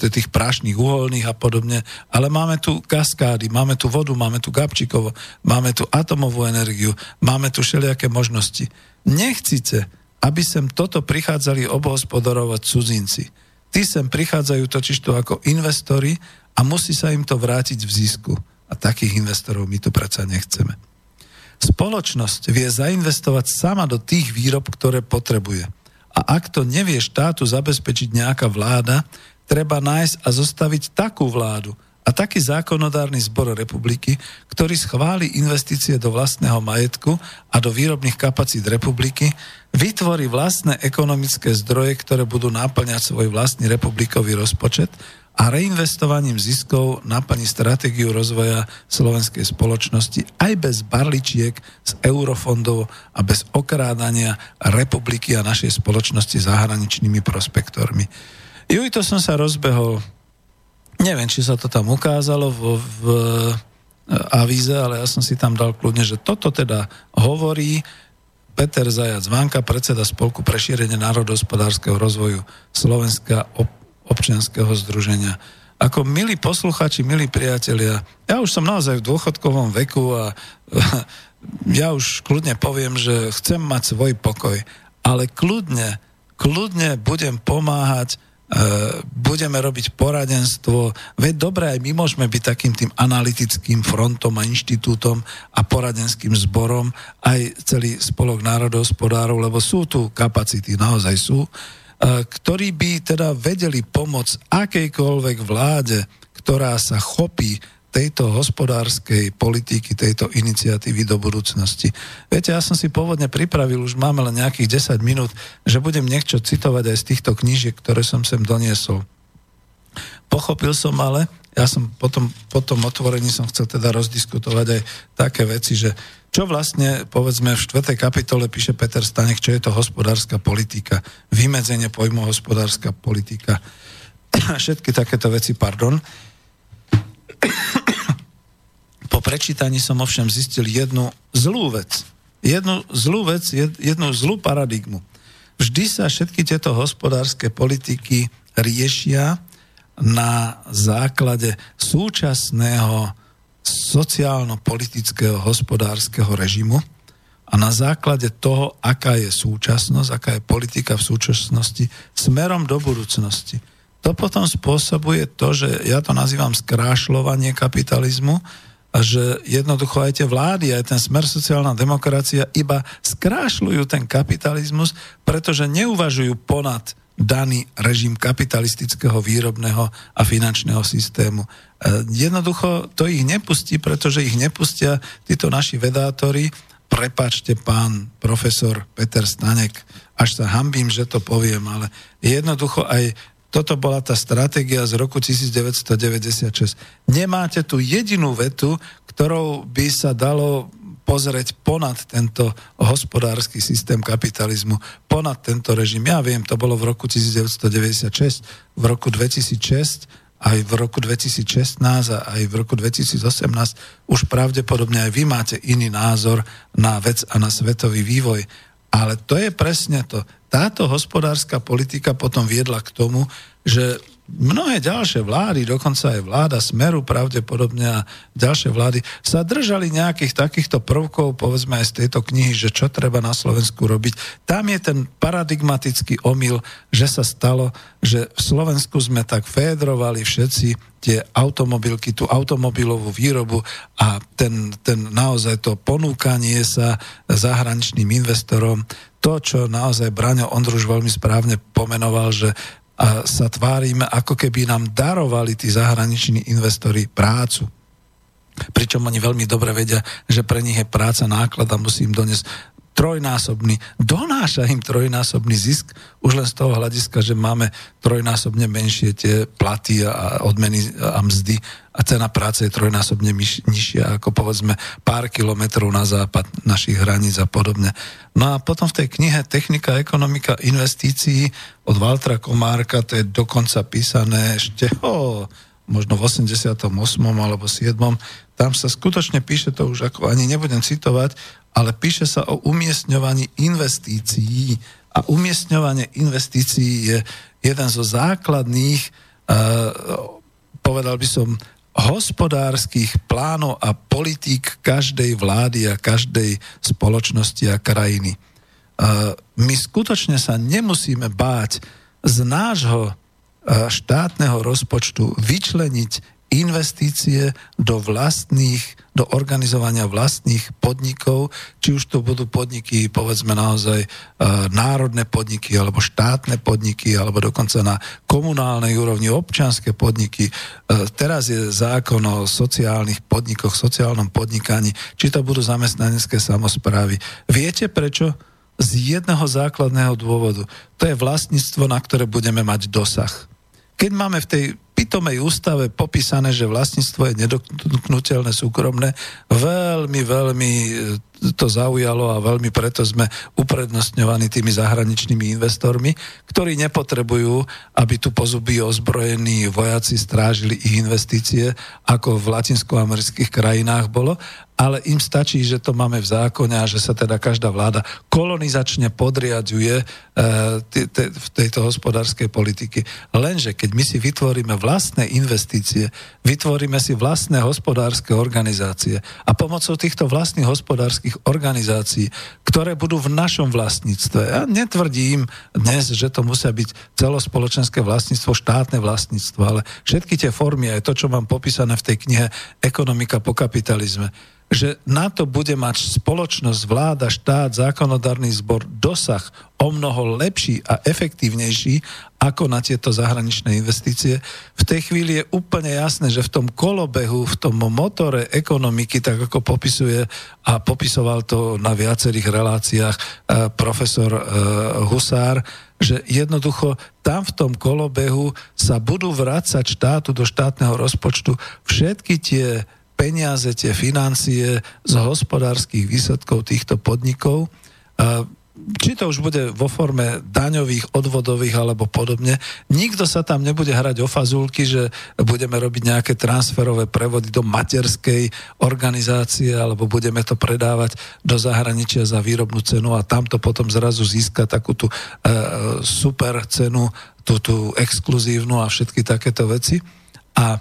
tých prášnych uholných a podobne, ale máme tu kaskády, máme tu vodu, máme tu Gabčíkovo, máme tu atomovú energiu, máme tu všelijaké možnosti. Nechcite, aby sem toto prichádzali obhospodarovať cudzinci. Tí sem prichádzajú totižto ako investori a musí sa im to vrátiť v zisku. A takých investorov my tu predsa nechceme. Spoločnosť vie zainvestovať sama do tých výrob, ktoré potrebuje. A ak to nevie štátu zabezpečiť nejaká vláda, treba nájsť a zostaviť takú vládu a taký zákonodárny zbor republiky, ktorý schváli investície do vlastného majetku a do výrobných kapacít republiky, vytvorí vlastné ekonomické zdroje, ktoré budú náplňať svoj vlastný republikový rozpočet a reinvestovaním ziskov naplní stratégiu rozvoja slovenskej spoločnosti aj bez barličiek z eurofondov a bez okrádania republiky a našej spoločnosti zahraničnými prospektormi. Juj, to som sa rozbehol. Neviem, či sa to tam ukázalo v, v avíze, ale ja som si tam dal kľudne, že toto teda hovorí Peter Zajac Vanka, predseda Spolku pre šírenie národohospodárskeho rozvoju Slovenska ob, občianskeho združenia. Ako milí poslucháči, milí priatelia, ja už som naozaj v dôchodkovom veku a ja už kľudne poviem, že chcem mať svoj pokoj, ale kľudne, kľudne budem pomáhať. Uh, budeme robiť poradenstvo, veď dobre, aj my môžeme byť takým tým analytickým frontom a inštitútom a poradenským zborom, aj celý Spolok národohospodárov, lebo sú tu kapacity, naozaj sú, uh, ktorí by teda vedeli pomôcť akejkoľvek vláde, ktorá sa chopí tejto hospodárskej politiky, tejto iniciatívy do budúcnosti. Viete, ja som si pôvodne pripravil, už máme len nejakých desať minút, že budem niečo citovať aj z týchto knížiek, ktoré som sem doniesol. Pochopil som ale, ja som potom, po tom otvorení som chcel teda rozdiskutovať aj také veci, že čo vlastne, povedzme, v štvrtej kapitole píše Peter Staněk, čo je to hospodárska politika, vymedzenie pojmu hospodárska politika, všetky takéto veci, pardon. Po prečítaní som ovšem zistil jednu zlú vec. Jednu zlú vec, jednu zlú paradigmu. Vždy sa všetky tieto hospodárske politiky riešia na základe súčasného sociálno-politického hospodárskeho režimu a na základe toho, aká je súčasnosť, aká je politika v súčasnosti smerom do budúcnosti. To potom spôsobuje to, že ja to nazývam skrášľovanie kapitalizmu a že jednoducho aj tie vlády, aj ten smer sociálna demokracia iba skrášľujú ten kapitalizmus, pretože neuvažujú ponad daný režim kapitalistického výrobného a finančného systému. Jednoducho to ich nepustí, pretože ich nepustia títo naši vedátori. Prepáčte, pán profesor Peter Staněk, až sa hanbím, že to poviem, ale jednoducho aj toto bola tá stratégia z roku devätnásť deväťdesiatšesť. Nemáte tu jedinú vetu, ktorou by sa dalo pozrieť ponad tento hospodársky systém kapitalizmu, ponad tento režim. Ja viem, to bolo v roku devätnásť deväťdesiatšesť, v roku dvetisícšesť, aj v roku dvetisícšestnásť a aj v roku dvetisícosemnásť. Už pravdepodobne aj vy máte iný názor na vec a na svetový vývoj. Ale to je presne to. Táto hospodárska politika potom viedla k tomu, že mnohé ďalšie vlády, dokonca aj vláda Smeru pravdepodobne a ďalšie vlády sa držali nejakých takýchto prvkov, povedzme aj z tejto knihy, že čo treba na Slovensku robiť. Tam je ten paradigmatický omyl, že sa stalo, že v Slovensku sme tak fédrovali všetci tie automobilky, tú automobilovú výrobu a ten, ten naozaj to ponúkanie sa zahraničným investorom, to, čo naozaj Braňo Ondruš veľmi správne pomenoval, že a sa tvárime, ako keby nám darovali tí zahraniční investori prácu. Pričom oni veľmi dobre vedia, že pre nich je práca náklad a musí im doniesť trojnásobný, donáša im trojnásobný zisk, už len z toho hľadiska, že máme trojnásobne menšie tie platy a odmeny a mzdy a cena práce je trojnásobne nižšia ako povedzme pár kilometrov na západ našich hraníc a podobne. No a potom v tej knihe Technika a ekonomika investícií od Valtra Komárka, to je dokonca písané ešte oh, možno v osemdesiatom ôsmom alebo siedmom Tam sa skutočne píše, to už ako ani nebudem citovať, ale píše sa o umiestňovaní investícií. A umiestňovanie investícií je jeden zo základných, uh, povedal by som, hospodárskych plánov a politík každej vlády a každej spoločnosti a krajiny. Uh, my skutočne sa nemusíme báť z nášho uh, štátneho rozpočtu vyčleniť investície do vlastných, do organizovania vlastných podnikov, či už to budú podniky, povedzme naozaj e, národné podniky, alebo štátne podniky, alebo dokonca na komunálnej úrovni občianske podniky. E, teraz je zákon o sociálnych podnikoch, sociálnom podnikaní, či to budú zamestnanecké samosprávy. Viete prečo? Z jedného základného dôvodu. To je vlastníctvo, na ktoré budeme mať dosah. Keď máme v tej pitomej ústave popísané, že vlastníctvo je nedotknuteľné, súkromné, veľmi, veľmi to zaujalo a veľmi preto sme uprednostňovaní tými zahraničnými investormi, ktorí nepotrebujú, aby tu po zuby ozbrojení vojaci strážili ich investície, ako v latinskoamerických krajinách bolo, ale im stačí, že to máme v zákone a že sa teda každá vláda kolonizačne podriaďuje v tejto hospodárskej politiky. Lenže keď my si vytvoríme vlastné investície, vytvoríme si vlastné hospodárske organizácie a pomocou týchto vlastných hospodárskych organizácií, ktoré budú v našom vlastníctve. Ja netvrdím dnes, že to musia byť celospoločenské vlastníctvo, štátne vlastníctvo, ale všetky tie formy, aj to, čo mám popísané v tej knihe Ekonomika po kapitalizme, že na to bude mať spoločnosť, vláda, štát, zákonodarný zbor dosah o mnoho lepší a efektívnejší ako na tieto zahraničné investície. V tej chvíli je úplne jasné, že v tom kolobehu, v tom motore ekonomiky, tak ako popisuje a popisoval to na viacerých reláciách profesor Husár, že jednoducho tam v tom kolobehu sa budú vracať štátu do štátneho rozpočtu všetky tie peniaze, tie financie z hospodárskych výsledkov týchto podnikov, či to už bude vo forme daňových, odvodových alebo podobne. Nikto sa tam nebude hrať o fazulky, že budeme robiť nejaké transferové prevody do materskej organizácie alebo budeme to predávať do zahraničia za výrobnú cenu a tamto potom zrazu získa takú tú uh, super cenu, tú, tú exkluzívnu a všetky takéto veci. A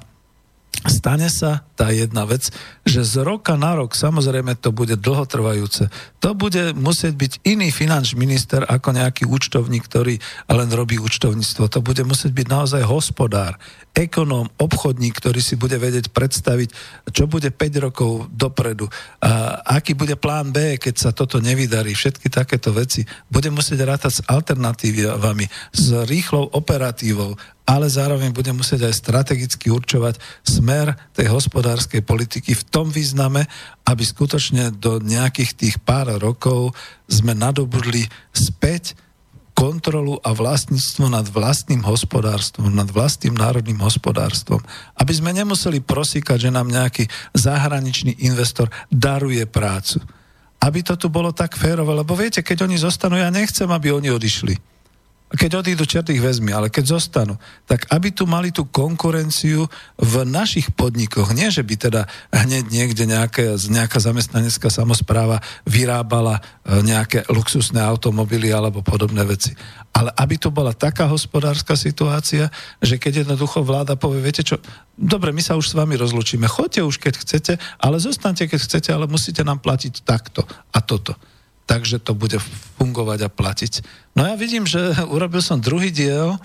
stane sa tá jedna vec, že z roka na rok, samozrejme to bude dlhotrvajúce, to bude musieť byť iný finančný minister ako nejaký účtovník, ktorý len robí účtovníctvo. To bude musieť byť naozaj hospodár, ekonóm, obchodník, ktorý si bude vedieť predstaviť, čo bude päť rokov dopredu, a aký bude plán B, keď sa toto nevydarí, všetky takéto veci. Bude musieť rátať s alternatívami, s rýchlou operatívou, ale zároveň bude musieť aj strategicky určovať smer tej hospodárskej politiky v tom význame, aby skutočne do nejakých tých pár rokov sme nadobudli späť kontrolu a vlastníctvo nad vlastným hospodárstvom, nad vlastným národným hospodárstvom. Aby sme nemuseli prosíkať, že nám nejaký zahraničný investor daruje prácu. Aby to tu bolo tak férové, lebo viete, keď oni zostanú, ja nechcem, aby oni odišli. keď od tých do čertých vezmi, ale keď zostanú, tak aby tu mali tú konkurenciu v našich podnikoch. Nie, že by teda hneď niekde nejaké, nejaká zamestnanecká samospráva vyrábala nejaké luxusné automobily alebo podobné veci. Ale aby tu bola taká hospodárska situácia, že keď jednoducho vláda povie, viete čo, dobre, my sa už s vami rozlučíme, choďte už, keď chcete, ale zostaňte, keď chcete, ale musíte nám platiť takto a toto. Takže to bude fungovať a platiť. No ja vidím, že urobil som druhý diel,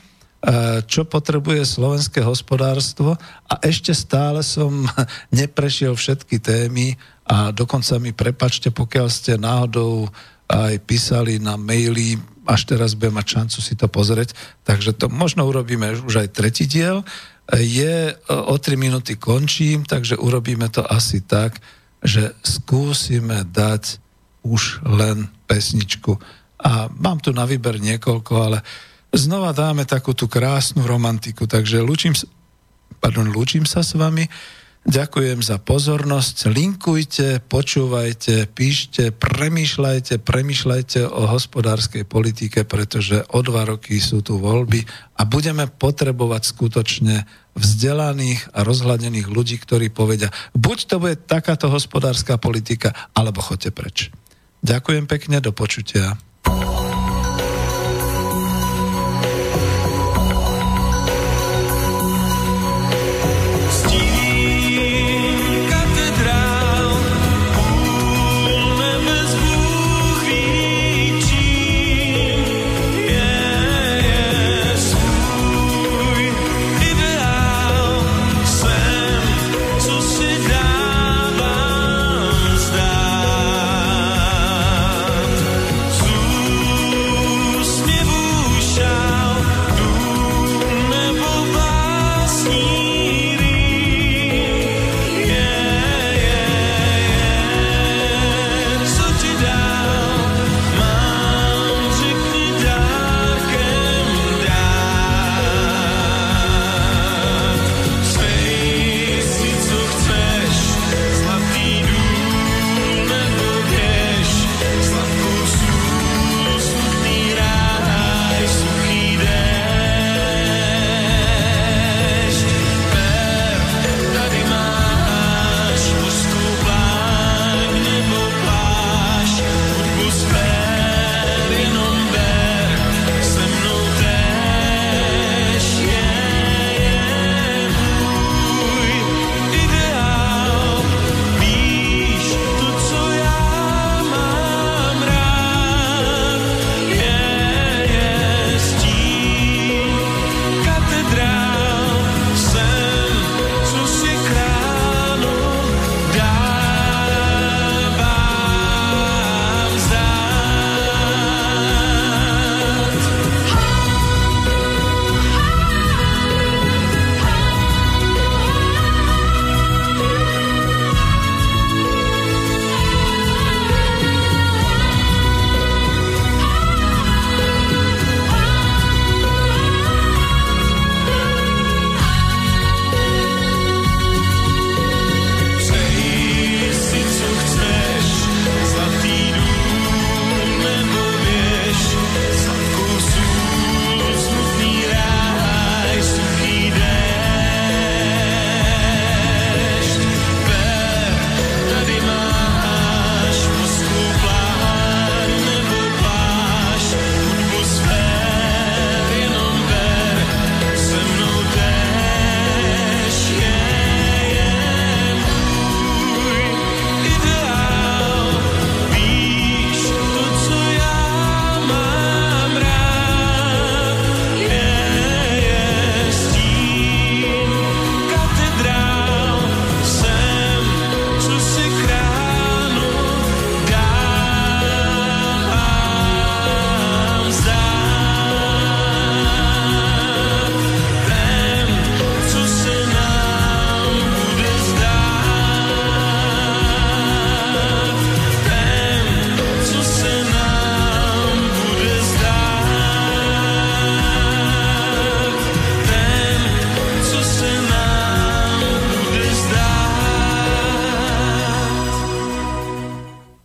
čo potrebuje slovenské hospodárstvo a ešte stále som neprešiel všetky témy a dokonca mi prepáčte, pokiaľ ste náhodou aj písali na maily, až teraz budem mať šancu si to pozrieť, takže to možno urobíme už aj tretí diel. Je, o tri minúty končím, takže urobíme to asi tak, že skúsime dať už len pesničku. A mám tu na výber niekoľko, ale znova dáme takú tú krásnu romantiku. Takže lúčim, pardon, lúčim sa s vami. Ďakujem za pozornosť. Linkujte, počúvajte, píšte, premýšľajte, premýšľajte o hospodárskej politike, pretože o dva roky sú tu voľby a budeme potrebovať skutočne vzdelaných a rozhľadených ľudí, ktorí povedia, buď to bude takáto hospodárska politika, alebo choďte preč. Ďakujem pekne, do počutia.